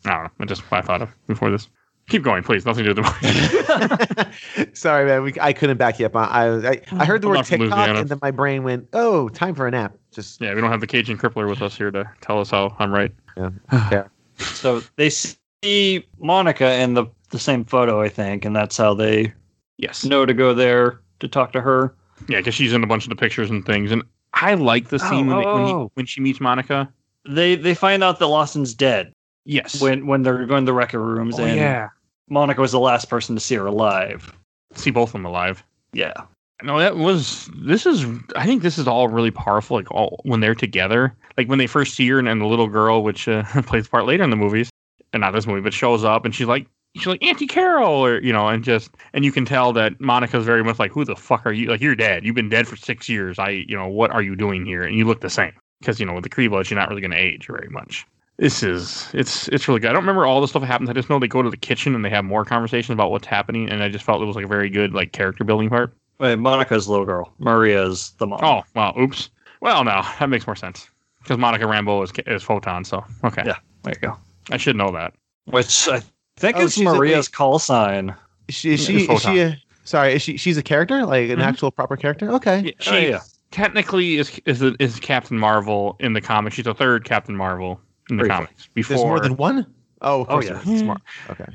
I don't know. That's just what I thought of before this. Keep going, please. Nothing to do with the movie. Sorry, man. I couldn't back you up. I heard the word TikTok, and then my brain went, oh, time for a nap. We don't have the Cajun crippler with us here to tell us how I'm right. Yeah. So they see Monica in the same photo, I think, and that's how they know to go there to talk to her. Yeah, because she's in a bunch of the pictures and things. And I like the scene when she meets Monica. They find out that Lawson's dead. Yes. When they're going to the record rooms Monica was the last person to see her alive. See both of them alive. Yeah. No, I think this is all really powerful, like all when they're together. Like when they first see her and the little girl, which plays a part later in the movies, and not this movie, but shows up and she's like Auntie Carol or and you can tell that Monica's very much like, who the fuck are you? Like you're dead. You've been dead for 6 years. What are you doing here? And you look the same. Because with the Kree blood, you're not really gonna age very much. It's really good. I don't remember all the stuff that happens. I just know they go to the kitchen and they have more conversations about what's happening. And I just felt it was like a very good like character building part. Wait, Monica's little girl. Maria's the mom. Oh, wow. Oops. Well, no, that makes more sense because Monica Rambeau is Photon. So okay. Yeah, there you go. I should know that. Which I think is Maria's call sign. She's a character, like an actual proper character. Okay. Yeah, technically is Captain Marvel in the comics. She's the third Captain Marvel. In the comics, before there's more than one. It's smart. Okay.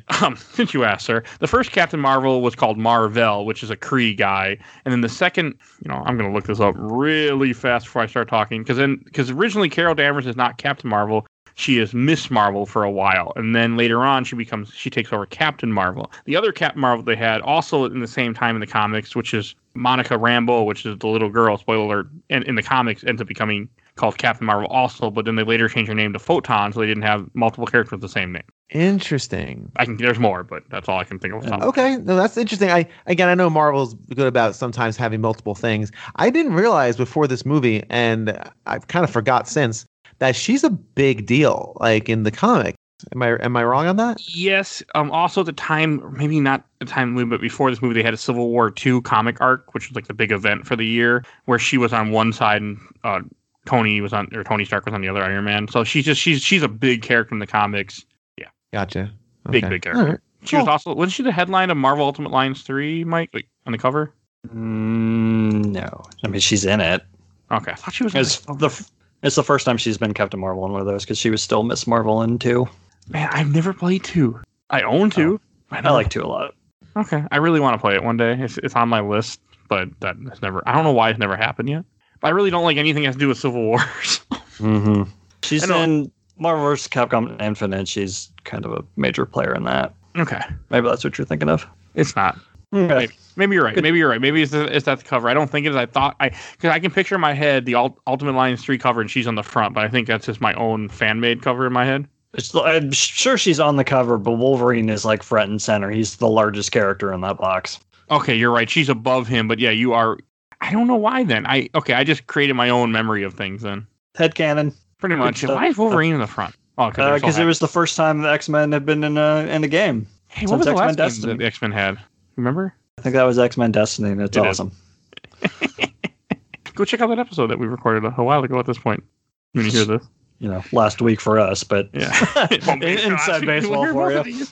Since you asked, sir, the first Captain Marvel was called Mar-Vell, which is a Kree guy, and then the second, I'm going to look this up really fast before I start talking, because originally Carol Danvers is not Captain Marvel, she is Miss Marvel for a while, and then later on she takes over Captain Marvel. The other Captain Marvel they had also in the same time in the comics, which is Monica Rambeau, which is the little girl. Spoiler alert! And in the comics ends up becoming called Captain Marvel also, but then they later changed her name to Photon, so they didn't have multiple characters with the same name. Interesting. There's more, but that's all I can think of. Okay, no, that's interesting. I know Marvel's good about sometimes having multiple things. I didn't realize before this movie, and I've kind of forgot since, that she's a big deal, like in the comic. Am I wrong on that? Yes. Also, at the time, maybe not the time movie, but before this movie, they had a Civil War II comic arc, which was like the big event for the year, where she was on one side and Tony Stark was on the other, Iron Man. So she's a big character in the comics. Yeah. Gotcha. Okay. Big character. Right. She was also, wasn't she the headline of Marvel Ultimate Alliance 3, Mike, on the cover? No. I mean, she's in it. Okay. I thought she was. It's the first time she's been Captain Marvel in one of those, because she was still Miss Marvel in 2. Man, I've never played 2. I own 2. Oh, I like 2 a lot. Okay, I really want to play it one day. It's on my list, but that's never. I don't know why it's never happened yet. But I really don't like anything that has to do with Civil Wars. Mm-hmm. She's in Marvel vs. Capcom Infinite. She's kind of a major player in that. Okay, maybe that's what you're thinking of. It's not. Okay. Maybe you're right. Good. Maybe you're right. Maybe it's that the cover. I don't think it is. I thought because I can picture in my head the Ultimate Alliance 3 cover and she's on the front, but I think that's just my own fan made cover in my head. I'm sure she's on the cover, but Wolverine is like front and center. He's the largest character in that box. Okay, you're right. She's above him, but yeah, you are. I don't know why then. I just created my own memory of things then. Headcanon. Pretty much. Why is Wolverine in the front? Oh, because it was the first time the X-Men had been in a game. Hey, what was the X-Men last game that the X-Men had? Remember? I think that was X-Men Destiny. That's awesome. Go check out that episode that we recorded a while ago at this point. When you hear this. You know, last week for us, but yeah. Inside baseball for you.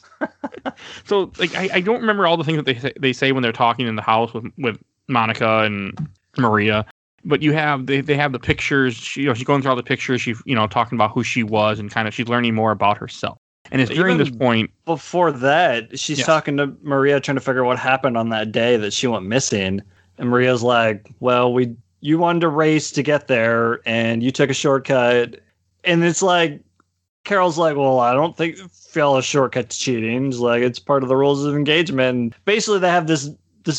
So, like, I don't remember all the things that they say when they're talking in the house with Monica and Maria. But you have they have the pictures. She's going through all the pictures. She talking about who she was and kind of she's learning more about herself. And it's during this point. Before that, she's talking to Maria, trying to figure out what happened on that day that she went missing. And Maria's like, well, you wanted to race to get there and you took a shortcut. And it's like, Carol's like, well, I don't think a shortcut's cheating. It's like, it's part of the rules of engagement. And basically, they have this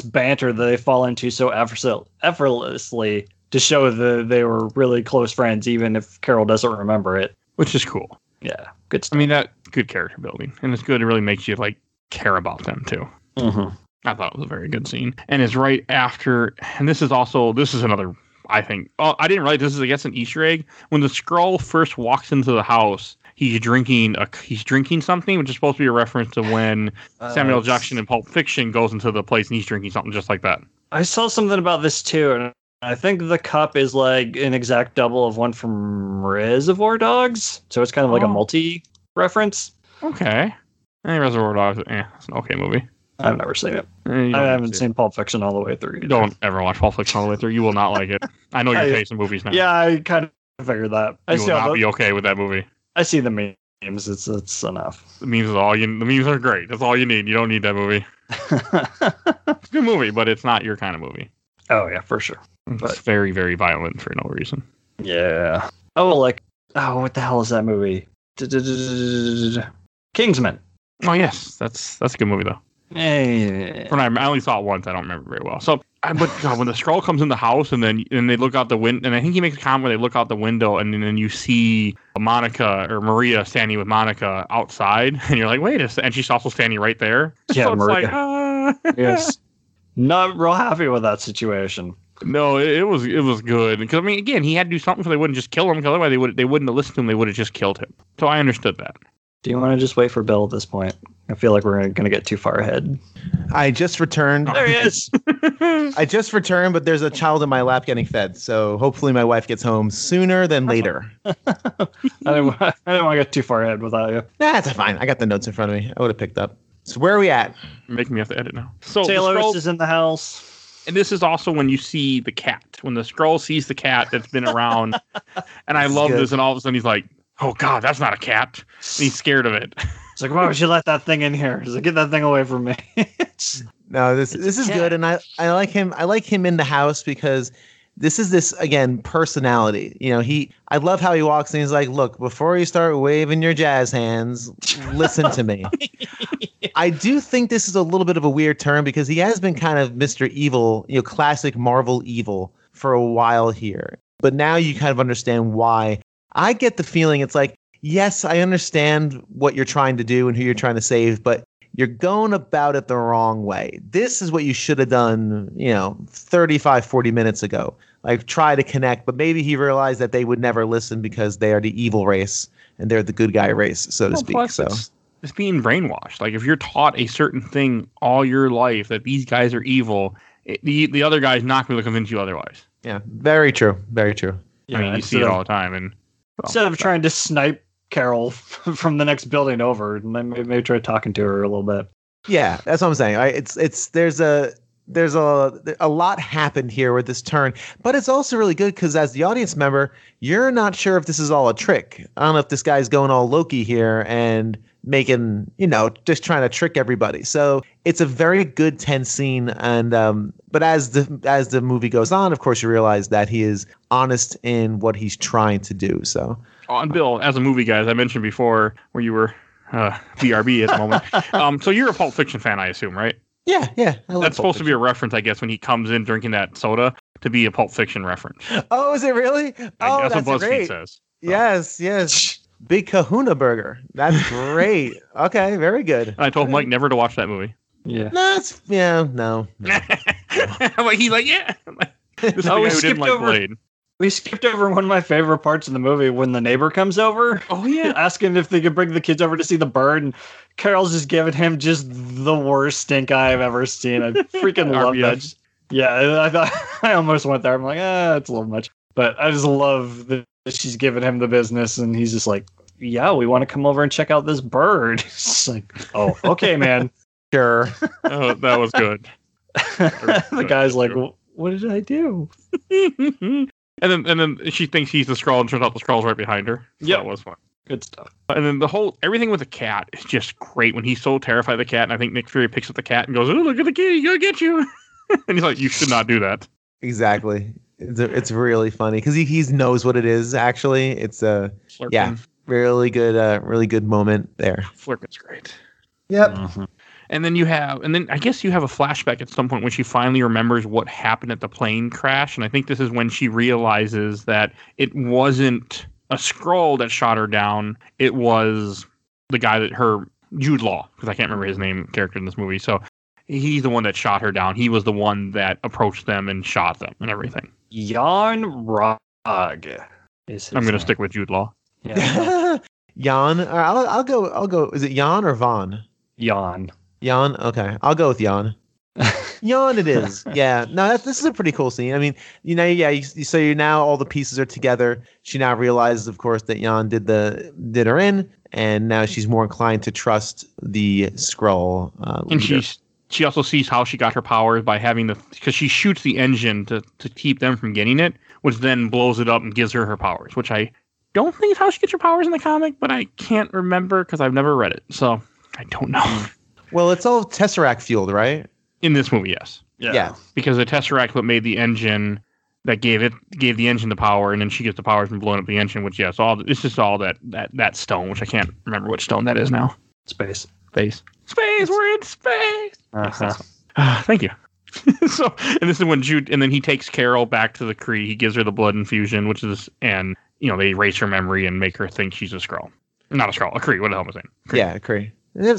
banter that they fall into so effortlessly to show that they were really close friends, even if Carol doesn't remember it. Which is cool. Yeah, good stuff. I mean, that good character building, and it's good. It really makes you care about them too. Mm-hmm. I thought it was a very good scene, and it's right after. And this is another. I think. Oh, I didn't realize this is. I guess an Easter egg when the Skrull first walks into the house. He's drinking something, which is supposed to be a reference to when Samuel L. Jackson in Pulp Fiction goes into the place and he's drinking something just like that. I saw something about this too, and I think the cup is like an exact double of one from Reservoir Dogs, so it's kind of like a multi reference. Okay. Reservoir Dogs, it's an okay movie. I've never seen it. I haven't seen Pulp Fiction all the way through. You don't ever watch Pulp Fiction all the way through. You will not like it. I know your taste in movies now. Yeah, I kind of figured that. You will not be okay with that movie. I see the memes. It's enough. The memes are great. That's all you need. You don't need that movie. It's a good movie, but it's not your kind of movie. Oh, yeah, for sure. It's very, very violent for no reason. Yeah. What the hell is that movie? Kingsman. Oh, yes. That's a good movie, though. Yeah. I only saw it once. I don't remember very well. So, when the Skrull comes in the house and they look out the window, and I think he makes a comment where they look out the window and then you see Monica or Maria standing with Monica outside, and you're like, wait a second. And she's also standing right there. Yeah, so it's Maria. Yes. Not real happy with that situation. No, it was good because again, he had to do something so they wouldn't just kill him. Because otherwise, they wouldn't have listened to him. They would have just killed him. So I understood that. Do you want to just wait for Bill at this point? I feel like we're going to get too far ahead. I just returned. There he is. I just returned, but there's a child in my lap getting fed. So hopefully, my wife gets home sooner than later. I didn't want to get too far ahead without you. Nah, it's fine. I got the notes in front of me. I would have picked up. So where are we at? Making me have to edit now. So Taylor is in the house. And this is also when you see the cat, when the Skrull sees the cat that's been around. And I love this. And all of a sudden he's like, oh, God, that's not a cat. And he's scared of it. It's like, why would you let that thing in here? He's like, get that thing away from me. No, this is good. And I like him. I like him in the house because this personality. I love how he walks and he's like, look, before you start waving your jazz hands, listen to me. I do think this is a little bit of a weird turn because he has been kind of Mr. Evil, classic Marvel evil for a while here. But now you kind of understand why. I get the feeling it's like, yes, I understand what you're trying to do and who you're trying to save, but you're going about it the wrong way. This is what you should have done, 35, 40 minutes ago. Like, try to connect, but maybe he realized that they would never listen because they are the evil race and they're the good guy race, so to speak. So. It's being brainwashed. Like, if you're taught a certain thing all your life that these guys are evil, the other guy's not going to convince you otherwise. Yeah, very true. Very true. Yeah, you see it all the time. And instead of trying to snipe Carol from the next building over, maybe try talking to her a little bit. Yeah, that's what I'm saying. There's a there's a lot happened here with this turn, but it's also really good because as the audience member, you're not sure if this is all a trick. I don't know if this guy's going all Loki here and making, you know, just trying to trick everybody. So it's a very good tense scene. And but as the movie goes on, of course, you realize that he is honest in what he's trying to do. So and Bill, as a movie guy, as I mentioned before, where you were BRB at the moment. So you're a Pulp Fiction fan, I assume, right? Yeah. That's supposed to be a reference, I guess, when he comes in drinking that soda to be a Pulp Fiction reference. Oh, is it really? Oh, that's what BuzzFeed says. So. Yes. Big Kahuna Burger. That's great. Okay, very good. And I told Mike never to watch that movie. Yeah. No. He's like, yeah. This we skipped over. Blade. We skipped over one of my favorite parts of the movie when the neighbor comes over. Oh, yeah. Asking if they could bring the kids over to see the bird. And Carol's just giving him just the worst stink eye I've ever seen. I freaking love that. Just, yeah, I thought I almost went there. I'm like, it's a little much. But I just love that she's giving him the business. And he's just like, yeah, we want to come over and check out this bird. It's like, oh, okay, man. Sure. Oh, that was good. The guy's like, what did I do? And then she thinks he's the Skrull and turns out the Skrull's right behind her. So yeah, that was fun. Good stuff. And then everything with the cat is just great when he's so terrified of the cat. And I think Nick Fury picks up the cat and goes, oh, look at the kitty, he'll get you. And he's like, you should not do that. Exactly. It's really funny because he knows what it is, actually. It's Flirkin. Yeah, really good moment there. Flirkin's great. Yep. Mm-hmm. And then I guess you have a flashback at some point when she finally remembers what happened at the plane crash. And I think this is when she realizes that it wasn't a Skrull that shot her down. It was the guy Jude Law, because I can't remember his name, character in this movie. So he's the one that shot her down. He was the one that approached them and shot them and everything. Jan Rog is his I'm going to stick with Jude Law. Yeah. Jan. I'll go. Is it Jan or Vaughn? Jan. Okay, I'll go with Jan. Jan it is. Yeah. No, this is a pretty cool scene. I mean, you know, yeah. So you're now all the pieces are together. She now realizes, of course, that Jan did her in, and now she's more inclined to trust the Skrull. And she also sees how she got her powers by having because she shoots the engine to keep them from getting it, which then blows it up and gives her powers, which I don't think is how she gets her powers in the comic, but I can't remember because I've never read it, so I don't know. Well, it's all Tesseract fueled, right? In this movie, yes. Yeah. Because the Tesseract what made the engine that gave the engine the power, and then she gets the powers from blowing up the engine, which it's just all that stone, which I can't remember which stone that is now. Space. We're in space. Uh-huh. Thank you. So, and this is when Jude, and then he takes Carol back to the Kree. He gives her the blood infusion, and you know they erase her memory and make her think she's a Skrull, not a Skrull, a Kree. What the hell was I saying? Kree. Yeah, a Kree.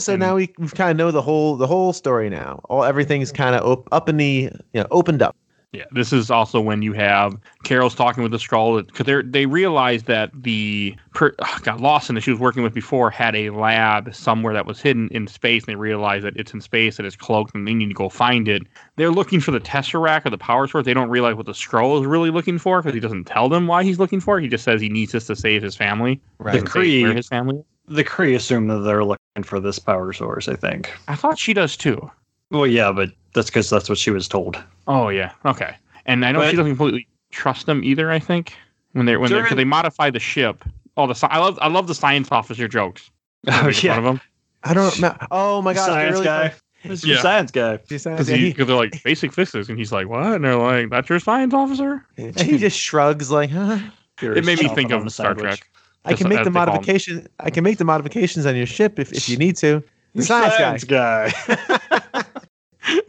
So now we kind of know the whole story now. Everything's kind of opened up. Yeah, this is also when you have Carol's talking with the Skrull because they realize that the Lawson that she was working with before had a lab somewhere that was hidden in space, and they realize that it's in space, that it's cloaked, and they need to go find it. They're looking for the Tesseract or the power source. They don't realize what the Skrull is really looking for because he doesn't tell them why he's looking for it. He just says he needs this to save his family. Right. Where his family is. The Kree assume that they're looking for this power source, I think. I thought she does, too. Well, yeah, but that's because that's what she was told. Oh, yeah. Okay. And I know she doesn't completely trust them either, I think. Because they modify the ship. I love the science officer jokes. Oh, yeah. One of them. I don't know. Oh, my God. Science guy. This is your science guy. Because they're like, basic fixes. And he's like, what? And they're like, that's your science officer? And he just shrugs like, huh? It made me think of Star Trek. I can make the modifications on your ship if you need to. The science guy.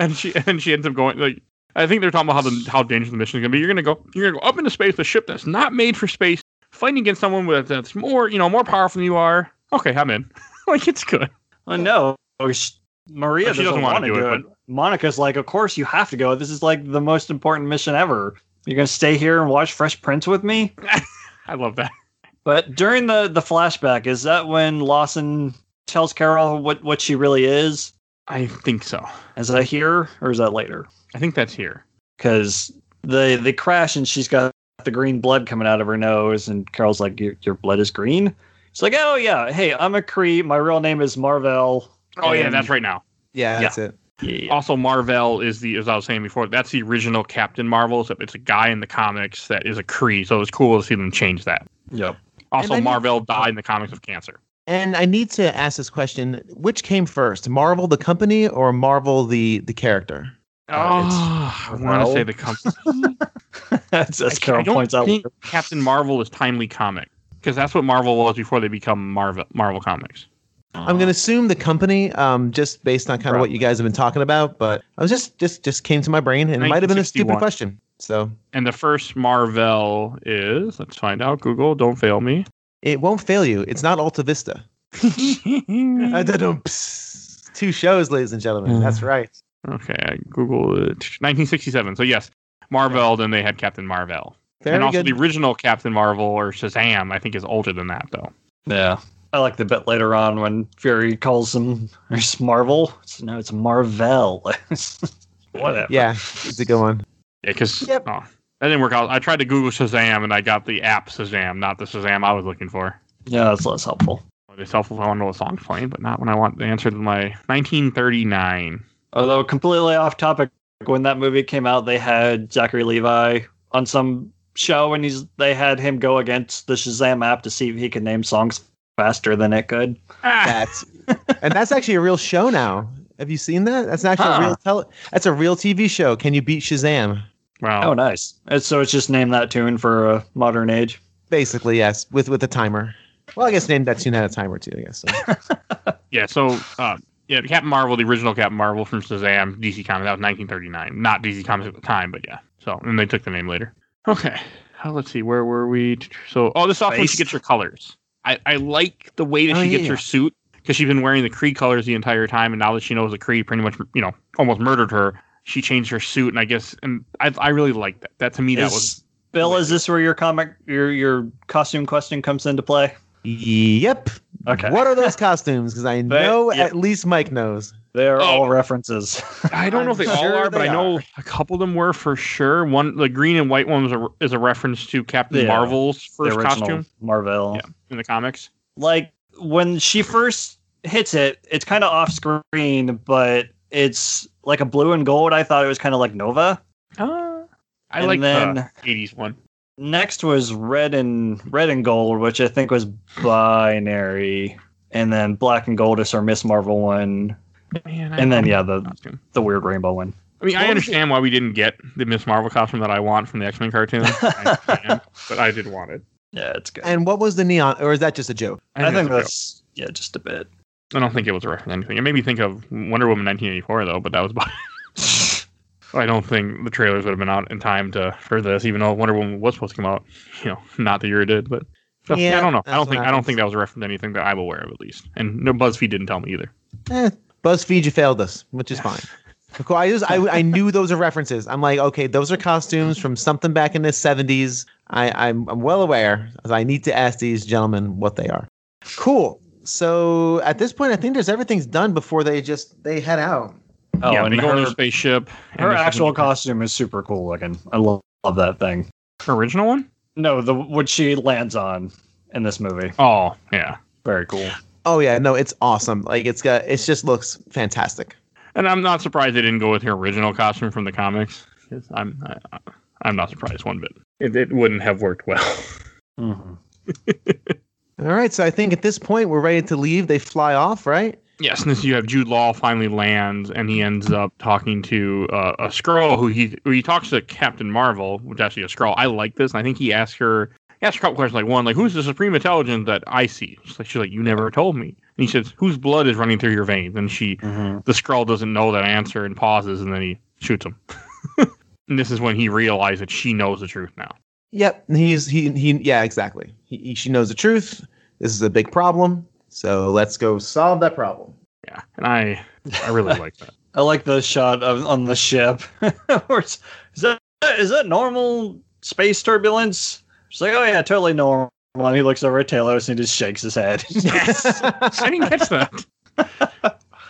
and she ends up going like I think they're talking about how dangerous the mission is going to be. You're gonna go up into space with a ship that's not made for space, fighting against someone that's more powerful than you are. Okay, I'm in. Like it's good. I know. Maria doesn't want to do it. But Monica's like, of course you have to go. This is like the most important mission ever. You're gonna stay here and watch Fresh Prince with me. I love that. But during the flashback, is that when Lawson tells Carol what she really is? I think so. Is that here or is that later? I think that's here. Because they crash and she's got the green blood coming out of her nose. And Carol's like, your blood is green? She's like, oh, yeah. Hey, I'm a Kree. My real name is Mar-Vell. Oh, yeah. That's right now. Yeah, that's it. Yeah. Also, Mar-Vell is the, as I was saying before, that's the original Captain Marvel. So it's a guy in the comics that is a Kree. So it was cool to see them change that. Yep. Also, Mar-Vell died in the comics of cancer. And I need to ask this question: which came first, Marvel the company or Marvel the character? I want to say the company. That's Carol points out. I don't think Captain Marvel is Timely Comic, because that's what Marvel was before they become Marvel Comics. I'm going to assume the company, just based on kind of what you guys have been talking about, but I was just came to my brain, and it might have been a stupid question. So, and the first Mar-Vell is, let's find out. Google, don't fail me. It won't fail you. It's not Alta Vista. Two shows, ladies and gentlemen. That's right. Okay, I Googled it. 1967. So yes, Mar-Vell. Then they had Captain Mar-Vell, and also the original Captain Marvel or Shazam, I think, is older than that though. Yeah. I like the bit later on when Fury calls him Marvel. So now it's Mar-Vell. Whatever. Yeah, it's a good one. Yeah, because that didn't work out. I tried to Google Shazam, and I got the app Shazam, not the Shazam I was looking for. Yeah, that's less helpful. It's helpful if I want to know what song's playing, but not when I want the answer to my 1939. Although completely off topic, when that movie came out, they had Zachary Levi on some show, and they had him go against the Shazam app to see if he could name songs faster than it could. And that's actually a real show now. Have you seen that? That's actually that's a real TV show. Can you beat Shazam? Wow. Oh, nice. So it's just named that tune for a modern age. Basically, yes, with a timer. Well, I guess named that tune had a timer too, I guess. So. Yeah, Captain Marvel, the original Captain Marvel from Shazam, DC Comics, that was 1939. Not DC Comics at the time, but yeah. So, and they took the name later. Okay. Let's see, where were we? So, this is also when she gets her colors. I like the way that she gets her suit, because she's been wearing the Kree colors the entire time, and now that she knows the Kree pretty much, almost murdered her, she changed her suit, and I really liked that. That to me, that was Bill. Is this where your costume question comes into play? Yep. Okay. What are those costumes? Because I know at least Mike knows. They're all references. I don't know if they all are, but I know a couple of them were for sure. One, the green and white one, is a reference to Captain Marvel's first costume, Mar-Vell, in the comics. Like when she first hits it, it's kind of off screen, but it's like a blue and gold. I thought it was kind of like Nova. I like the 80s one. Next was red and gold, which I think was Binary, and then black and gold is our Miss Marvel one. Man, and then the weird rainbow one. I mean, I understand why we didn't get the Miss Marvel costume that I want from the X-Men cartoon. But I did want it. Yeah, it's good. And what was the neon, or is that just a joke? I think that's just a bit. I don't think it was a reference to anything. It made me think of Wonder Woman 1984 though, but that was about it. I don't think the trailers would have been out in time for this, even though Wonder Woman was supposed to come out, not the year it did. But I don't know. I don't think that was a reference to anything that I'm aware of, at least. And no, BuzzFeed didn't tell me either. BuzzFeed, you failed us, which is fine. Of course, I knew those are references. I'm like, okay, those are costumes from something back in the 70s. I'm well aware. I need to ask these gentlemen what they are. Cool. So at this point, I think everything's done before they head out. Oh, yeah, and they go in her spaceship. Her actual costume is super cool looking. I love that thing. Her original one? No, the what she lands on in this movie. Oh, yeah. Very cool. Oh, yeah. No, it's awesome. Like, it just looks fantastic. And I'm not surprised they didn't go with her original costume from the comics. I'm not surprised one bit. It wouldn't have worked well. Mm-hmm. All right. So I think at this point, we're ready to leave. They fly off, right? Yes, and this you have Jude Law finally lands, and he ends up talking to a Skrull who he talks to Captain Marvel, which is actually a Skrull. I like this, and I think he asked her a couple questions, like one, like, who's the Supreme Intelligence that I see? She's like, you never told me. And he says, whose blood is running through your veins? And the Skrull doesn't know that answer and pauses, and then he shoots him. And this is when he realized that she knows the truth now. Yep, exactly. She knows the truth. This is a big problem. So let's go solve that problem. Yeah, and I really like that. I like the shot on the ship. Is that normal space turbulence? She's like, oh yeah, totally normal. And he looks over at Talos and he just shakes his head. Yes, I didn't catch that.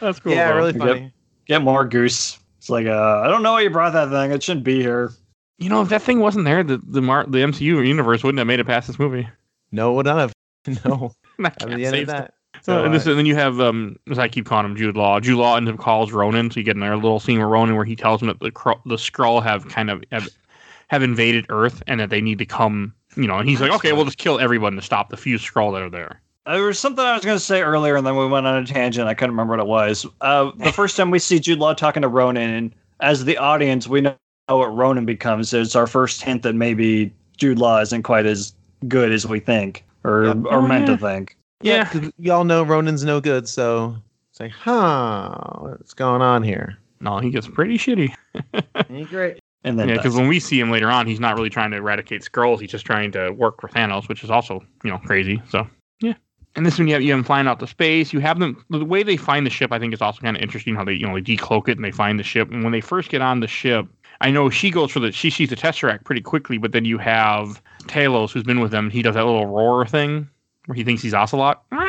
That's cool. Yeah, though. Really funny. Get more Goose. It's like, I don't know why you brought that thing. It shouldn't be here. If that thing wasn't there, the MCU universe wouldn't have made it past this movie. No, it would not have. No. I can't save that. And then you have, as I keep calling him, Jude Law. Jude Law ends up calls Ronan, so you get another little scene with Ronan where he tells him that the Skrull have invaded Earth and that they need to come, and he's like, okay, we'll just kill everyone to stop the few Skrull that are there. There was something I was going to say earlier, and then we went on a tangent. I couldn't remember what it was. The first time we see Jude Law talking to Ronan, as the audience, we know what Ronan becomes. It's our first hint that maybe Jude Law isn't quite as good as we think or meant to think. Yeah, 'cause y'all know Ronan's no good, so it's like, what's going on here? No, he gets pretty shitty. He great. And then because when we see him later on, he's not really trying to eradicate Skrulls. He's just trying to work for Thanos, which is also, crazy. So, yeah. And this one, you have them flying out to space. You have them, the way they find the ship, I think is also kind of interesting how they, they decloak it and they find the ship. And when they first get on the ship, I know she sees the Tesseract pretty quickly, but then you have Talos, who's been with them. He does that little roar thing where he thinks he's Ocelot. And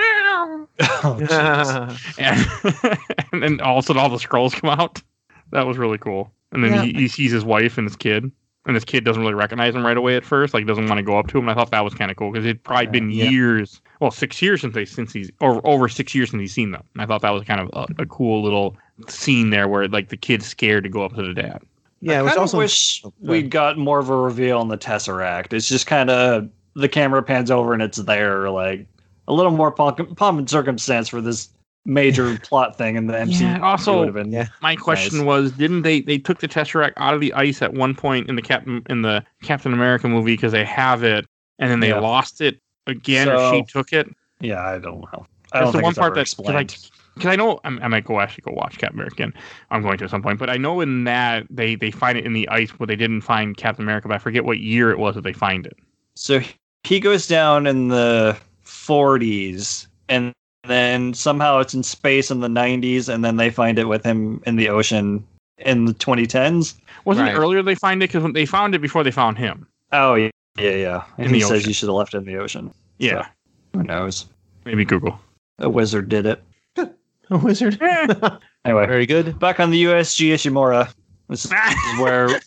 all of a sudden all the Skrulls come out. That was really cool. And then he sees his wife and his kid. And his kid doesn't really recognize him right away at first. Like, he doesn't want to go up to him. And I thought that was kind of cool because it'd probably been years. Well, 6 years over 6 years since he's seen them. And I thought that was kind of a cool little scene there where, like, the kid's scared to go up to the dad. Yeah, I also wish we'd got more of a reveal on the Tesseract. It's just kind of the camera pans over and it's there. Like, a little more pomp and circumstance for this major plot thing in the MCU. Yeah, also, my question was, didn't they took the Tesseract out of the ice at one point in the Captain America movie because they have it, and then they lost it again, or she took it? Yeah, I don't know. That's the one part that's because I know I might go watch Captain America again. I'm going to at some point, but I know in that they find it in the ice where they didn't find Captain America, but I forget what year it was that they find it. So he goes down in the 40s and then somehow it's in space in the 90s, and then they find it with him in the ocean in the 2010s. Wasn't it earlier they find it? Because they found it before they found him. Oh, yeah. And he says you should have left it in the ocean. Yeah. So, who knows? Maybe Google. A wizard did it. A wizard? Anyway. Very good. Back on the USG Ishimura. This is where...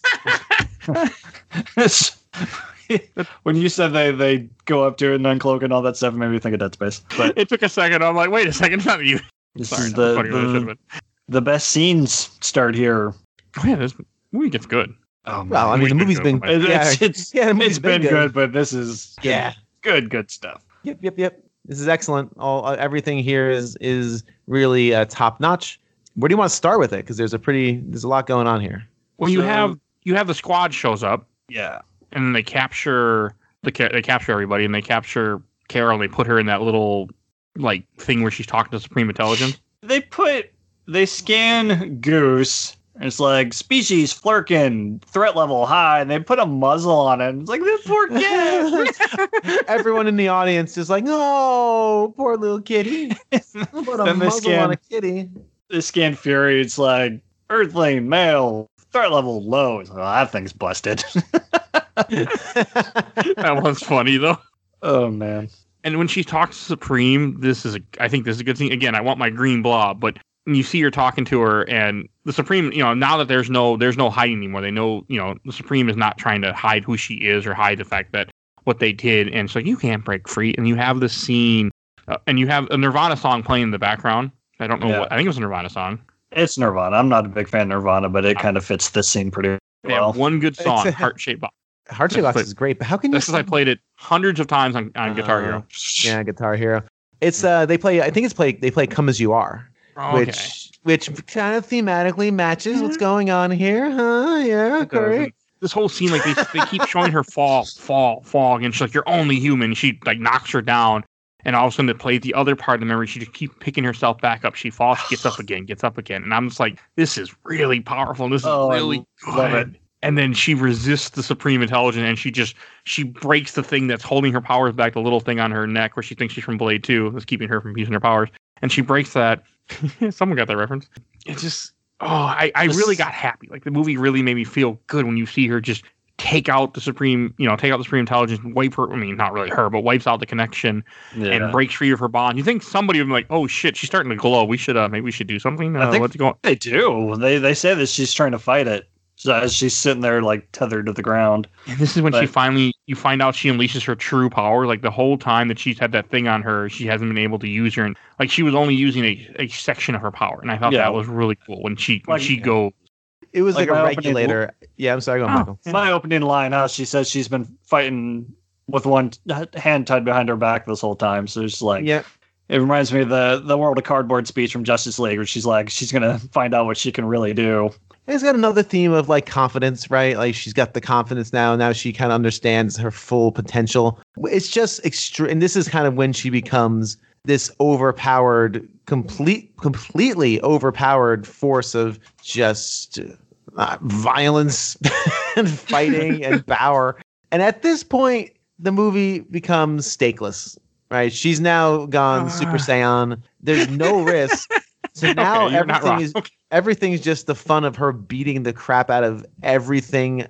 When you said they go up to it and uncloak and all that stuff, it made me think of Dead Space. But it took a second. I'm like, wait a second, not you. The best scenes start here. Oh, yeah, this movie gets good. Well, I mean, the movie's been good. It's been good, but this is good stuff. Yep. This is excellent. Everything here is really top notch. Where do you want to start with it? Because there's a lot going on here. Well, you have the squad shows up. Yeah. And they capture everybody, and they capture Carol. And they put her in that little like thing where she's talking to Supreme Intelligence. They scan Goose, and it's like species Flurkin, threat level high, and they put a muzzle on it. And it's like this poor kid. Everyone in the audience is like, "Oh, poor little kitty." Put a muzzle on a kitty. They scan Fury. It's like Earthling male, threat level low. It's like, oh, that thing's busted. That one's funny though. Oh man! And when she talks to Supreme, I think this is a good thing. Again, I want my green blob, but you see her talking to her, and the Supreme. Now that there's no hiding anymore. They know. The Supreme is not trying to hide who she is or hide the fact that what they did. And so you can't break free. And you have this scene, and you have a Nirvana song playing in the background. I don't know what. I think it was a Nirvana song. It's Nirvana. I'm not a big fan of Nirvana, but it kind of fits this scene pretty well. Yeah, one good song, Heart Shaped Box. Heart Shaped Box is great, but how can you? This is I played it hundreds of times on Guitar Hero. Yeah, Guitar Hero. It's they play "Come As You Are," which kind of thematically matches what's going on here, huh? Yeah, correct. This whole scene, like they keep showing her fall, and she's like, "You're only human." She like knocks her down, and all of a sudden it played the other part of the memory. She just keep picking herself back up. She falls, she gets up again, and I'm just like, "This is really powerful. This is really good." Love it. And then she resists the Supreme Intelligence, and she breaks the thing that's holding her powers back, the little thing on her neck where she thinks she's from Blade 2, that's keeping her from using her powers. And she breaks that. Someone got that reference. It's just, I really got happy. Like, the movie really made me feel good when you see her just take out the Supreme Intelligence and wipe her, I mean, not really her, but wipes out the connection and breaks free of her bond. You think somebody would be like, oh shit, she's starting to glow. Maybe we should do something. I think what's going on? They do. They say that she's trying to fight it. as she's sitting there like tethered to the ground. And this is when she finally, you find out she unleashes her true power. Like the whole time that she's had that thing on her, she hasn't been able to use her. And like she was only using a section of her power. And I thought that was really cool when she goes. It was like a regulator. Yeah, I'm sorry. Go on, Michael. My opening line, she says she's been fighting with one hand tied behind her back this whole time. So it's like, it reminds me of the World of Cardboard speech from Justice League, where she's like, she's going to find out what she can really do. And it's got another theme of like confidence, right? Like she's got the confidence now. Now she kind of understands her full potential. It's just extreme. And this is kind of when she becomes this overpowered, completely overpowered force of just violence and fighting and power. And at this point, the movie becomes stakeless, right? She's now gone Super Saiyan. There's no risk. So now everything is just the fun of her beating the crap out of everything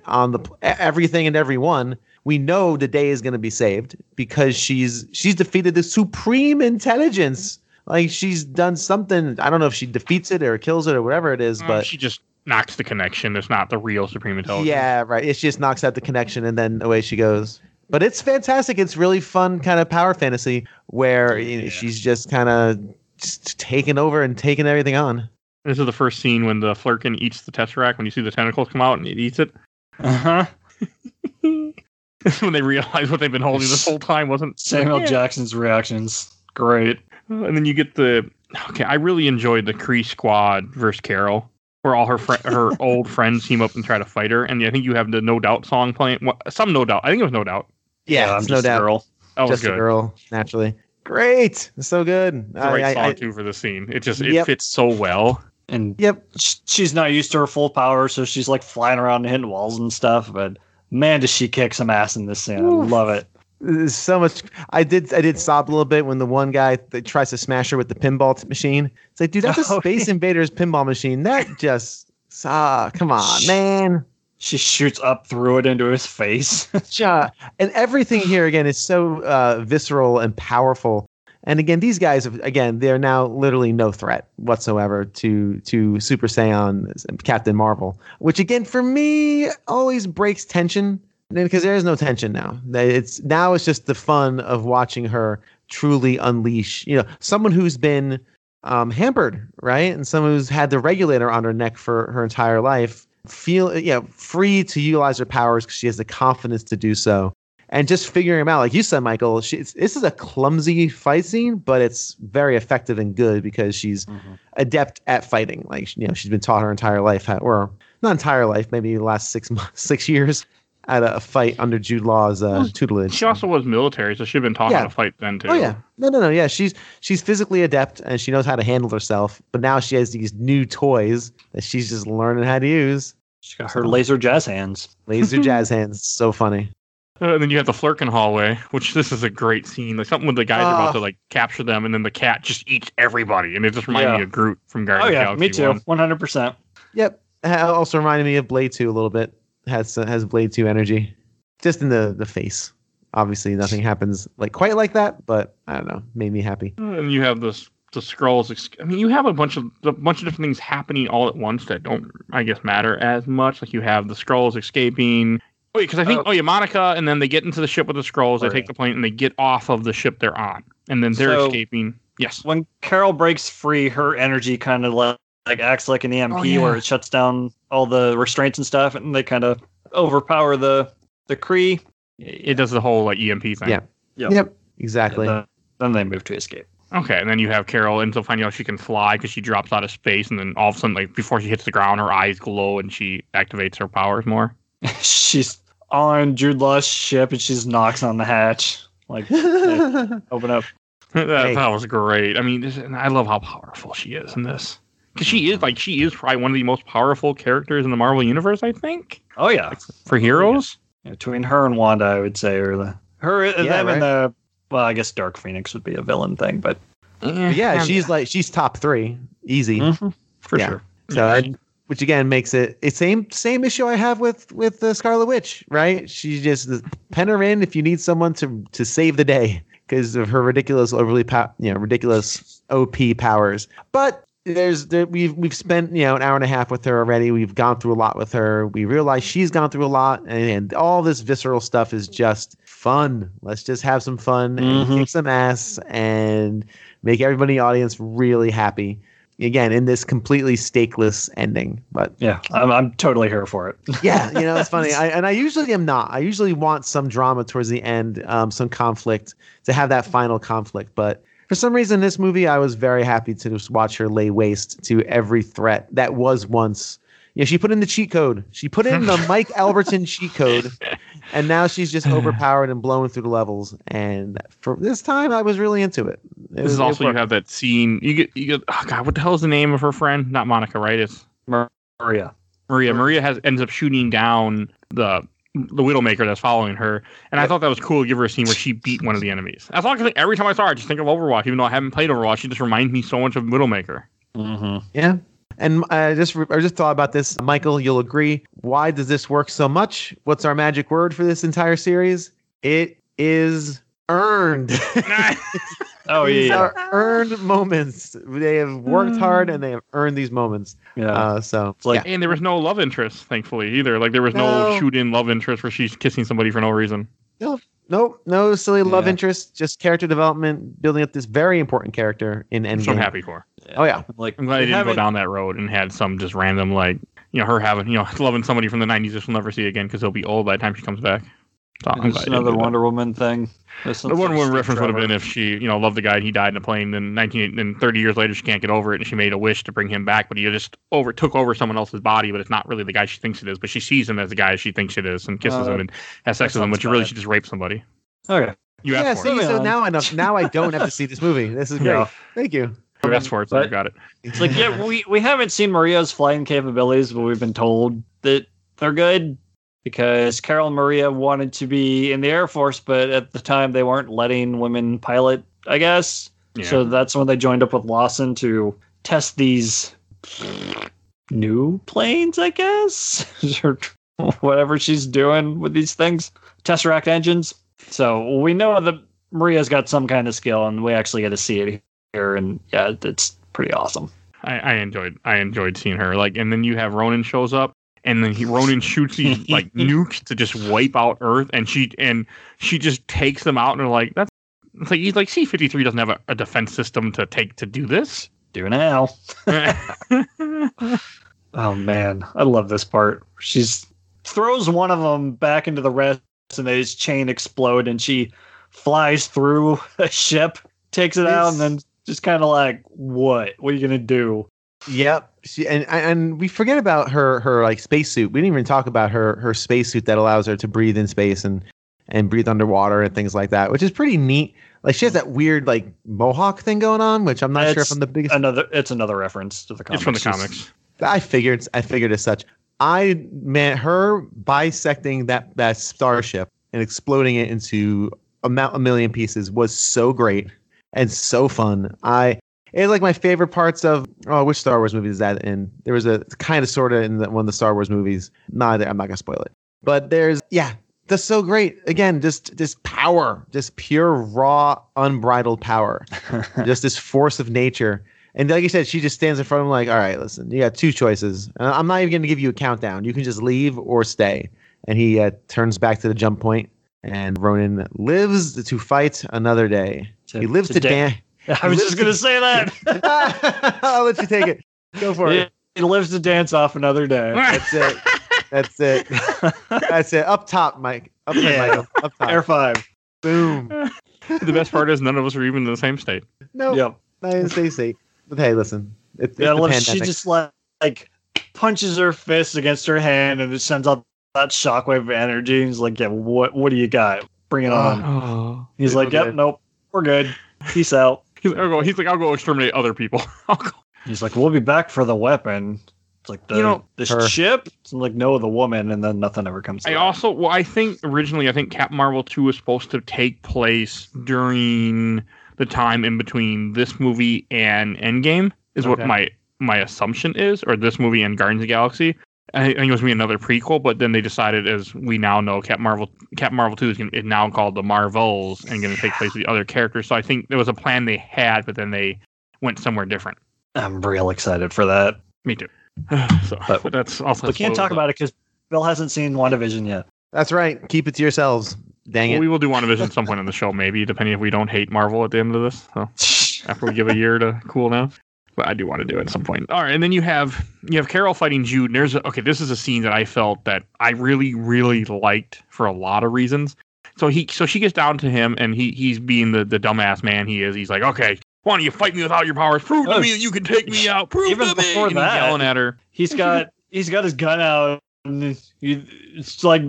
everything and everyone. We know the day is going to be saved because she's defeated the Supreme Intelligence. Like she's done something. I don't know if she defeats it or kills it or whatever it is, but she just knocks the connection. It's not the real Supreme Intelligence. Yeah, right. It just knocks out the connection and then away she goes. But it's fantastic. It's really fun kind of power fantasy where she's just kind of taking over and taking everything on. This is the first scene when the Flerken eats the Tesseract, when you see the tentacles come out and it eats it. When they realize what they've been holding this whole time wasn't... Samuel Jackson's reactions. Great. And then you get the... Okay, I really enjoyed the Kree squad versus Carol, where all her old friends team up and try to fight her. And I think you have the No Doubt song playing. Well, some No Doubt. I think it was No Doubt. Yeah, it's No Doubt. Girl. That was just good. A girl, naturally. Great. It's so good. It's the right song, too, for the scene. It just fits so well. And she's not used to her full power, so she's like flying around and hitting walls and stuff, but... Man, does she kick some ass in this scene. I love it. There's so much. I did sob a little bit when the one guy tries to smash her with the pinball machine. It's like, dude, that's a Space Invaders pinball machine. That just, come on, man. She shoots up through it into his face. And everything here, again, is so visceral and powerful. And again, these guys, they're now literally no threat whatsoever to Super Saiyan Captain Marvel, which again, for me, always breaks tension because there is no tension now. It's just the fun of watching her truly unleash, someone who's been hampered, right? And someone who's had the regulator on her neck for her entire life, free to utilize her powers because she has the confidence to do so. And just figuring them out, like you said, Michael, this is a clumsy fight scene, but it's very effective and good because she's adept at fighting. Like, she's been taught her entire life, or not entire life, maybe the last 6 months, 6 years at a fight under Jude Law's tutelage. She also was military, so she'd been taught how to fight then, too. Oh, yeah. No. Yeah, she's physically adept, and she knows how to handle herself. But now she has these new toys that she's just learning how to use. She got her laser jazz hands. Laser jazz hands. So funny. And then you have the Flerken hallway, which this is a great scene. Like something with the guys are about to like capture them, and then the cat just eats everybody. And it just reminded me of Groot from Guardians of the Galaxy. Me too, 100%. Yep, it also reminded me of Blade 2 a little bit. Has Blade 2 energy, just in the face. Obviously, nothing happens like quite like that, but I don't know, made me happy. And you have the Skrulls. I mean, you have a bunch of different things happening all at once that don't, I guess, matter as much. Like you have the Skrulls escaping. Oh, because I think, Monica, and then they get into the ship with the Skrulls, they take the plane, and they get off of the ship they're on, and then they're escaping. Yes. When Carol breaks free, her energy kind of like acts like an EMP where it shuts down all the restraints and stuff, and they kind of overpower the Kree. It does the whole like EMP thing. Yeah. Yep. Exactly. Yeah, then they move to escape. Okay, and then you have Carol, and so finding out she can fly because she drops out of space, and then all of a sudden, like before she hits the ground, her eyes glow, and she activates her powers more. She's on Jude Law's ship, and she knocks on the hatch. Like, open up. That was great. I mean, and I love how powerful she is in this. Because she is probably one of the most powerful characters in the Marvel Universe, I think. Oh, yeah. Like, for heroes? Yeah. Between her and Wanda, I would say. And the... Well, I guess Dark Phoenix would be a villain thing, but... she's top three. Easy. Mm-hmm. For sure. So, which again makes it the same issue I have with Scarlet Witch, right? She just pen her in if you need someone to save the day because of her ridiculous OP powers. But We've spent, an hour and a half with her already. We've gone through a lot with her. We realize she's gone through a lot, and all this visceral stuff is just fun. Let's just have some fun and kick some ass and make everybody in the audience really happy. Again, in this completely stakeless ending, but yeah, I'm totally here for it. Yeah, it's funny. I usually am not. I usually want some drama towards the end, some conflict to have that final conflict, but. For some reason, this movie, I was very happy to just watch her lay waste to every threat that was once. She put in the cheat code. She put in the Mike Alberton cheat code, and now she's just overpowered and blown through the levels. And for this time, I was really into it. This is also, you have that scene. You get. Oh God, what the hell is the name of her friend? Not Monica, right? It's Maria. Maria ends up shooting down the Widowmaker that's following her, and I thought that was cool to give her a scene where she beat one of the enemies. That's all. Every time I saw her, I just think of Overwatch, even though I haven't played Overwatch. She just reminds me so much of Widowmaker. Mm-hmm. Yeah, and I just thought about this, Michael. You'll agree. Why does this work so much? What's our magic word for this entire series? It is earned. Oh yeah, these are earned moments. They have worked hard and they have earned these moments. Yeah. And there was no love interest, thankfully, either. Like there was no shoot-in love interest where she's kissing somebody for no reason. No silly love interest. Just character development, building up this very important character in Endgame. Which I'm happy for. Yeah. Oh yeah, I'm glad I didn't go down that road and had some just random her having loving somebody from the 90s that she'll never see again because he'll be old by the time she comes back. So just another Wonder Woman thing. The Wonder Woman reference would have been if she, loved the guy and he died in a plane. Then 30 years later, she can't get over it, and she made a wish to bring him back. But he just took over someone else's body. But it's not really the guy she thinks it is. But she sees him as the guy she thinks it is, and kisses him and has sex with him. But you really should just rape somebody. Okay. You asked for it. So now I don't have to see this movie. This is great. Yeah. Thank you. You asked for it, so I got it. It's we haven't seen Maria's flying capabilities, but we've been told that they're good. Because Carol and Maria wanted to be in the Air Force, but at the time they weren't letting women pilot, I guess. Yeah. So that's when they joined up with Lawson to test these new planes, I guess. Or whatever she's doing with these things. Tesseract engines. So we know that Maria's got some kind of skill, and we actually get to see it here. And yeah, it's pretty awesome. I enjoyed seeing her. And then you have Ronan shows up. And then Ronan shoots these nukes to just wipe out Earth, and she just takes them out, and they're like, that's he's like C-53 doesn't have a defense system to do this. Do now. Oh man, I love this part. She throws one of them back into the rest, and they just chain explode, and she flies through a ship, takes it out, and then just kind of what are you gonna do? Yep. She, and we forget about her spacesuit. We didn't even talk about her spacesuit that allows her to breathe in space and breathe underwater and things like that, which is pretty neat. She has that weird mohawk thing going on, which I'm not sure if I'm the biggest. It's another reference to the comics. It's from the comics. I figured as such. Her bisecting that starship and exploding it into a million pieces was so great and so fun. It's my favorite parts of which Star Wars movie is that in? There was a kind of sort of in one of the Star Wars movies. I'm not gonna spoil it. But that's so great. Again, just this power, just pure raw, unbridled power, just this force of nature. And like you said, she just stands in front of him all right, listen, you got two choices. I'm not even gonna give you a countdown. You can just leave or stay. And he turns back to the jump point, and Ronan lives to fight another day. He lives to dance. I was just going to say that. I'll let you take it. Go for it. He lives to dance off another day. That's it. That's it. That's it. Up top, Mike. Up Michael. Up top. Air 5. Boom. The best part is none of us are even in the same state. No. Nope. Yep. I stay safe. But hey, listen. She just punches her fist against her hand, and it sends out that shockwave of energy. And he's like, yeah, what do you got? Bring it on. Oh, he's like, yep, nope. We're good. Peace out. I'll go exterminate other people. He's like, we'll be back for the weapon. It's like the ship. It's no, the woman, and then nothing ever comes. I think Captain Marvel 2 was supposed to take place during the time in between this movie and Endgame is what my assumption is, or this movie and Guardians of the Galaxy. I think it was going to be another prequel, but then they decided, as we now know, Captain Marvel 2 is now called the Mar-Vels and going to take place with the other characters. So I think there was a plan they had, but then they went somewhere different. I'm real excited for that. Me too. So, but that's also. We can't talk about it because Bill hasn't seen WandaVision yet. That's right. Keep it to yourselves. Dang it. We will do WandaVision at some point on the show, maybe, depending if we don't hate Marvel at the end of this. So after we give a year to cool down. But I do want to do it at some point. All right, and then you have Carol fighting Jude. And this is a scene that I felt that I really, really liked for a lot of reasons. So she gets down to him, and he's being the dumbass man he is. He's like, okay, why don't you fight me without your powers? Prove to me that you can take me out. Prove even to before me. That, he's yelling at her. He's got his gun out, and it's like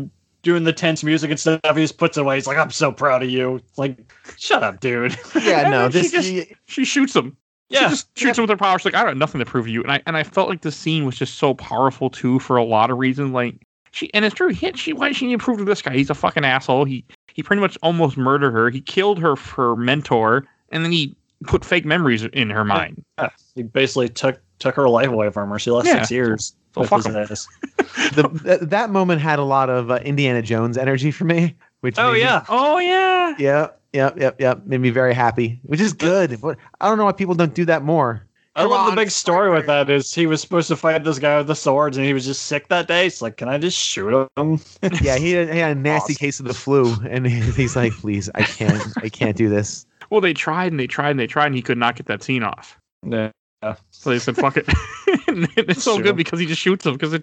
doing the tense music and stuff. He just puts it away. He's like, I'm so proud of you. It's like, shut up, dude. Yeah, no. She shoots him. Yeah, she just shoots him with her power. She's like, I don't have nothing to prove to you. And I felt like this scene was just so powerful too for a lot of reasons. Like it's true. Why did she need to prove to this guy? He's a fucking asshole. He pretty much almost murdered her. He killed her mentor, and then he put fake memories in her mind. Yeah. He basically took her life away from her. She lost 6 years. So fuck him. That moment had a lot of Indiana Jones energy for me. Yep. Made me very happy, which is good. But I don't know why people don't do that more. The big story with that is he was supposed to fight this guy with the swords, and he was just sick that day. It's like, can I just shoot him? Yeah, he had a nasty case of the flu, and he's like, please, I can't do this. Well, they tried, and he could not get that scene off. Yeah. So they said, fuck it. And it's so good because he just shoots him, because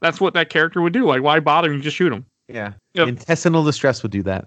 that's what that character would do. Like, why bother? You just shoot him. Yeah. Yep. Intestinal distress would do that.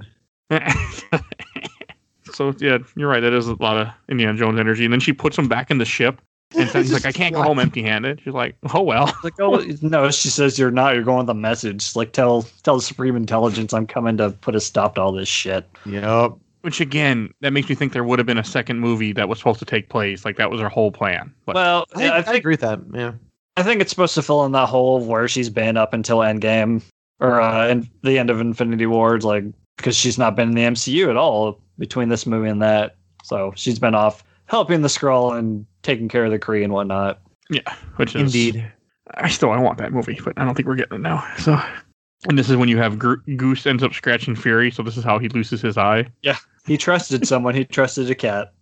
So yeah, you're right. That is a lot of Indiana Jones energy. And then she puts him back in the ship, and he's like, "I can't go home empty-handed." She's like, "Oh well." Like, oh no, she says, "You're not. You're going with the message. Like, tell the Supreme Intelligence I'm coming to put a stop to all this shit." Yep. Which again, that makes me think there would have been a second movie that was supposed to take place. Like that was her whole plan. But, well, I agree with that. Yeah, I think it's supposed to fill in that hole where she's been up until Endgame or in the end of Infinity War. Like. Because she's not been in the MCU at all between this movie and that. So she's been off helping the Skrull and taking care of the Kree and whatnot. Yeah, which is... Indeed. I want that movie, but I don't think we're getting it now. So, and this is when you have Goose ends up scratching Fury, so this is how he loses his eye. Yeah, he trusted someone. He trusted a cat.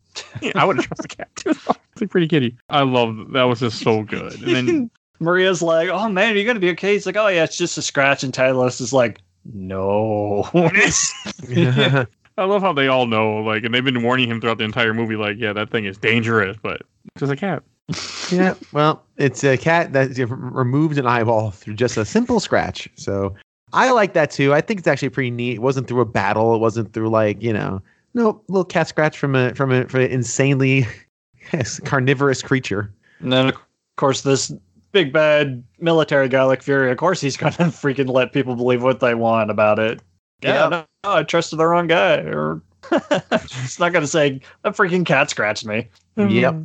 Yeah, I would have trusted a cat, too. It's a pretty kitty. I love that. That was just so good. And then Maria's like, oh, man, are you going to be okay? He's like, oh, yeah, it's just a scratch. And Titleist is like... No. Yeah. I love how they all know, like, and they've been warning him throughout the entire movie, like, yeah, that thing is dangerous, but it's just a cat. Yeah, well, it's a cat that removed an eyeball through just a simple scratch. So I like that too. I think it's actually pretty neat. It wasn't through a battle. It wasn't through little cat scratch from an insanely carnivorous creature. And then of course this big bad military guy like Fury, of course he's gonna freaking let people believe what they want about it. Yeah, no, I trusted the wrong guy. Or it's not gonna say a freaking cat scratched me. Yep,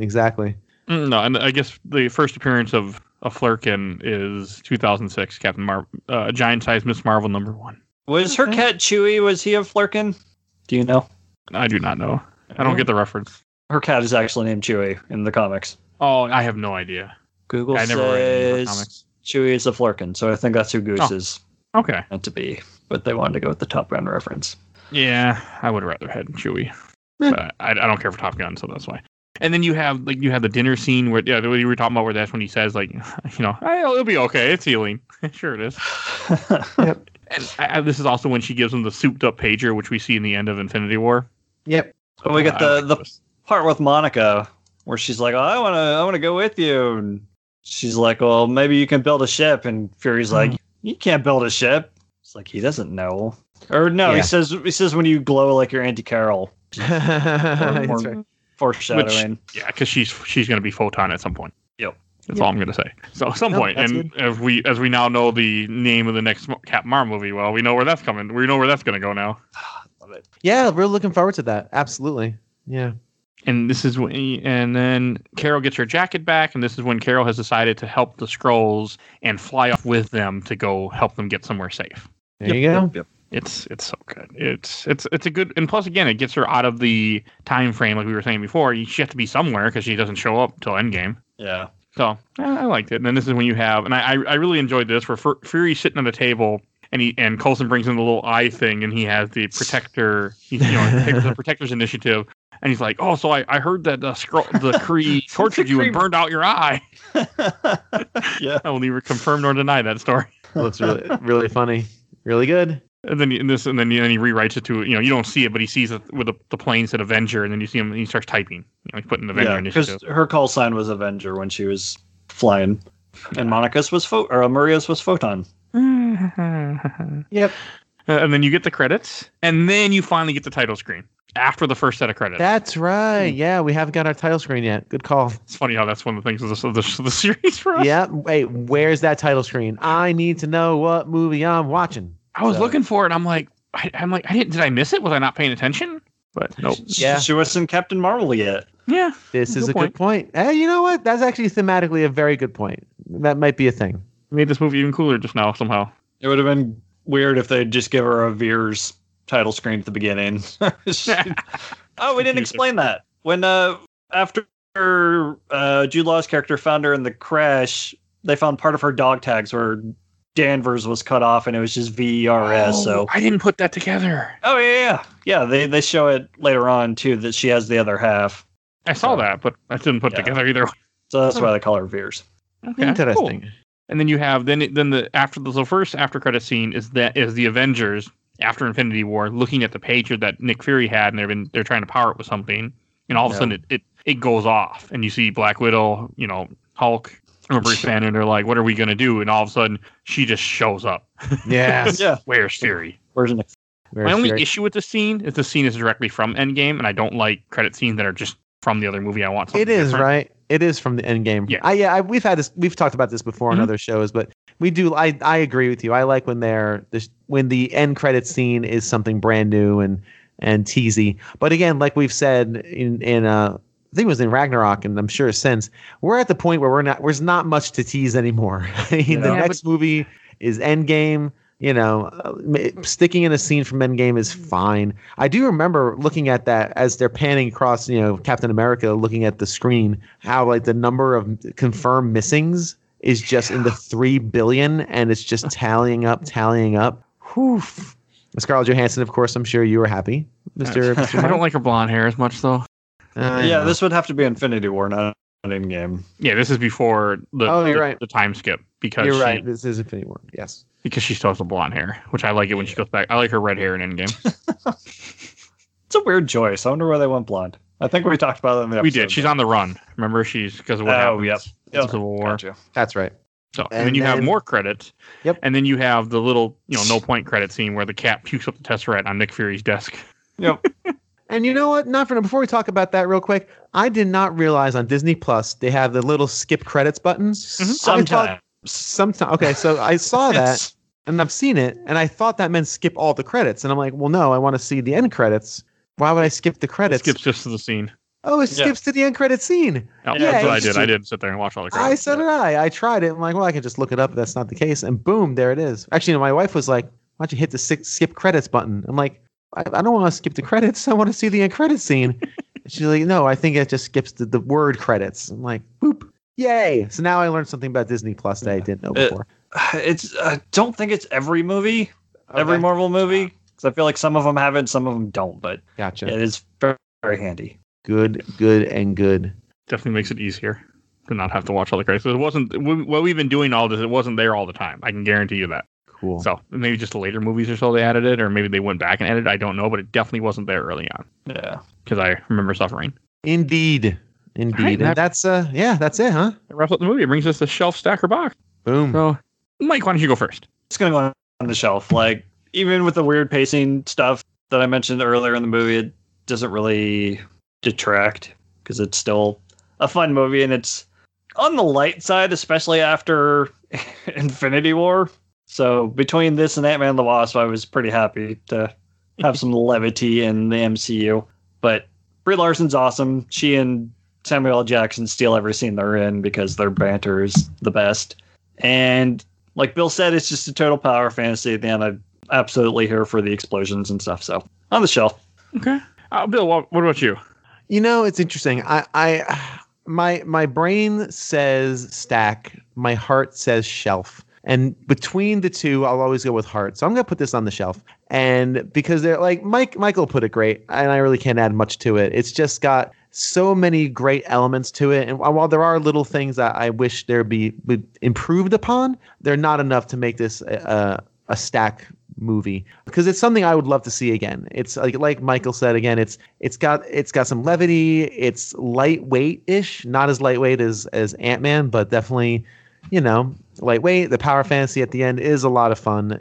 exactly. No, and I guess the first appearance of a Flerken is 2006 Captain Marvel, giant-sized Miss Marvel #1. Was her cat Chewy? Was he a Flerken? Do you know? I do not know. I don't get the reference. Her cat is actually named Chewy in the comics. Oh, I have no idea. Google says Chewie is a Flerken, so I think that's who Goose is. Okay, meant to be, but they wanted to go with the Top Gun reference. Yeah, I would rather had Chewie, but I don't care for Top Gun, so that's why. And then you have the dinner scene where we were talking about where that's when he says it'll be okay, it's healing. Sure it is. Yep. And this is also when she gives him the souped up pager, which we see in the end of Infinity War. Yep. So we get the part with Monica where she's like, oh, I want to go with you. And she's like, well, maybe you can build a ship. And Fury's like, you can't build a ship. It's like, he doesn't know. Or no, he says when you glow like your Auntie Carol. Right. Foreshadowing. Which, yeah, because she's going to be photon at some point. Yep. That's all I'm going to say. So at some point, and as we now know the name of the next Captain Marvel movie, well, we know where that's coming. We know where that's going to go now. Love it. Yeah, we're looking forward to that. Absolutely. Yeah. And this is when, and then Carol gets her jacket back, and this is when Carol has decided to help the Skrulls and fly off with them to go help them get somewhere safe. There you go. Yep. It's so good. It's a good, and plus again, it gets her out of the time frame like we were saying before. She has to be somewhere because she doesn't show up till Endgame. Yeah. So I liked it. And then this is when you have, and I really enjoyed this where Fury's sitting at a table. And Coulson brings in the little eye thing, and he has the protector, the protector's initiative. And he's like, oh, so I heard that the Kree tortured you and burned out your eye. Yeah. I will neither confirm nor deny that story. Well, that's really, really funny. Really good. And then he rewrites it to, you know, you don't see it, but he sees it with the plane said Avenger, and then you see him and he starts typing. You know, he's putting Avenger initiative. Her call sign was Avenger when she was flying. And Monica's was Maria's was Photon. Yep. And then you get the credits, and then you finally get the title screen after the first set of credits. That's right. Yeah, we haven't got our title screen yet. Good call. It's funny how that's one of the things of the series for us. Yeah. Wait, where's that title screen? I need to know what movie I'm watching. I was looking for it. I'm like, did I miss it? Was I not paying attention? But nope. Yeah. She wasn't Captain Marvel yet. Yeah. This is a good point. Hey, you know what? That's actually thematically a very good point. That might be a thing. Made this movie even cooler just now somehow. It would have been weird if they just give her a Veers title screen at the beginning. Oh, we didn't explain that. When after Jude Law's character found her in the crash, they found part of her dog tags where Danvers was cut off, and it was just VERS. Oh, so I didn't put that together. Oh yeah. They show it later on too that she has the other half. I saw that, but I didn't put it together either. So that's why they call her Veers. Okay, interesting. Cool. And then you have the first after credit scene is the Avengers after Infinity War looking at the pager that Nick Fury had, and they're trying to power it with something, and all of a sudden it goes off, and you see Black Widow, you know, Hulk, or Bruce Banner, and they're like, "What are we gonna do?" And all of a sudden she just shows up. Yeah. Where's Fury? Where's Nick? My only issue with the scene is the scene is directly from Endgame, and I don't like credit scenes that are just from the other movie. I want something different. Right. It is from the Endgame. Yeah. We've talked about this before on other shows, but we do. I agree with you. I like when the end credit scene is something brand new and teasy. But again, like we've said in I think it was in Ragnarok, and I'm sure since we're at the point where there's not much to tease anymore. The next movie is Endgame. You know, sticking in a scene from Endgame is fine. I do remember looking at that as they're panning across, you know, Captain America looking at the screen, how like the number of confirmed missings is just in the 3 billion, and it's just tallying up. Whew. Scarlett Johansson, of course, I'm sure you were happy, Mr. I don't like her blonde hair as much, though. This would have to be Infinity War, not Endgame. Yeah, this is before the time skip. Because you're right. This is Infinity War. Yes. Because she still has the blonde hair, which I like it when she goes back. I like her red hair in Endgame. It's a weird choice. I wonder why they went blonde. I think we talked about it in the episode. We did. She's on the run. Remember, she's because of what happened. Yep. Civil War. Gotcha. That's right. So and then you have more credits. Yep. And then you have the little, you know, no point credit scene where the cat pukes up the Tesseract on Nick Fury's desk. Yep. And you know what? Before we talk about that real quick, I did not realize on Disney Plus they have the little skip credits buttons. Mm-hmm. Sometimes. Okay, so I saw that, and I've seen it, and I thought that meant skip all the credits. And I'm like, well, no, I want to see the end credits. Why would I skip the credits? It skips just to the scene. Oh, it skips to the end credit scene. Oh, yeah, that's what I did. I didn't sit there and watch all the credits. I tried it. I'm like, well, I can just look it up if that's not the case. And boom, there it is. Actually, my wife was like, why don't you hit the skip credits button? I'm like, I don't want to skip the credits. I want to see the end credits scene. She's like, no, I think it just skips the word credits. I'm like, boop. Yay. So now I learned something about Disney Plus that I didn't know before. I don't think it's every movie, every Marvel movie. Because I feel like some of them have it, some of them don't. But gotcha. It is very, very handy. Good. Definitely makes it easier to not have to watch all the credits. It wasn't what we've been doing all this. It wasn't there all the time. I can guarantee you that. Cool. So maybe just the later movies or so they added it, or maybe they went back and added it. I don't know, but it definitely wasn't there early on. Yeah. Because I remember suffering. Indeed. Right, and that's it, huh? It wraps up the movie. It brings us the shelf, stacker, box. Boom. So, Mike, why don't you go first? It's going to go on the shelf. Like, even with the weird pacing stuff that I mentioned earlier in the movie, it doesn't really detract because it's still a fun movie, and it's on the light side, especially after Infinity War. So between this and Ant-Man and the Wasp, I was pretty happy to have some levity in the MCU. But Brie Larson's awesome. She and Samuel L. Jackson steal every scene they're in because their banter is the best. And like Bill said, it's just a total power fantasy. At the end, I'm absolutely here for the explosions and stuff. So on the shelf. Okay. Bill, what about you? You know, it's interesting. My brain says stack. My heart says shelf. And between the two, I'll always go with heart. So I'm going to put this on the shelf. And because they're like, Michael put it great, and I really can't add much to it. It's just got so many great elements to it. And while there are little things that I wish there'd be improved upon, they're not enough to make this a stack movie, because it's something I would love to see again. It's like Michael said, again, it's got some levity. It's lightweight-ish, not as lightweight as Ant-Man, but definitely, you know, lightweight. The power fantasy at the end is a lot of fun.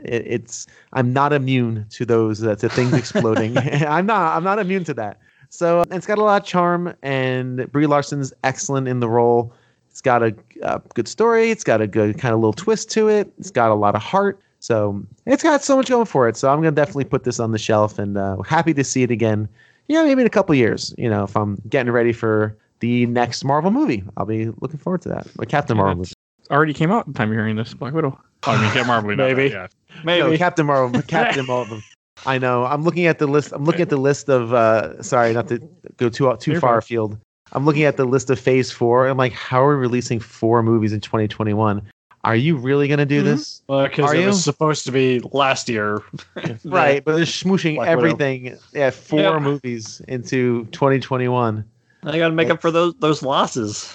I'm not immune to those to things exploding. I'm not immune to that. So it's got a lot of charm, and Brie Larson's excellent in the role. It's got a good story. It's got a good kind of little twist to it. It's got a lot of heart. So it's got so much going for it. So I'm going to definitely put this on the shelf, and happy to see it again. Yeah, maybe in a couple years, you know, if I'm getting ready for the next Marvel movie. I'll be looking forward to that. Like Captain Marvel movie. Already came out in time you're hearing this, Black Widow. Oh, I mean, Captain Marvel. Maybe. That, yeah. Maybe. No, Captain Marvel. Captain Marvel. I know. I'm looking at the list. I'm looking at the list of, sorry, not to go too far afield. I'm looking at the list of Phase 4. I'm like, how are we releasing 4 movies in 2021? Are you really going to do this? Because it was supposed to be last year. Right, but they're smooshing Black everything. Widow. Yeah, 4 movies into 2021. I got to make up for those losses.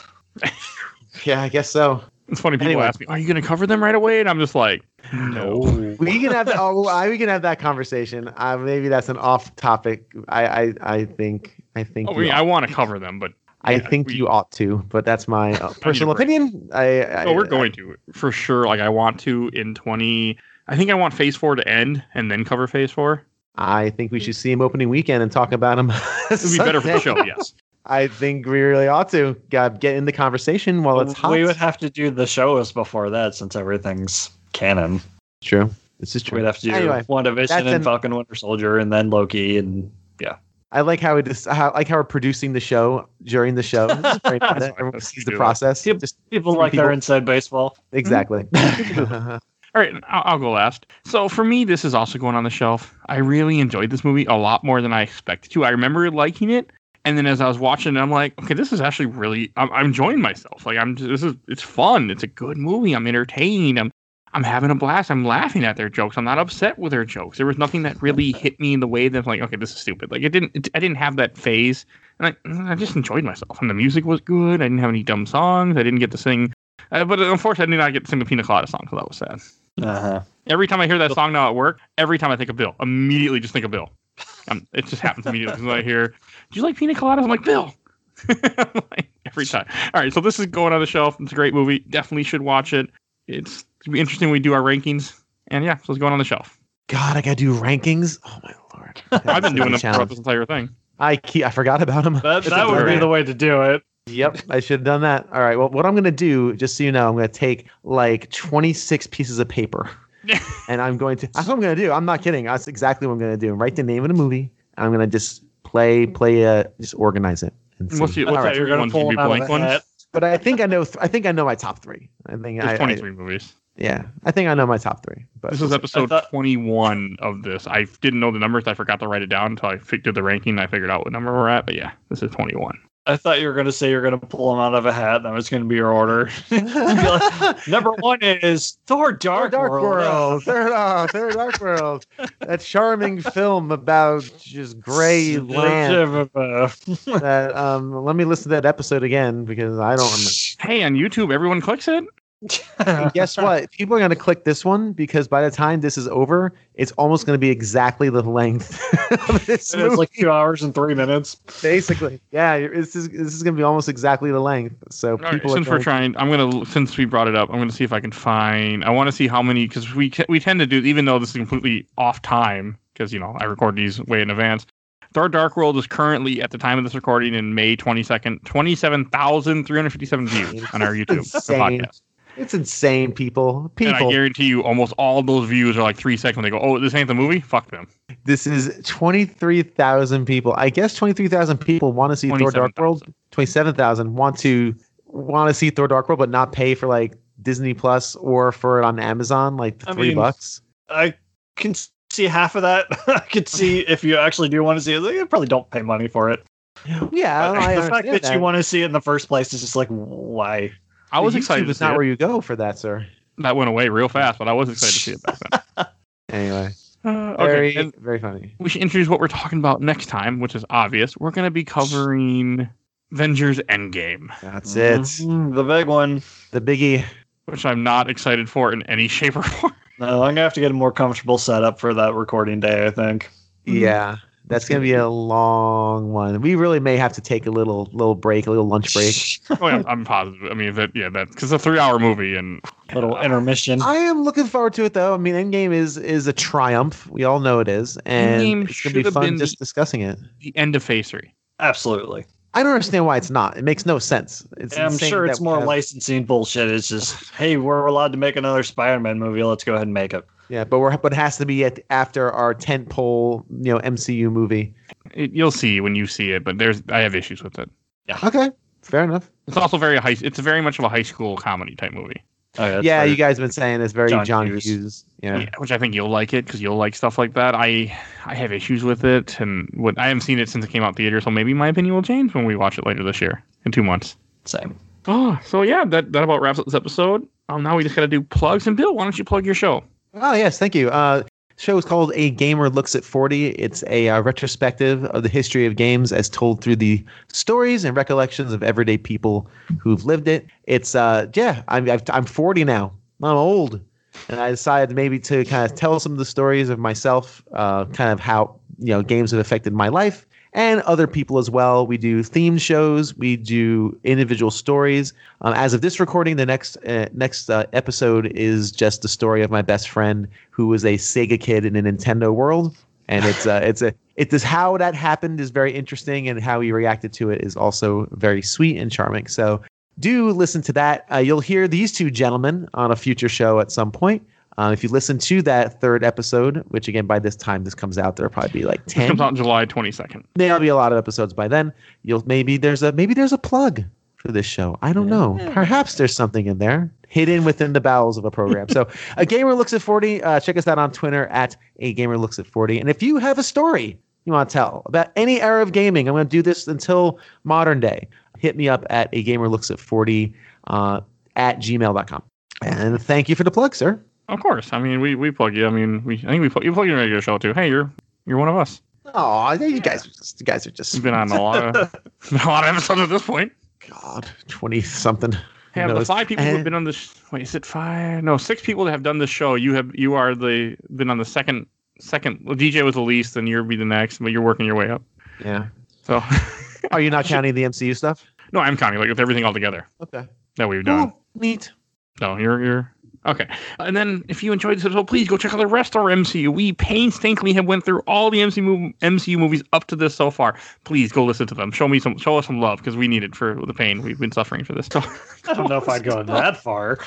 Yeah, I guess so. It's funny, people ask me, are you going to cover them right away? And I'm just like, no. We can have that conversation. Maybe that's an off topic. I think. Oh, I want to cover them, but I think you ought to. But that's my personal opinion. We're going to for sure. Like, I want to in 20. I think I want Phase 4 to end and then cover Phase 4. I think we should see him opening weekend and talk about him. It would be better for the show. Yes. I think we really ought to get in the conversation while it's hot. We would have to do the shows before that, since everything's canon. True. This is true. We'd have to do WandaVision and Falcon Winter Soldier, and then Loki, and yeah. I like how we're producing the show during the show. Everyone sees the process. People like their inside baseball. Exactly. All right, I'll go last. So for me, this is also going on the shelf. I really enjoyed this movie a lot more than I expected to. I remember liking it. And then as I was watching it, I'm like, okay, this is actually really, I'm enjoying myself. Like, it's fun. It's a good movie. I'm entertained. I'm having a blast. I'm laughing at their jokes. I'm not upset with their jokes. There was nothing that really hit me in the way that, like, okay, this is stupid. Like, I didn't have that phase. And I just enjoyed myself. And the music was good. I didn't have any dumb songs. I didn't get to sing. But unfortunately, I did not get to sing the Pina Colada song, so that was sad. Uh-huh. Every time I hear that song now at work, every time I think of Bill, immediately just think of Bill. It just happens immediately because I hear, do you like pina coladas? I'm like, Bill. I'm like, every time. All right, so this is going on the shelf. It's a great movie. Definitely should watch it. It's going to be interesting when we do our rankings. And yeah, so it's going on the shelf. God, I got to do rankings? Oh, my Lord. I've been doing them throughout this entire thing. I forgot about them. That would be the way to do it. Yep, I should have done that. All right, well, what I'm going to do, just so you know, I'm going to take like 26 pieces of paper. And that's what I'm going to do. I'm not kidding. That's exactly what I'm going to do. Write the name of the movie. I'm going to just just organize it. And what's you're going to pull blank ones? But I think I know. I think I know my top three. I think there's 23 movies. Yeah, I think I know my top three. But this is episode 21 of this. I didn't know the numbers. I forgot to write it down until I did the ranking. I figured out what number we're at. But yeah, this is 21. I thought you were going to say you're going to pull them out of a hat, and that was going to be your order. Number 1 is Thor: Dark World. Thor: Dark World. That charming film about just gray land. That, let me listen to that episode again, because I don't remember. Hey, on YouTube, everyone clicks it? And guess what? People are going to click this one, because by the time this is over, it's almost going to be exactly the length of this movie. It's like 2 hours and 3 minutes. Basically. Yeah, this is going to be almost exactly the length. So since we brought it up, I'm going to see if I can find, I want to see how many, because we tend to do, even though this is completely off time, because, you know, I record these way in advance. Thor: Dark World is currently, at the time of this recording in May 22nd, 27,357 views on our YouTube podcast. It's insane, people. And I guarantee you, almost all those views are like 3 seconds. They go, oh, this ain't the movie? Fuck them. This is 23,000 people. I guess 23,000 people want to see Thor: Dark World. 27,000 want to see Thor: Dark World, but not pay for like Disney Plus or for it on Amazon, like $3. I can see half of that. I could see if you actually do want to see it. You probably don't pay money for it. Yeah. The fact that you want to see it in the first place is just like, why? I was excited to see it. It's not where you go for that, sir. That went away real fast, but I was excited to see it back then. Anyway. Very funny. We should introduce what we're talking about next time, which is obvious. We're going to be covering Avengers Endgame. That's it. Mm-hmm. The big one. The biggie. Which I'm not excited for in any shape or form. No, I'm going to have to get a more comfortable setup for that recording day, I think. Yeah. That's going to be a long one. We really may have to take a little break, a little lunch break. Oh, yeah, I'm positive. I mean, because it's a 3-hour movie and little intermission. I am looking forward to it, though. I mean, Endgame is a triumph. We all know it is, and Endgame it's going to be fun just discussing it. The end of Phase 3. Absolutely. I don't understand why it's not. It makes no sense. I'm sure it's more licensing bullshit. It's just, hey, we're allowed to make another Spider-Man movie. Let's go ahead and make it. Yeah, but it has to be after our tentpole, MCU movie. You'll see when you see it, but I have issues with it. Yeah. Okay, fair enough. It's also it's very much of a high school comedy type movie. Oh, yeah, you guys have been saying it's very John Hughes. Yeah, which I think you'll like it because you'll like stuff like that. I have issues with it, and I haven't seen it since it came out in theater, so maybe my opinion will change when we watch it later this year in 2 months. Same. Oh, so yeah, that about wraps up this episode. Now we just got to do plugs. And Bill, why don't you plug your show? Oh, yes. Thank you. The show is called A Gamer Looks at 40. It's a retrospective of the history of games as told through the stories and recollections of everyday people who've lived it. It's, I'm 40 now. I'm old. And I decided maybe to kind of tell some of the stories of myself, kind of how, games have affected my life and other people as well. We do themed shows. We do individual stories. As of this recording, the next episode is just the story of my best friend who was a Sega kid in a Nintendo world, and it's how that happened is very interesting, and how he reacted to it is also very sweet and charming. So do listen to that. You'll hear these two gentlemen on a future show at some point. If you listen to that third episode, which again, by this time this comes out, there'll probably be like 10. It comes out on July 22nd. There'll be a lot of episodes by then. Maybe there's a plug for this show. I don't know. Perhaps there's something in there hidden within the bowels of a program. So A Gamer Looks at 40. Check us out on Twitter at A Gamer Looks at 40. And if you have a story you want to tell about any era of gaming, I'm going to do this until modern day. Hit me up at A Gamer Looks at 40 at gmail.com. And thank you for the plug, sir. Of course. I mean, we plug you. I mean, you plug your regular show too. Hey, you're one of us. Oh, you guys are just you've been on a lot of episodes at this point. God, 20 something. Hey, of the 5 people who've been on this, wait, is it 5? No, 6 people that have done this show. You are on the second. Well, DJ was the least, and you'll be the next, but you're working your way up. Yeah. So, are you not counting the MCU stuff? No, I'm counting with everything all together. Okay. That we've done. Oh, neat. No, you're. Okay, and then if you enjoyed this episode, please go check out the rest of our MCU. We painstakingly have went through all the MCU movies up to this so far. Please go listen to them. Show us some love, because we need it for the pain we've been suffering for this. So, I don't know if I'd go that far.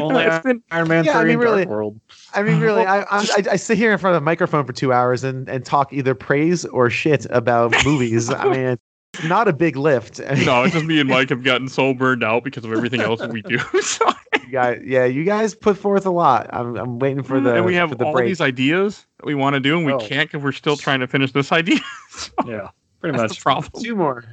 Only Iron Man 3 and Dark World. I mean, really, I sit here in front of the microphone for 2 hours and talk either praise or shit about movies. I mean, it's not a big lift. I mean, no, it's just me and Mike have gotten so burned out because of everything else that we do. So. You guys put forth a lot. I'm waiting for the break. And we have all these ideas that we want to do, and we can't because we're still trying to finish this idea. So yeah, pretty much. The problem. Two more.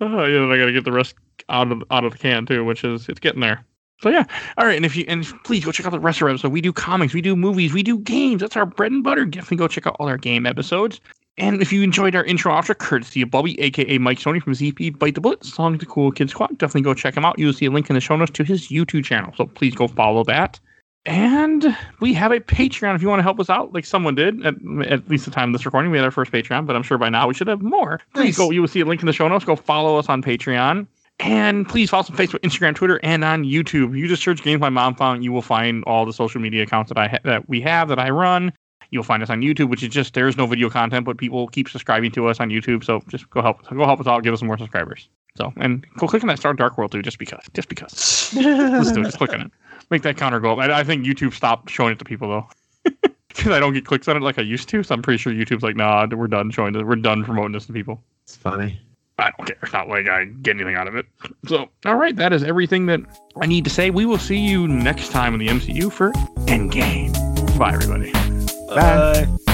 Oh, I got to get the rest out of the can too, which is it's getting there. So yeah, all right. And please go check out the rest of our episode. We do comics, we do movies, we do games. That's our bread and butter. Definitely go check out all our game episodes. And if you enjoyed our intro outro, courtesy of Bobby, a.k.a. Mike Stoney from ZP Bite the Bullet, Song to Cool Kids Squad, definitely go check him out. You'll see a link in the show notes to his YouTube channel, so please go follow that. And we have a Patreon if you want to help us out, like someone did, at least the time of this recording. We had our first Patreon, but I'm sure by now we should have more. Please go, you will see a link in the show notes. Go follow us on Patreon. And please follow us on Facebook, Instagram, Twitter, and on YouTube. You just search Games My Mom Found. You will find all the social media accounts that I run. You'll find us on YouTube, which is just there's no video content, but people keep subscribing to us on YouTube. So just go help us out, give us some more subscribers. So and go click on that Star Dark World too, just because. Let's do it. Just click on it. Make that counter go up. I think YouTube stopped showing it to people though, because I don't get clicks on it like I used to. So I'm pretty sure YouTube's like, nah, we're done showing this. We're done promoting this to people. It's funny. I don't care. It's not like I get anything out of it. So, all right, that is everything that I need to say. We will see you next time in the MCU for Endgame. Bye, everybody. Bye.